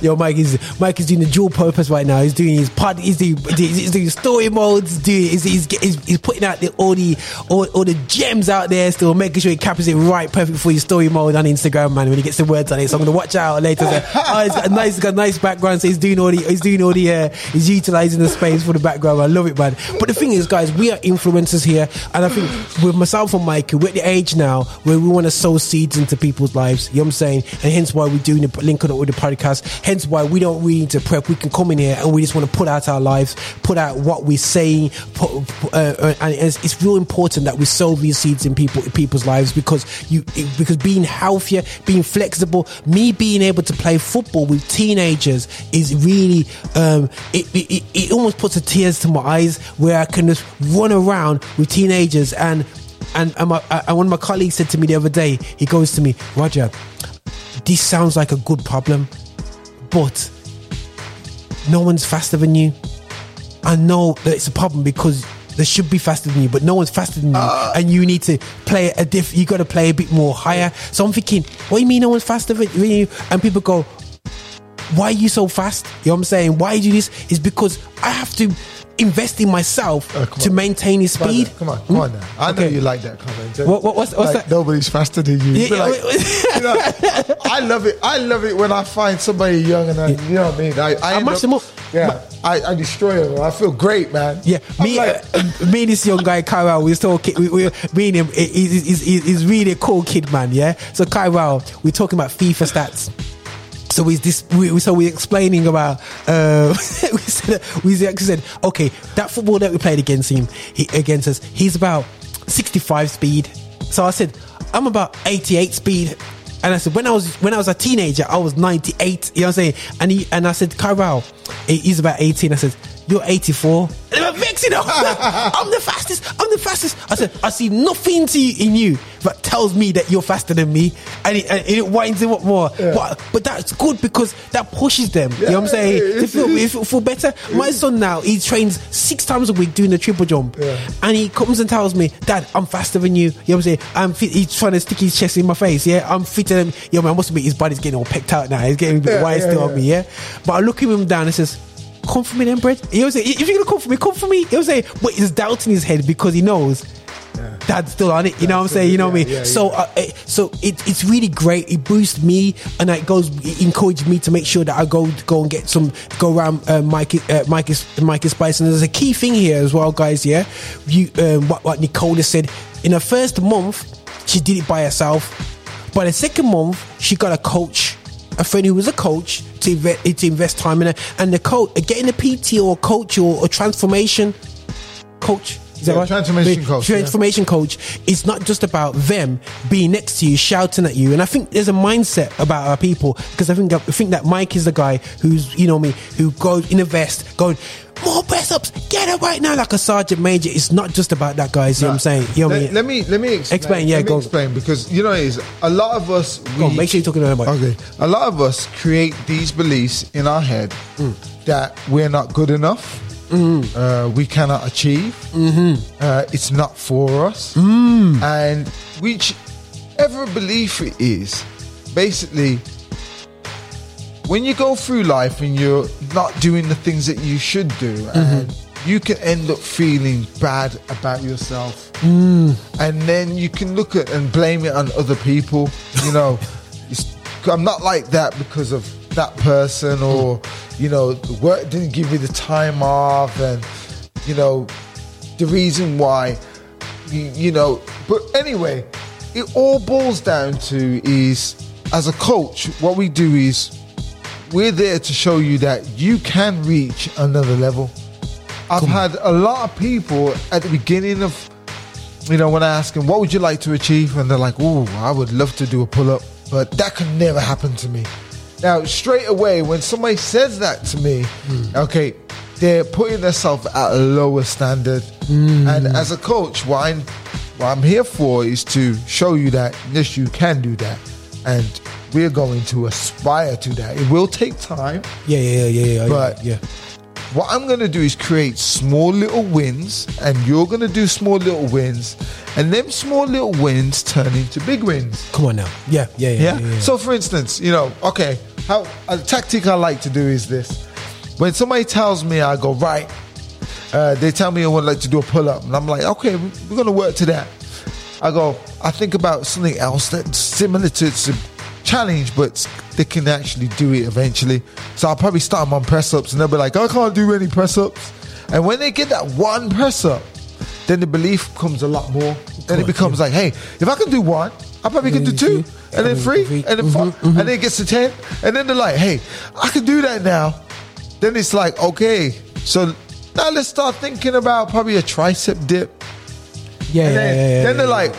Yo, Mike is Mike is doing the dual purpose right now. He's doing his pod. He's doing, he's doing story modes. Doing, he's, he's, he's, he's putting out the, all the all, all the gems out there. Still making sure he captures it right, perfect for his story mode on Instagram, man. When he gets the words on it, so I'm gonna watch out later. So, oh, he's got a nice, got a nice background. So he's doing all the, he's doing all the, uh, he's utilising the space for the background. I love it, man. But the thing is, guys, we are influencers here, and I think with myself and Mike, we're at the age now now where we want to sow seeds into people's lives, you know what I'm saying? And hence why we do the link on the podcast, hence why we don't really need to prep. We can come in here and we just want to put out our lives, put out what we're saying, put, uh, and it's, it's real important that we sow these seeds in people in people's lives, because you because being healthier, being flexible, me being able to play football with teenagers is really um, it, it, it almost puts the tears to my eyes where I can just run around with teenagers. And And, and, my, and one of my colleagues said to me the other day, he goes to me, Roger, this sounds like a good problem, but no one's faster than you. I know that it's a problem because they should be faster than you, but no one's faster than you, uh, and you need to play a diff. You got to play a bit more higher. So I'm thinking, what do you mean no one's faster than you? And people go, why are you so fast? You know what I'm saying? Why do this? It's because I have to invest in myself oh, to on. maintain his speed. Come on, come on now. I okay. know you like that comment. What, what, what's, what's like, that? Nobody's faster than you. Yeah, like, you know, I love it. I love it when I find somebody young and I, yeah. you know what I mean. I, I, I mash them up. Yeah, I, I destroy him. I feel great, man. Yeah, me, like, uh, me and this young guy, Kyrell, we was talking. We, we, me and him, he's, he's, he's really a cool kid, man. Yeah. So Kyrell, we're talking about FIFA stats. So we this we so we're explaining about uh, we said we actually said okay, that football that we played against him he, against us, he's about sixty-five speed. So I said I'm about eighty-eight speed, and I said when I was when I was a teenager I was ninety-eight. You know what I'm saying? And he and I said Kyrell, he's about eighteen. I said you're eighty-four. And I'm vexing. I'm, like, I'm the fastest. I'm the fastest. I said I see nothing to you, in you that tells me that you're faster than me, and it, and it winds him up more. Yeah. But, but that's good because that pushes them. Yeah, you know what I'm saying? They feel, they feel better. My son now, he trains six times a week doing the triple jump, yeah. and he comes and tells me, "Dad, I'm faster than you." You know what I'm saying? I'm fit. He's trying to stick his chest in my face. Yeah, I'm fitter than him. Yeah, man, I must admit his body's getting all pecked out now. He's getting a bit yeah, wide yeah, still yeah. on me. Yeah, but I look at him down and says, come for me then, bread. You know what I'm saying? If you're gonna come for me, come for me. You know what I'm saying? But he's doubting his head because he knows yeah. Dad's still on it. You know what I'm saying? You know yeah, what I mean? Yeah, so, yeah. I, so it, it's really great. It boosts me, and it goes, it encourages me to make sure that I go go and get some, go around uh, Mikey, uh, Mikey, Mikey Spice. And there's a key thing here as well, guys. Yeah, you um, what, what Nicola said in her first month, she did it by herself. By the second month, she got a coach, a friend who was a coach, to invest, to invest time in it. And the coach, getting a P T or a coach or a transformation coach, is that yeah, right? Transformation coach. Transformation yeah. coach. It's not just about them being next to you, shouting at you. And I think there's a mindset about our people, because I think I think that Mike is the guy who's, you know me, who goes in a vest, going, more press ups, get it right now, like a sergeant major. It's not just about that, guys. You no. know what I'm saying? You know let, what I mean? Let me let me explain. explain yeah, let me go explain on. Because you know, is a lot of us. We, go on, make sure you're talking to everybody. Okay. A lot of us create these beliefs in our head mm. that we're not good enough. Mm-hmm. Uh, we cannot achieve. Mm-hmm. Uh, it's not for us. Mm. And whichever belief it is, basically, when you go through life and you're not doing the things that you should do, mm-hmm. and you can end up feeling bad about yourself. Mm. And then you can look at and blame it on other people. You know, it's, I'm not like that because of that person, or you know, the work didn't give me the time off, and you know, the reason why you, you know, but anyway, it all boils down to is, as a coach, what we do is we're there to show you that you can reach another level. I've had a lot of people at the beginning of, you know, when I ask them what would you like to achieve, and they're like, oh, I would love to do a pull up, but that can never happen to me. Now, straight away, when somebody says that to me, mm. okay, they're putting themselves at a lower standard. Mm. And as a coach, what I'm, what I'm here for is to show you that, yes, you can do that. And we're going to aspire to that. It will take time. Yeah, yeah, yeah, yeah. But yeah, yeah. what I'm going to do is create small little wins, and you're going to do small little wins, and them small little wins turn into big wins. Come on now. Yeah, yeah, yeah. yeah? yeah, yeah, yeah. So, for instance, you know, okay, How, a tactic I like to do is this. When somebody tells me, I go, right, uh, they tell me I would like to do a pull-up, and I'm like, okay, we're going to work to that. I go, I think about something else that's similar to it's a challenge, but they can actually do it eventually. So I'll probably start them on press-ups, and they'll be like, I can't do any press-ups. And when they get that one press-up, then the belief comes a lot more. And it becomes like, hey, if I can do one, I probably can do two, and then three, and then four, and then it gets to ten. And then they're like, hey, I can do that now. Then it's like, okay, so now let's start thinking about probably a tricep dip. Yeah, and then, yeah, yeah, yeah, then they're like,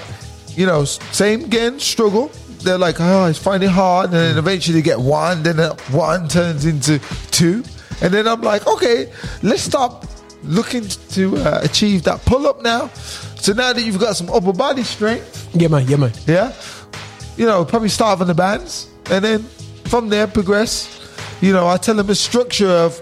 you know, same again, struggle. They're like, oh, it's finding hard. And then eventually get one, then one turns into two. And then I'm like, okay, let's stop looking to uh, achieve that pull-up now. So now that you've got some upper body strength. Yeah, man, yeah, man. Yeah. You know, probably start on the bands. And then from there, progress. You know, I tell them a structure of,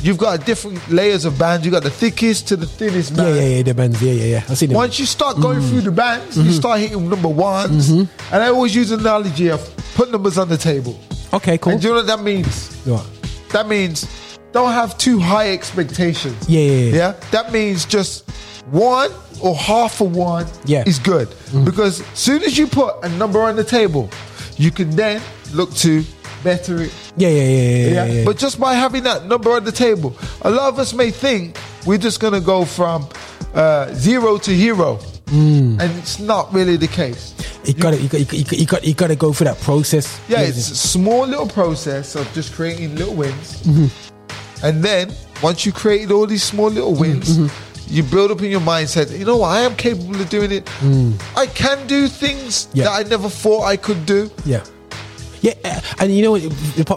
you've got different layers of bands. You've got the thickest to the thinnest band. Yeah, yeah, yeah, the bands. Yeah, yeah, yeah. I see them. Once you start going mm. through the bands, mm-hmm. you start hitting number ones. Mm-hmm. And I always use the analogy of put numbers on the table. Okay, cool. And do you know what that means? What? That means don't have too high expectations. Yeah, yeah, yeah. Yeah? That means just one or half a one yeah. is good. Mm-hmm. Because as soon as you put a number on the table, you can then look to better it. Yeah yeah yeah, yeah, yeah, yeah, yeah. But just by having that number on the table, a lot of us may think we're just going to go from uh, zero to hero, mm. and it's not really the case. You got to you got you got you got you got to go through that process. Yeah, yeah, it's a small little process of just creating little wins, mm-hmm. and then once you create all these small little wins, mm-hmm. you build up in your mindset. You know what? I am capable of doing it. Mm. I can do things yeah. that I never thought I could do. Yeah. Yeah, and you know what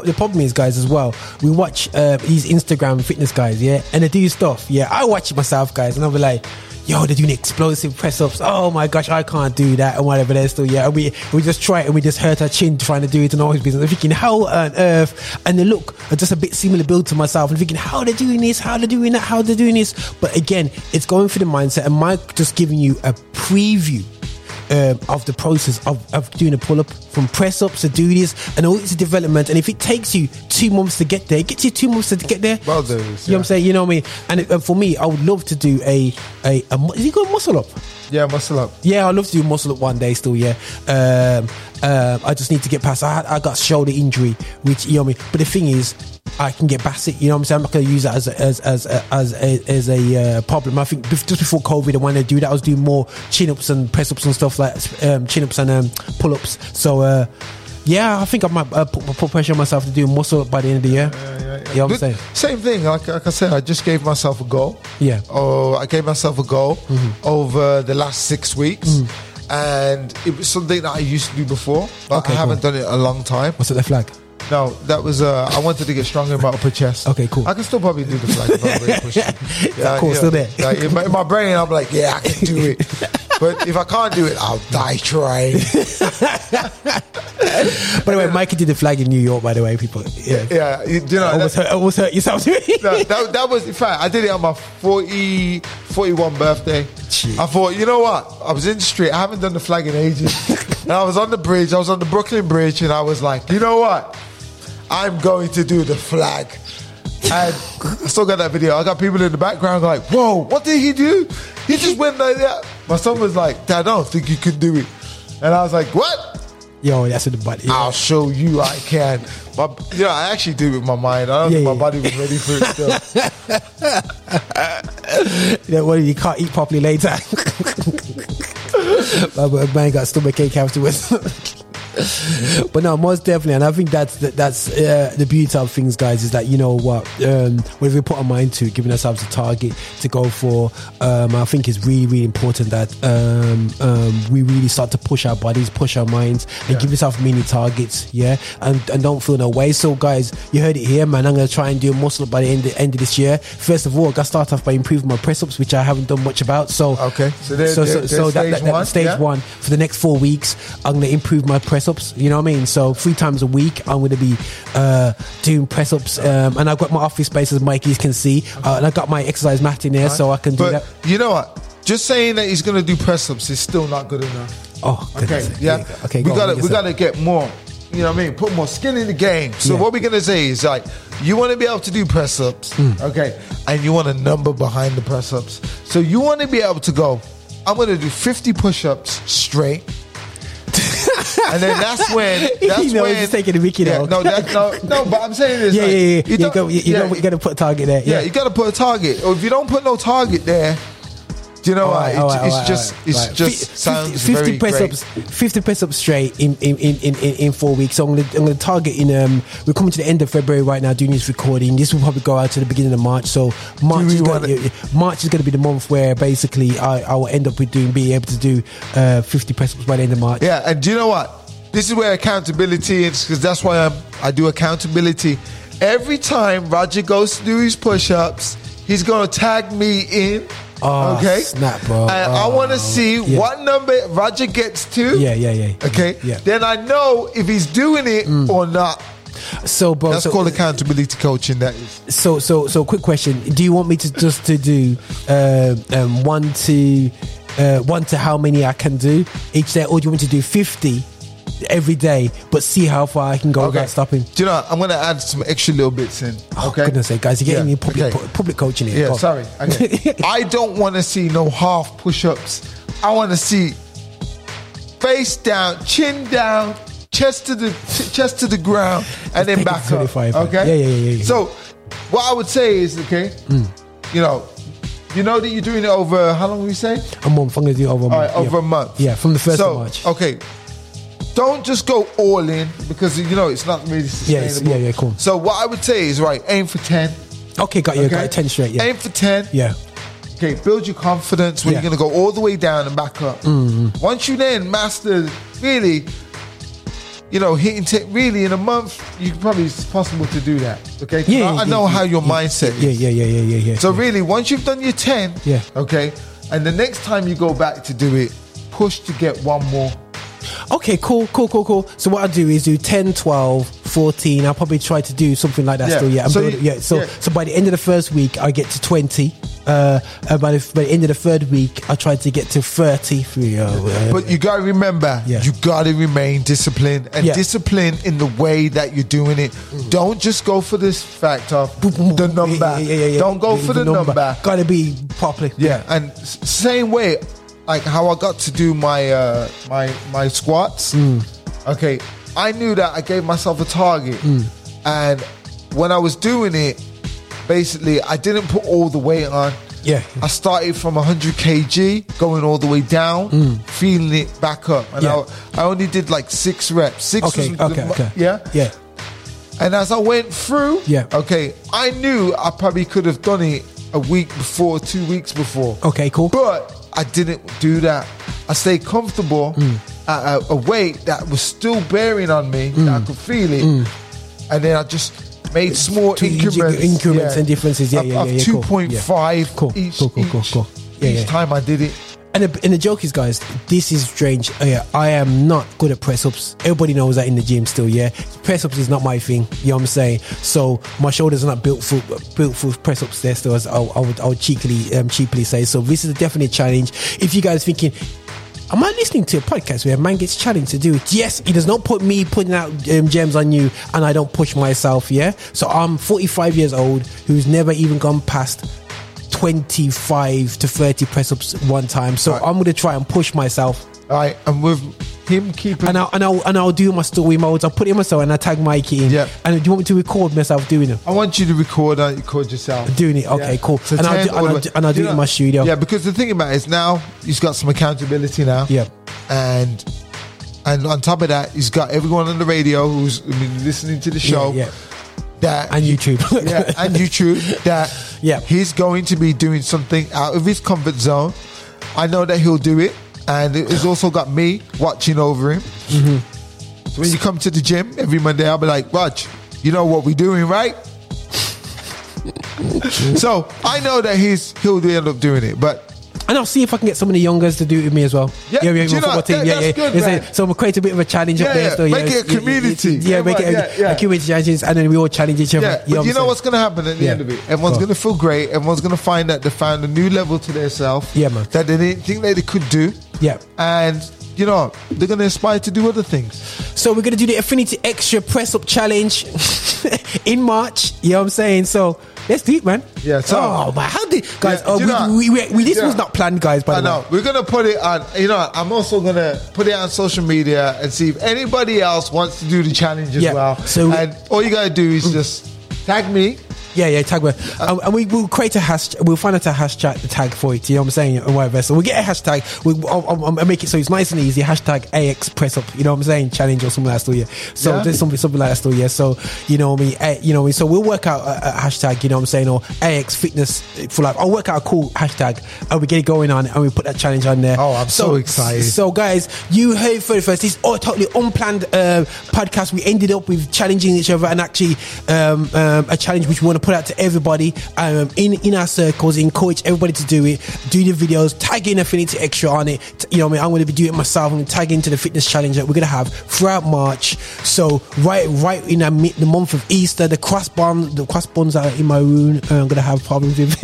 the problem is, guys, as well, we watch uh, these Instagram fitness guys, yeah, and they do stuff, yeah, I watch it myself, guys, and I'll be like, yo, they're doing explosive press-ups, oh my gosh, I can't do that, and whatever, they're still, yeah, and we, we just try it, and we just hurt our chin trying to do it, and all his business, I'm thinking, how on earth, and they look just a bit similar build to myself, and thinking, how they're doing this, how they're doing that, how they're doing this, but again, it's going for the mindset, and Mike just giving you a preview Um, of the process of, of doing a pull-up, from press-ups to do this, and all its development. And if it takes you two months to get there, it gets you two months to get there. Well, there is, yeah. You know what I'm saying? You know what I mean? And, it, and for me, I would love to do a a, a is it called muscle up? Yeah, muscle up. Yeah, I'd love to do muscle up one day still. Yeah, um, um, I just need to get past. I had, I got shoulder injury, which you know what I mean. But the thing is, I can get past it. You know what I'm saying? I'm not going to use that as a, as as a, as a, as a uh, problem. I think just before COVID, I wanted to do that. I was doing more chin ups and press ups and stuff like um, chin ups and um, pull ups. So uh, yeah, I think I might uh, put, put pressure on myself to do muscle up by the end of the year. Yeah, yeah, yeah, yeah. You know what the, I'm saying? Same thing. Like, like I said, I just gave myself a goal. Yeah. Oh, I gave myself a goal mm-hmm. over the last six weeks. Mm. And it was something that I used to do before, but okay, I haven't cool. done it a long time. What's it, the flag? No, that was uh, I wanted to get stronger in my upper chest. Okay, cool. I can still probably do the flag if I'm really pushing. Yeah, cool, yeah, still there. Like in, my, in my brain, I'm like, yeah, I can do it. But if I can't do it, I'll die trying. By the way, Mikey did the flag in New York. By the way, people. Yeah, yeah. You know, almost hurt, almost hurt yourself. No, that, that was in fact. I did it on my forty, forty-first birthday. Gee. I thought, you know what? I was in the street. I haven't done the flag in ages. And I was on the bridge. I was on the Brooklyn Bridge, and I was like, you know what? I'm going to do the flag. And I still got that video. I got people in the background like, whoa, what did he do? He just went like that. My son was like, Dad, I don't think you can do it. And I was like, what? Yo, that's in the body. Yeah. I'll show you I can. My, you know, I actually do it with my mind. I don't yeah, think my yeah. body was ready for it still. You know, well, you can't eat properly later. My man got stomach ache afterwards. But no, most definitely, and I think that's that's uh, the beauty of things, guys, is that, you know what, um, when we put our mind to giving ourselves a target to go for, um, I think it's really, really important that um, um, we really start to push our bodies, push our minds, and yeah. give yourself mini targets, yeah, and, and don't feel no way. So guys, you heard it here, man. I'm going to try and do a muscle up by the end, the end of this year. First of all, I got to start off by improving my press ups, which I haven't done much about. So okay, so, there, so, there, so, there's so stage that, that, that one, stage yeah. one for the next four weeks, I'm going to improve my press ups, you know what I mean? So three times a week I'm going to be uh, doing press ups, um, and I've got my office space, as Mikey's can see, uh, and I've got my exercise mat in there, right. So I can do but that. You know what? Just saying that he's going to do press ups is still not good enough. Oh, goodness. Okay, yeah, go. Okay. We go got we got to get more. You know what I mean? Put more skin in the game. So yeah. what we're going to say is like, you want to be able to do press ups, mm. okay, and you want a number behind the press ups. So you want to be able to go, I'm going to do fifty push ups straight. And then that's when that's you know, when he's taking the Mickey yeah, though. No, that, no, no. But I'm saying this. Yeah, like, yeah, yeah. You, yeah, you, go, you, yeah. Know, you gotta put a target there. Yeah, yeah, you gotta put a target. Or if you don't put no target there, Do you know right, what? It, right, it's right, just, right, it's right. just F- sounds fifty press ups, fifty press ups straight in in, in, in in four weeks. So I'm gonna, I'm gonna target in. Um, we're coming to the end of February right now doing this recording. This will probably go out to the beginning of March. So March is gonna, March is going to be the month where basically I, I will end up with doing being able to do uh, fifty press ups by the end of March. Yeah, and do you know what? This is where accountability is, because that's why I'm, I do accountability. Every time Roger goes to do his push-ups, he's going to tag me in. Oh, okay, snap, bro. And oh, I want to see yeah. what number Roger gets to. Yeah, yeah, yeah. Okay, yeah. Then I know if he's doing it mm. or not. So, bro, that's so, called accountability coaching. That is. So, so, so, quick question: do you want me to just to do uh, um, one to uh, one to how many I can do each day, or do you want me to do fifty? Every day, but see how far I can go okay. without stopping. Do you know what? I'm going to add some extra little bits in. Oh, okay, goodness sake, guys, you're getting yeah. me public, okay. pu- public coaching here. Yeah, God. sorry. Okay. I don't want to see no half push-ups. I want to see face down, chin down, chest to the ch- chest to the ground, and Just then back up. Okay. Yeah, yeah, yeah, yeah. So, what I would say is, okay, mm. you know. You know that you're doing it over how long? Did we say a month. I'm going to do it over a month. All right, over yeah. a month. Yeah, from the first so, of March. Okay. Don't just go all in, because, you know, it's not really sustainable. Yeah, yeah, yeah, cool. So what I would say is, right, aim for ten. Okay, got you, okay? got you, ten straight, yeah. Aim for ten. Yeah. Okay, build your confidence when yeah. you're going to go all the way down and back up. Mm-hmm. Once you then master, really, you know, hitting ten, really in a month, you probably, it's possible to do that, okay? Yeah, I, yeah, I know yeah, how your yeah, mindset yeah, is. Yeah, yeah, yeah, yeah, yeah. So yeah. really, once you've done your ten, yeah. okay, and the next time you go back to do it, push to get one more. Okay, cool, cool, cool, cool. So what I do is do ten, twelve, fourteen. I'll probably try to do something like that yeah. still, yeah. I'm so, building, yeah, so, yeah. so by the end of the first week, I get to twenty. Uh, and by, the, by the end of the third week, I try to get to thirty-three. Oh, yeah. But you got to remember, yeah. you got to remain disciplined, and yeah. disciplined in the way that you're doing it. Mm. Don't just go for this fact of the number. Yeah, yeah, yeah, yeah. Don't go yeah, for the, the number. number. Got to be properly. Yeah, and same way. Like how I got to do my uh, my my squats. Mm. Okay, I knew that I gave myself a target, mm. and when I was doing it, basically I didn't put all the weight on. Yeah, I started from one hundred kilograms, going all the way down, mm. feeling it back up, and yeah. I, I only did like six reps. Six. Okay. Was okay, the, okay. Yeah. Yeah. And as I went through, yeah. Okay, I knew I probably could have done it a week before, two weeks before. Okay. Cool. But I didn't do that. I stayed comfortable mm. at a, a weight that was still bearing on me, mm. that I could feel it. Mm. And then I just made small two, increments. Increments yeah. and differences, yeah, of, yeah, yeah. yeah two point five cool. yeah. cool. each, cool, cool, cool, cool. Yeah, each yeah. time I did it. And the, and the joke is, guys, this is strange. Oh, yeah, I am not good at press-ups. Everybody knows that in the gym still, yeah? Press-ups is not my thing, you know what I'm saying? So my shoulders are not built for built for press-ups there still, as I, I would, I would cheekily, um, cheaply say. So this is a definite challenge. If you guys are thinking, am I listening to a podcast where a man gets challenged to do it? Yes, it does not put me putting out um, gems on you, and I don't push myself, yeah? So I'm forty-five years old, who's never even gone past twenty-five to thirty press-ups one time, so right. I'm going to try and push myself. All right, and with him keeping... And I'll, and I'll, and I'll do my story modes. I'll put it in myself and I tag Mikey in. Yeah. And do you want me to record myself doing it? I want you to record and record yourself. Doing it, okay, yeah. cool. So and, I'll do, and, I'll do, and I'll do, do it in my studio. Yeah, because the thing about it is now, he's got some accountability now. Yeah. And... And on top of that, he's got everyone on the radio who's been listening to the show. Yeah, yeah. That and YouTube yeah, and YouTube that yeah. he's going to be doing something out of his comfort zone. I know that he'll do it, and it's also got me watching over him. Mm-hmm. So when you come to the gym every Monday, I'll be like, Raj, you know what we're doing, right? So I know that he's he'll end up doing it, but and I'll see if I can get some of the youngers to do it with me as well. Yeah, yeah, yeah. That, yeah, yeah. Good, yeah. So we'll create a bit of a challenge yeah, up there. Yeah. So, yeah, make it a community. Yeah, yeah make it yeah, a, yeah. a community challenge, and then we all challenge each other. Yeah, you know, but you know what's going to happen at the yeah. end of it? Everyone's going to feel great. Everyone's going to find that they found a new level to themselves. Yeah, man. That they didn't think that they could do. Yeah. And... you know, they're going to aspire to do other things. So we're going to do the Affinity Extra Press-Up Challenge in March. You know what I'm saying? So let's do it, man. Yeah. So, oh, but how did... Guys, yeah, oh, do we, we, we, we, this yeah. was not planned, guys, by I the know. way. We're going to put it on... You know, I'm also going to put it on social media and see if anybody else wants to do the challenge as yeah. well. So and all you got to do is mm. just tag me. Yeah, yeah, tag word. Uh, and we will create a hashtag. We'll find out a hashtag to tag for it. You know what I'm saying? A white vessel. We'll get a hashtag. We'll I'll, I'll, I'll make it so it's nice and easy. Hashtag A X press up. You know what I'm saying? Challenge or something like that still, yeah. So yeah. there's something something like that still, yeah. So, you know what I mean? A, you know what I mean? So we'll work out a, a hashtag, you know what I'm saying? Or A X fitness for life. I'll work out a cool hashtag and we get it going on and we put that challenge on there. Oh, I'm so, so excited. So guys, you heard it first. This oh, totally unplanned uh, podcast. We ended up with challenging each other and actually um, um, a challenge which we want to put out to everybody um, in, in our circles, encourage everybody to do it, do the videos, tag in Affinity Extra on it. You know what I mean? I'm going to be doing it myself. I'm going to tag into the fitness challenge that we're going to have throughout March. So right right in the, the month of Easter, the cross buns, the cross buns are in my room and I'm going to have problems with.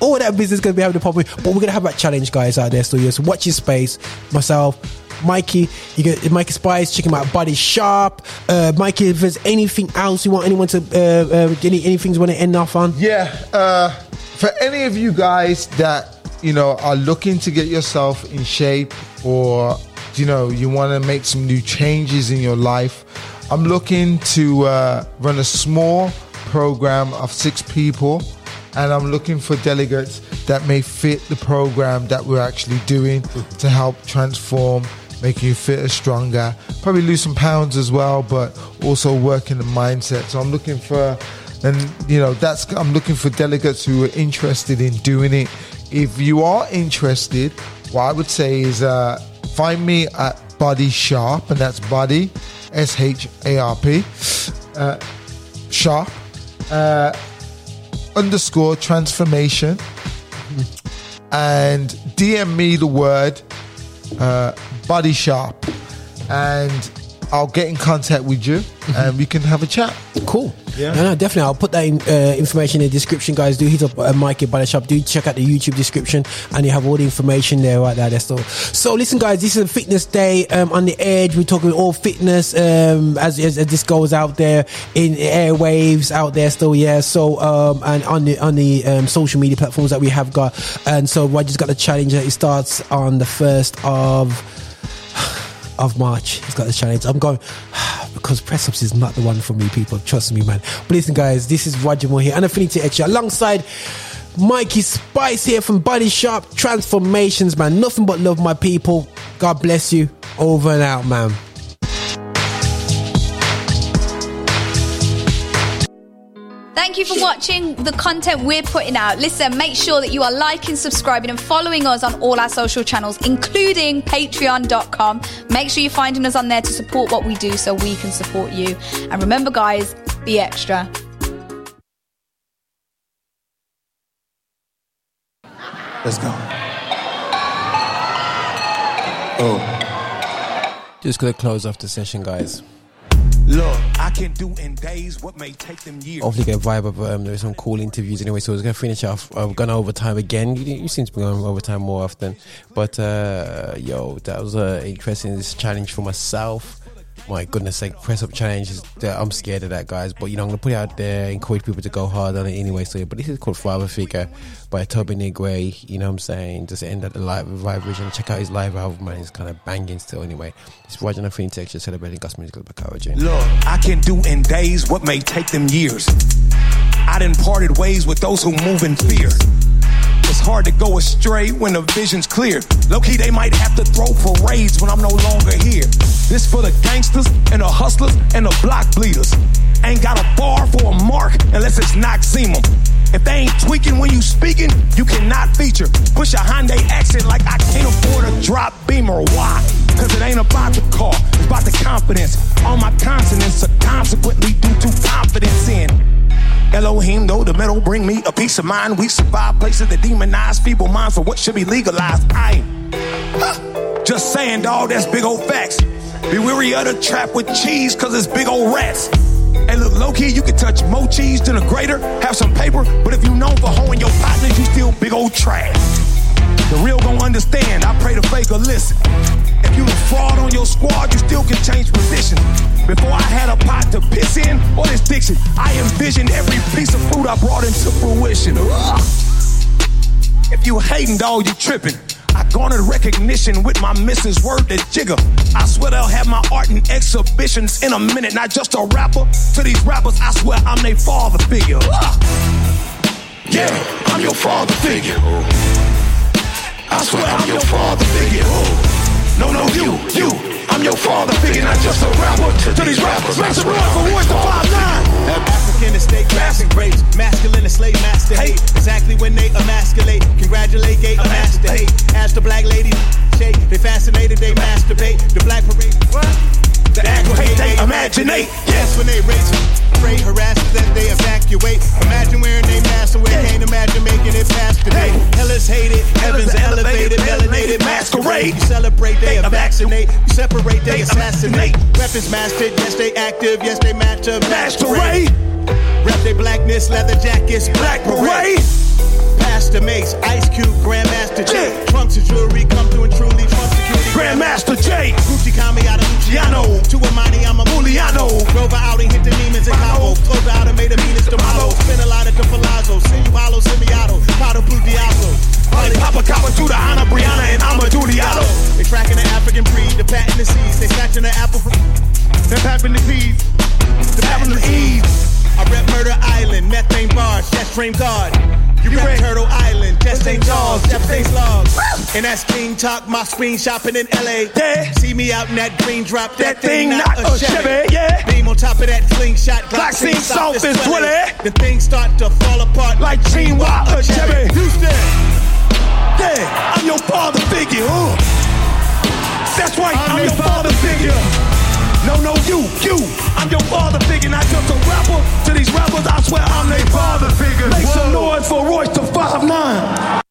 All that business is going to be having a problem with, but we're going to have that challenge, guys, out there. So yes, watch your space. Myself, Mikey, you get Mikey Spice, check him out, Body Sharp. Uh, Mikey, if there's anything else you want anyone to, uh, uh, any, anything you want to end off on? Yeah, uh, for any of you guys that, you know, are looking to get yourself in shape or, you know, you want to make some new changes in your life, I'm looking to uh, run a small program of six people. And I'm looking for delegates that may fit the program that we're actually doing to help transform, make you fitter, stronger, probably lose some pounds as well, but also work in the mindset. So I'm looking for, and you know, that's, I'm looking for delegates who are interested in doing it. If you are interested, what I would say is uh, find me at Body Sharp, and that's Body, S H A R P, uh, Sharp, uh, underscore transformation, and D M me the word uh, Body Sharp, and I'll get in contact with you and we can have a chat. Cool. Yeah. No, no, definitely. I'll put that in, uh, information in the description, guys. Do hit up uh, Mikey Body Shop. Do check out the YouTube description, and you have all the information there, right there. That's all. So, listen, guys. This is a fitness day um, on the edge. We're talking all fitness um, as, as as this goes out there in airwaves out there still, yeah. So, um, and on the on the um, social media platforms that we have got, and so Roger's got the challenge that it starts on the first of. of March. He's got the challenge. I'm going because press ups is not the one for me, people. Trust me, man. But listen, guys, this is Roger Moore here and Affinity Extra alongside Mikey Spice here from Body Sharp Transformations, man. Nothing but love, my people. God bless you. Over and out, man. Thank you for watching the content we're putting out. Listen, make sure that you are liking, subscribing and following us on all our social channels, including patreon dot com. Make sure you're finding us on there to support what we do so we can support you. And remember, guys, be extra. Let's go. Oh. Just going to close off the session, guys. Look, I can do in days what may take them years. Hopefully get a vibe of um, there's some cool interviews anyway, so I was going to finish off. I've gone over time again. You, you seem to be going over time more often. But uh, yo, that was uh, interesting. This challenge for myself. My goodness sake, press up challenges. I'm scared of that, guys. But you know, I'm going to put it out there, encourage people to go hard on it anyway. So, yeah, but this is called Father Figure by Tobe Nwigwe. You know what I'm saying? Just end at the live vibration. Check out his live album, man. It's kind of banging still, anyway. It's Roger and Fintexture celebrating gospel musical by Kyra. Look, I can do in days what may take them years. I done parted ways with those who move in fear. It's hard to go astray when the vision's clear. Low-key, they might have to throw parades when I'm no longer here. This for the gangsters and the hustlers and the block bleeders. Ain't got a bar for a mark unless it's Noxemum. If they ain't tweaking when you speaking, you cannot feature. Push a Hyundai accent like I can't afford a drop Beamer. Why? Cause it ain't about the car, it's about the confidence. All my consonants are consequently due to confidence in Elohim, though the metal bring me a peace of mind. We survive places that demonize feeble minds for what should be legalized. I ain't huh, just saying, dog, that's big old facts. Be weary of the trap with cheese, cause it's big old rats. Hey, look, low-key, you can touch more cheese than a grater, have some paper, but if you known for hoeing your partners, you still big old trash. The real gon' understand, I pray the faker listen. If you the fraud on your squad, you still can change positions. Before I had a pot to piss in or this diction, I envisioned every piece of food I brought into fruition. Ugh. If you hating, dog, you tripping. I garnered recognition with my missus, word to jigger. I swear they'll have my art in exhibitions in a minute. Not just a rapper, to these rappers I swear I'm their father figure. Yeah, I'm your father figure. I swear I'm your father figure. No, no, you, you, I'm your father figure. Not just a rapper, to these rappers I swear I'm your father figure. African estate, classic race, masculine and slave master hate. Exactly when they emasculate, congratulate, gay, master hate. As the black lady shake, they fascinated, they masturbate. The black parade, what? The aggregate, they imaginate. Yes, when they race, pray, harass, that they evacuate. Imagine wearing they mask away, can't imagine making it past today. Hell is hated, heaven's elevated, melanated masquerade. You celebrate, they vaccinate. You separate, they assassinate. Weapons mastered, yes, they active, yes, they match up. Masquerade. Rep they blackness, leather jackets, black parade. Pastor Mace, Ice Cube, Grandmaster J. Yeah. Trunks of jewelry come through and truly trunk security. Grandmaster J. Gucci Kami out of Luciano. To Amani, I'm a Muliano. Rover out and hit the demons in Cabo. Clover out and made a Venus to Malo. Spin a lot at the Palazzo. Sinualo, Semiato. Pato Blue Diablo. Holly, Papa Kappa, to the Anna Brianna, and I'm a Dudialo. They tracking the African breed, the patent the seeds. They snatching the apple from. They're papping the seeds. They're papping the seeds. I rep Murder Island, methane bars, that's Dream God. You, you rep Turtle Island, just ain't Jaws, just ain't Logs. And that's King Talk, my screen shopping in L A. Yeah. See me out in that green drop, that, that thing, thing not, not a Chevy. Chevy. Yeah. Beam on top of that fling shot, Glock scene soft is twilly. The things start to fall apart like Gene Watt a Chevy. Houston, yeah, I'm your father figure. Ooh. That's right, I'm, I'm your father, father figure. figure. No, no, you, you, I'm your father figure. Not just a rapper, to these rappers I swear I'm their father figure. Make some noise for Royce the five nine.